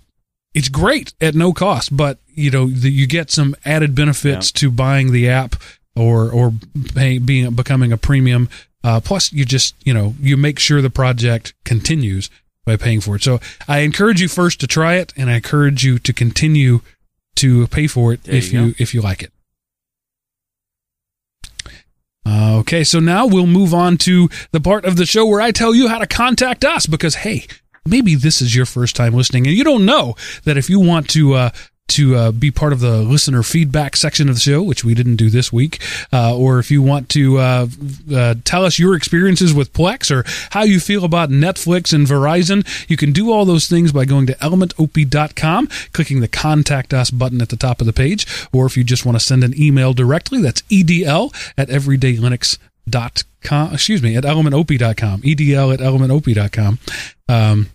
great at no cost, but you get some added benefits to buying the app or becoming a premium. Plus you just, you make sure the project continues by paying for it. So I encourage you first to try it, and I encourage you to continue to pay for it if you like it. Okay, so now we'll move on to the part of the show where I tell you how to contact us, because, hey, maybe this is your first time listening, and you don't know that if you want to be part of the listener feedback section of the show, which we didn't do this week, or if you want to tell us your experiences with Plex or how you feel about Netflix and Verizon, you can do all those things by going to elementop.com, clicking the Contact Us button at the top of the page, or if you just want to send an email directly, that's edl at elementop.com, edl at elementop.com.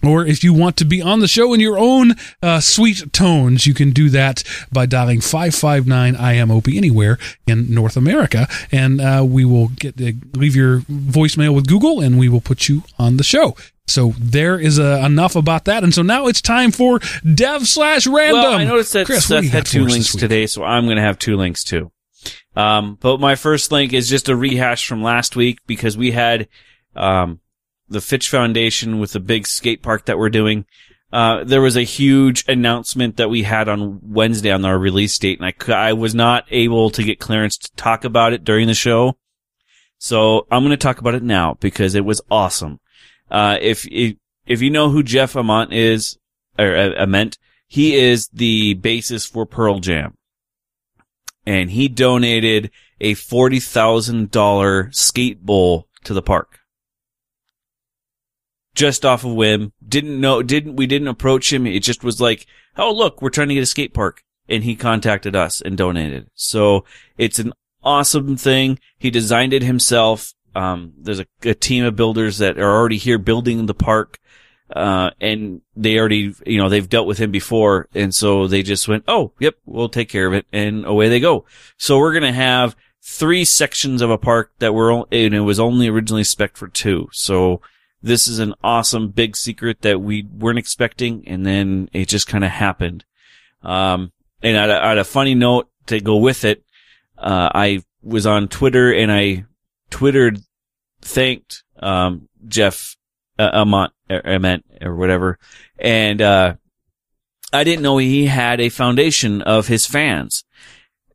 Or if you want to be on the show in your own sweet tones, you can do that by dialing 559-IMOP anywhere in North America, and we will leave your voicemail with Google, and we will put you on the show. So there is enough about that, and so now it's time for Dev/Random. Well, I noticed that Chris, Seth had two links today, so I'm going to have two links too. But my first link is just a rehash from last week, because we had... the Fitch Foundation with the big skate park that we're doing. There was a huge announcement that we had on Wednesday on our release date, and I was not able to get clearance to talk about it during the show. So I'm going to talk about it now because it was awesome. If you know who Jeff Ament is, or Ament, he is the bassist for Pearl Jam. And he donated a $40,000 skate bowl to the park. Just off a whim, we didn't approach him. It just was like, oh look, we're trying to get a skate park, and he contacted us and donated. So it's an awesome thing. He designed it himself. There's a team of builders that are already here building the park, and they already, they've dealt with him before, and so they just went, oh yep, we'll take care of it, and away they go. So we're gonna have 3 sections of a park that and it was only originally spec'd for 2. So this is an awesome big secret that we weren't expecting, and then it just kind of happened. And on a funny note to go with it, I was on Twitter, and I Twittered thanked Jeff Ament or whatever, and I didn't know he had a foundation of his fans,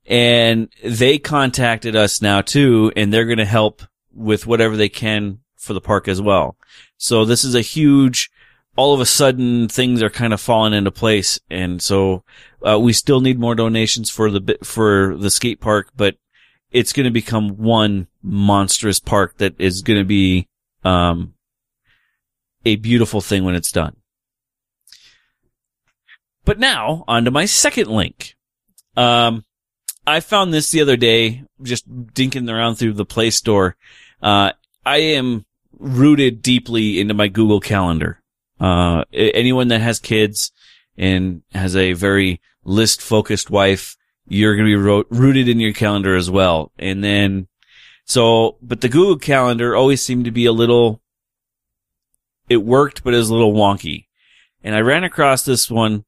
and they contacted us now too, and they're going to help with whatever they can for the park as well. So this is a huge, all of a sudden things are kind of falling into place, and so we still need more donations for the skate park, but it's going to become one monstrous park that is going to be a beautiful thing when it's done. But now on to my second link. I found this the other day just dinking around through the Play Store. I am rooted deeply into my Google Calendar. Anyone that has kids and has a very list-focused wife, you're going to be rooted in your calendar as well. And then, but the Google Calendar always seemed to be it worked, but it was a little wonky. And I ran across this one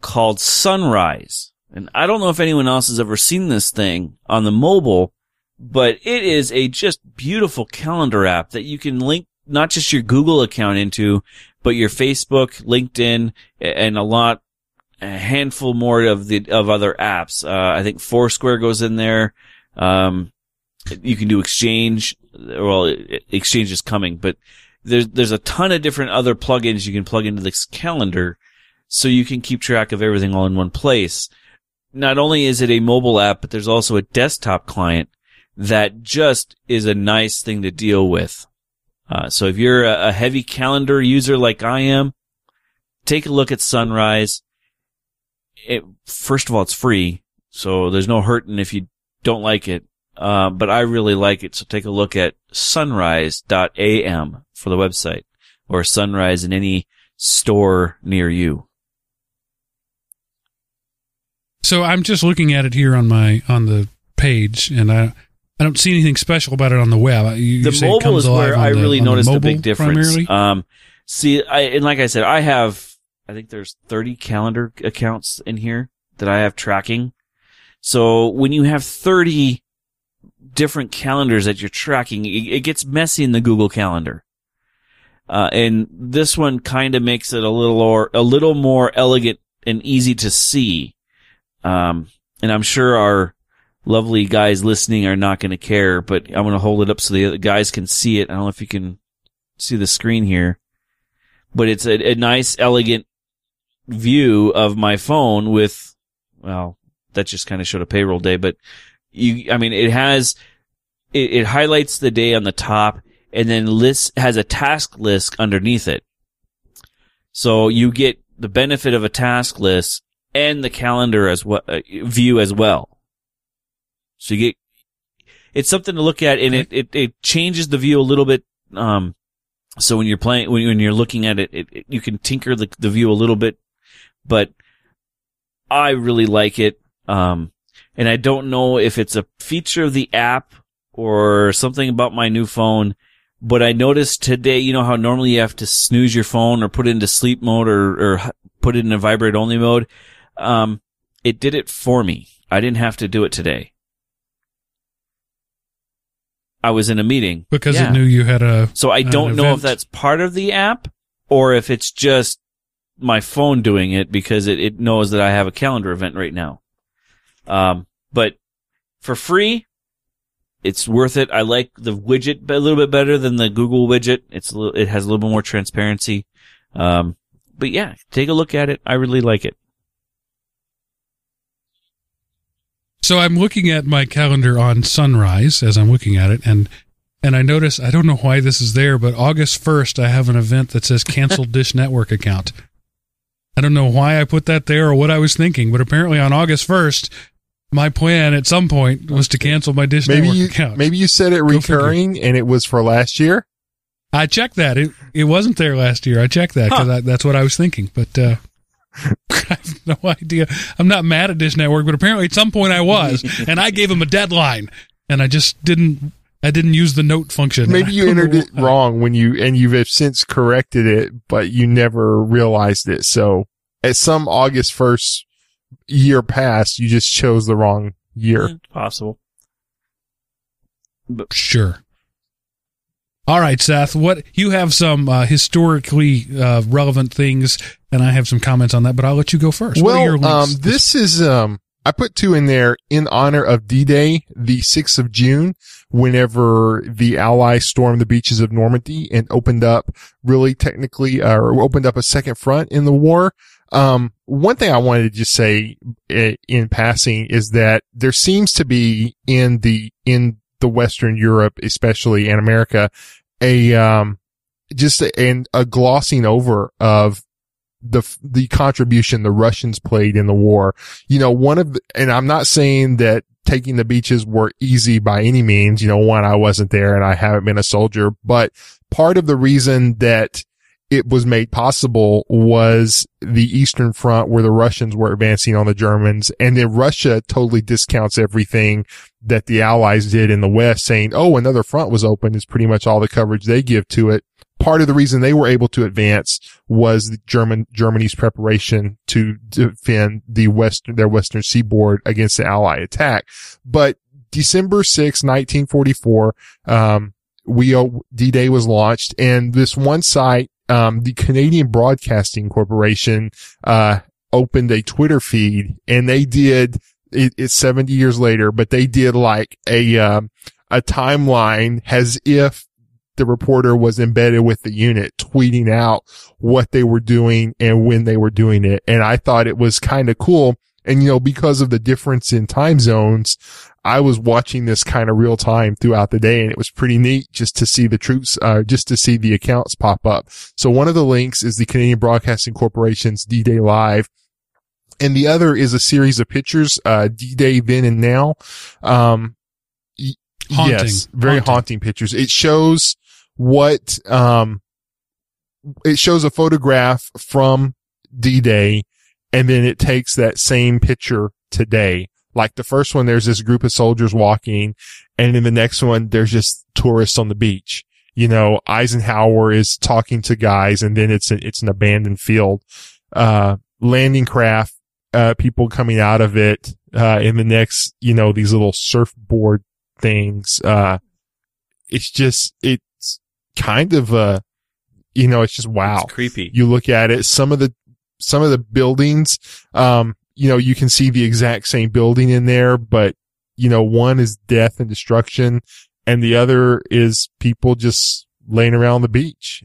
called Sunrise. And I don't know if anyone else has ever seen this thing on the mobile, but it is a just beautiful calendar app that you can link not just your Google account into, but your Facebook, LinkedIn, and a handful more of other apps. I think Foursquare goes in there. You can do Exchange. Well, Exchange is coming, but there's a ton of different other plugins you can plug into this calendar, so you can keep track of everything all in one place. Not only is it a mobile app, but there's also a desktop client that just is a nice thing to deal with. So if you're a heavy calendar user like I am, take a look at Sunrise. First of all, it's free, so there's no hurting if you don't like it. But I really like it, so take a look at sunrise.am for the website, or Sunrise in any store near you. So I'm just looking at it here on the page, and I don't see anything special about it on the web. The mobile is where I really noticed a big difference. And like I said, I think there's 30 calendar accounts in here that I have tracking. So when you have 30 different calendars that you're tracking, it gets messy in the Google Calendar. And this one kind of makes it a little more elegant and easy to see. And I'm sure our lovely guys listening are not going to care, but I'm going to hold it up so the other guys can see it. I don't know if you can see the screen here, but it's a nice, elegant view of my phone with, well, that just kind of showed a payroll day, but it highlights the day on the top and then has a task list underneath it. So you get the benefit of a task list and the calendar view as well. So you it's something to look at, and it changes the view a little bit. So when you're looking at it, you can tinker the view a little bit, but I really like it. And I don't know if it's a feature of the app or something about my new phone, but I noticed today, you know how normally you have to snooze your phone or put it into sleep mode or put it in a vibrate only mode. It did it for me. I didn't have to do it today. I was in a meeting. Because it knew you had an event. So I don't know if that's part of the app or if it's just my phone doing it because it knows that I have a calendar event right now. But for free, it's worth it. I like the widget a little bit better than the Google widget. It has a little bit more transparency. But yeah, take a look at it. I really like it. So I'm looking at my calendar on Sunrise as I'm looking at it, and I notice, I don't know why this is there, but August 1st, I have an event that says canceled Dish Network account. I don't know why I put that there or what I was thinking, but apparently on August 1st, my plan at some point was to cancel my Dish Network account. Maybe you said it recurring and it was for last year? I checked that. It wasn't there last year. I checked that because that's what I was thinking, but... I have no idea. I'm not mad at Dish Network, but apparently at some point I was, and I gave him a deadline, and I just didn't. I didn't use the note function. Maybe you entered it wrong and you've since corrected it, but you never realized it. So at some August 1st year past, you just chose the wrong year. It's possible. But sure. All right, Seth, you have some historically relevant things, and I have some comments on that, but I'll let you go first. Well, what are your links? This is, I put two in there in honor of D-Day, the 6th of June, whenever the Allies stormed the beaches of Normandy and opened up a second front in the war. One thing I wanted to just say in passing is that there seems to be in the Western Europe, especially in America, a glossing over of the contribution the Russians played in the war. You know, and I'm not saying that taking the beaches were easy by any means. You know, one, I wasn't there and I haven't been a soldier, but part of the reason that it was made possible was the Eastern Front where the Russians were advancing on the Germans. And then Russia totally discounts everything that the Allies did in the West, saying, oh, another front was open is pretty much all the coverage they give to it. Part of the reason they were able to advance was the Germany's preparation to defend their Western seaboard against the Allied attack. But December 6, 1944, D-Day was launched, and this one site, the Canadian Broadcasting Corporation, opened a Twitter feed, and they did, it's 70 years later, but they did like a timeline as if the reporter was embedded with the unit, tweeting out what they were doing and when they were doing it. And I thought it was kind of cool. And, you know, because of the difference in time zones, I was watching this kind of real time throughout the day, and it was pretty neat just to see the troops, just to see the accounts pop up. So one of the links is the Canadian Broadcasting Corporation's D-Day Live. And the other is a series of pictures, D-Day then and now. Haunting. Yes, very haunting pictures. It shows what, it shows a photograph from D-Day, and then it takes that same picture today. Like the first one, there's this group of soldiers walking, and in the next one, there's just tourists on the beach. You know, Eisenhower is talking to guys, and then it's an abandoned field. Landing craft, people coming out of it, in the next, you know, these little surfboard things. It's just, it's kind of, you know, it's just wow. It's creepy. You look at it. Some of the buildings, you know, you can see the exact same building in there, but, you know, one is death and destruction, and the other is people just laying around the beach.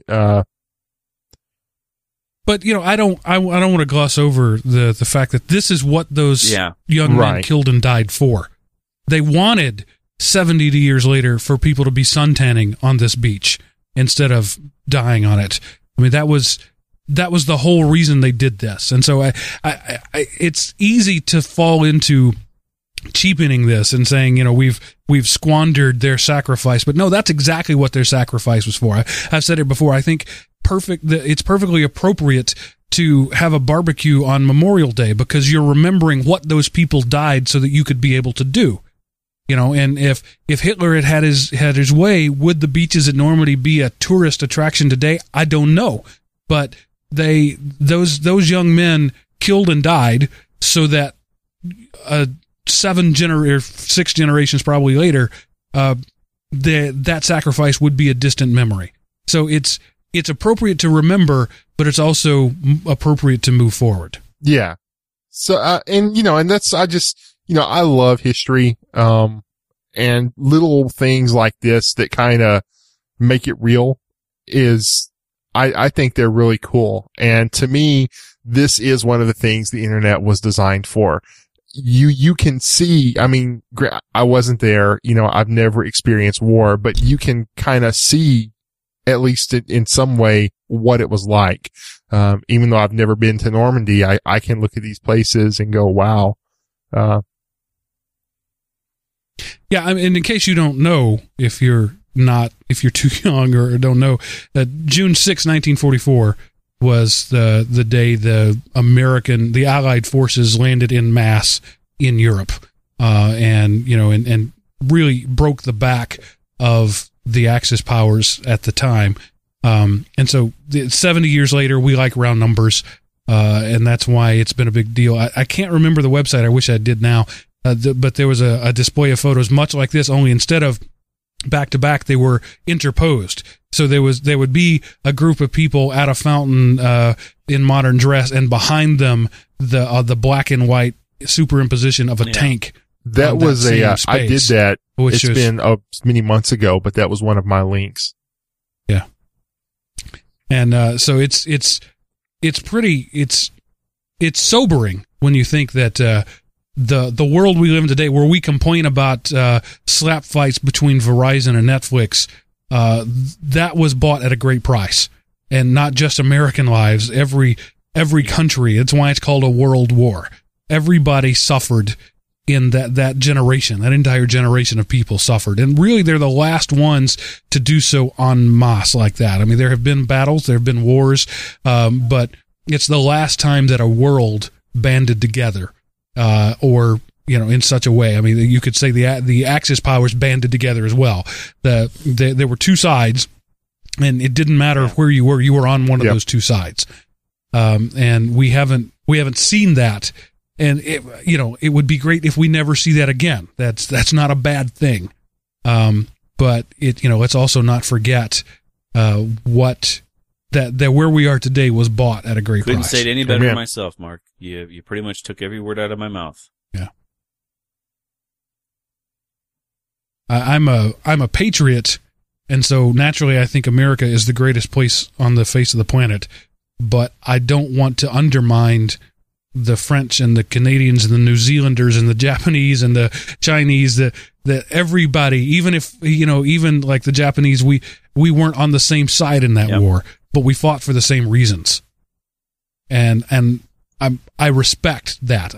But, you know, I don't want to gloss over the fact that this is what those young men killed and died for. They wanted 70 years later for people to be suntanning on this beach instead of dying on it. I mean, that was the whole reason they did this. And so I it's easy to fall into cheapening this and saying, you know, we've squandered their sacrifice, but no, that's exactly what their sacrifice was for. I've said it before. I think it's perfectly appropriate to have a barbecue on Memorial Day because you're remembering what those people died so that you could be able to do. You know, and if Hitler had his way, would the beaches at Normandy be a tourist attraction today? I don't know. But those young men killed and died so that six generations probably later, that sacrifice would be a distant memory. So it's appropriate to remember, but it's also appropriate to move forward. Yeah. So, and you know, and that's, I just, you know, I love history. And little things like this that kind of make it real is, I think they're really cool. And to me, this is one of the things the internet was designed for. You can see, I mean, I wasn't there, you know, I've never experienced war, but you can kind of see, at least in some way, what it was like. Even though I've never been to Normandy, I can look at these places and go, wow. Yeah. I mean, and in case you don't know, if you're too young or don't know, that June 6, 1944 was the day the Allied forces landed in mass in Europe, and, you know, and really broke the back of the Axis powers at the time. And so 70 years later, we like round numbers, and that's why it's been a big deal. I can't remember the website. I wish I did now, but there was a display of photos much like this, only instead of back to back, they were interposed. So there would be a group of people at a fountain in modern dress, and behind them the black and white superimposition of a tank. That was I did that. It's been many months ago, but that was one of my links. Yeah, and so it's pretty it's sobering when you think that. The world we live in today, where we complain about slap fights between Verizon and Netflix, that was bought at a great price, and not just American lives. Every country. That's why it's called a world war. Everybody suffered in that generation. That entire generation of people suffered, and really, they're the last ones to do so en masse like that. I mean, there have been battles, there have been wars, but it's the last time that a world banded together. Or, you know, in such a way. I mean, you could say the Axis powers banded together as well. There were two sides, and it didn't matter where you were on one of those two sides. And we haven't seen that. And it, you know, it would be great if we never see that again. That's not a bad thing. But it, you know, let's also not forget, that where we are today was bought at a great price. Couldn't say it any better myself, Mark. You pretty much took every word out of my mouth. Yeah. I'm a patriot, and so naturally I think America is the greatest place on the face of the planet, but I don't want to undermine the French and the Canadians and the New Zealanders and the Japanese and the Chinese, that everybody, even if, you know, even like the Japanese, we weren't on the same side in that war, but we fought for the same reasons. And I respect that.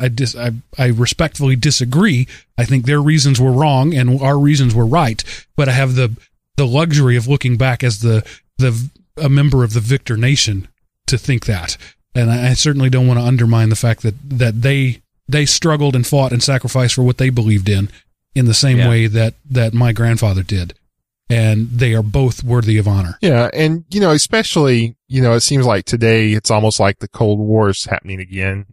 I respectfully disagree. I think their reasons were wrong and our reasons were right. But I have the luxury of looking back as a member of the victor nation to think that. And I certainly don't want to undermine the fact that they struggled and fought and sacrificed for what they believed in the same way that my grandfather did. And they are both worthy of honor. Yeah. And, especially, it seems like today it's almost like the Cold War is happening again,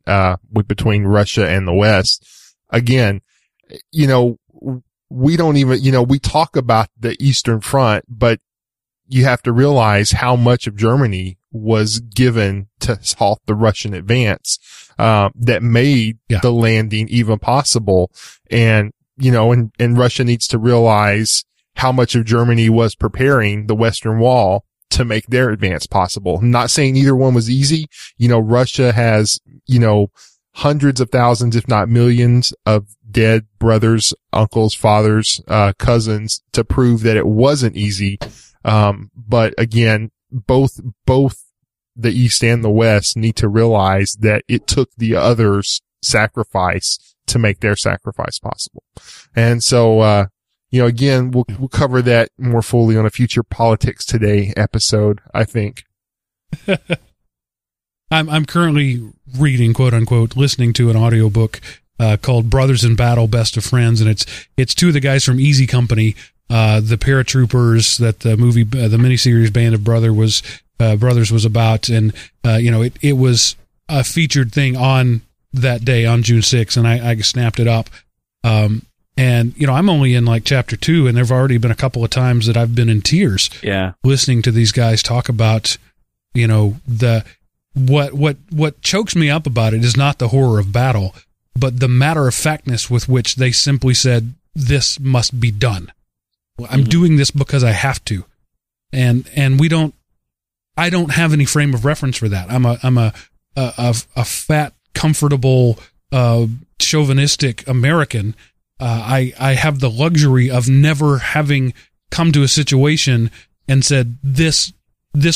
between Russia and the West. Again, we don't even, we talk about the Eastern Front, but you have to realize how much of Germany was given to halt the Russian advance, that made the landing even possible. And, and Russia needs to realize how much of Germany was preparing the Western Wall to make their advance possible. I'm not saying either one was easy. Russia has, hundreds of thousands, if not millions of dead brothers, uncles, fathers, cousins to prove that it wasn't easy. But again, both the East and the West need to realize that it took the other's sacrifice to make their sacrifice possible. And so, again, we'll cover that more fully on a future Politics Today episode, I think. I'm currently reading, quote unquote, listening to an audiobook called Brothers in Battle, Best of Friends, and it's two of the guys from Easy Company, the paratroopers that the movie, the miniseries Band of Brothers was about, and it was a featured thing on that day on June 6th, and I snapped it up. And, I'm only in like chapter 2, and there've already been a couple of times that I've been in tears listening to these guys talk about, what chokes me up about it is not the horror of battle, but the matter of factness with which they simply said, this must be done. I'm doing this because I have to. And I don't have any frame of reference for that. I'm a fat, comfortable, chauvinistic American. I have the luxury of never having come to a situation and said, this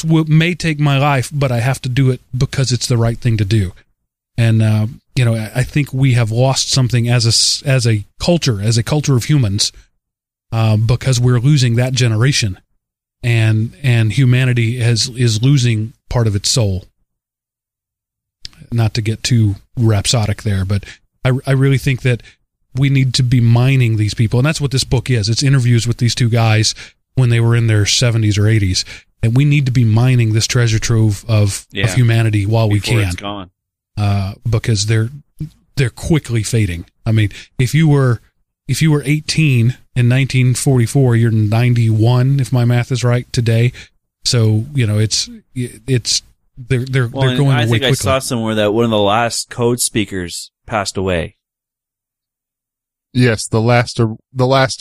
may take my life, but I have to do it because it's the right thing to do. And, I think we have lost something as a culture of humans, because we're losing that generation and humanity is losing part of its soul. Not to get too rhapsodic there, but I really think that we need to be mining these people. And that's what this book is. It's interviews with these two guys when they were in their 70s or 80s. And we need to be mining this treasure trove of humanity while we can. Before it's gone. Because they're quickly fading. I mean, if you were 18 in 1944, you're 91, if my math is right, today. So, it's they're going away quickly. I think I saw somewhere that one of the last code speakers passed away. Yes, the last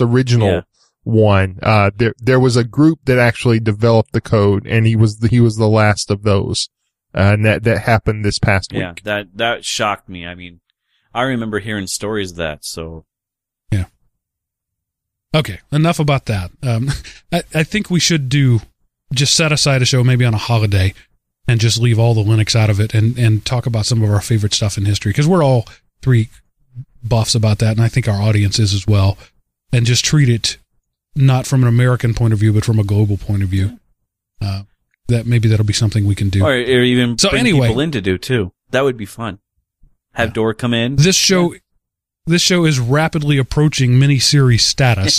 original one. There was a group that actually developed the code, and he was the last of those. And that happened this past week. Yeah, that shocked me. I mean, I remember hearing stories of that. So, yeah. Okay, enough about that. I think we should just set aside a show maybe on a holiday, and just leave all the Linux out of it, and talk about some of our favorite stuff in history, because we're all three buffs about that, and I think our audience is as well, and just treat it not from an American point of view but from a global point of view. That maybe that'll be something we can do, or even so. Anyway, people in to do too. That would be fun. Have Dora come in. This show is rapidly approaching mini-series status,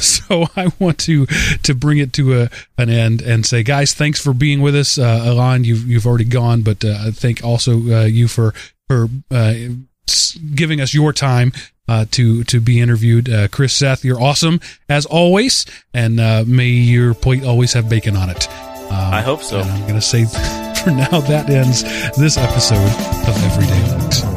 so I want to bring it to an end and say, guys, thanks for being with us. Elan, you've already gone, but I thank also you for giving us your time to be interviewed. Chris, Seth, you're awesome as always, and may your plate always have bacon on it. I hope so. And I'm going to say for now that ends this episode of Everyday Linux.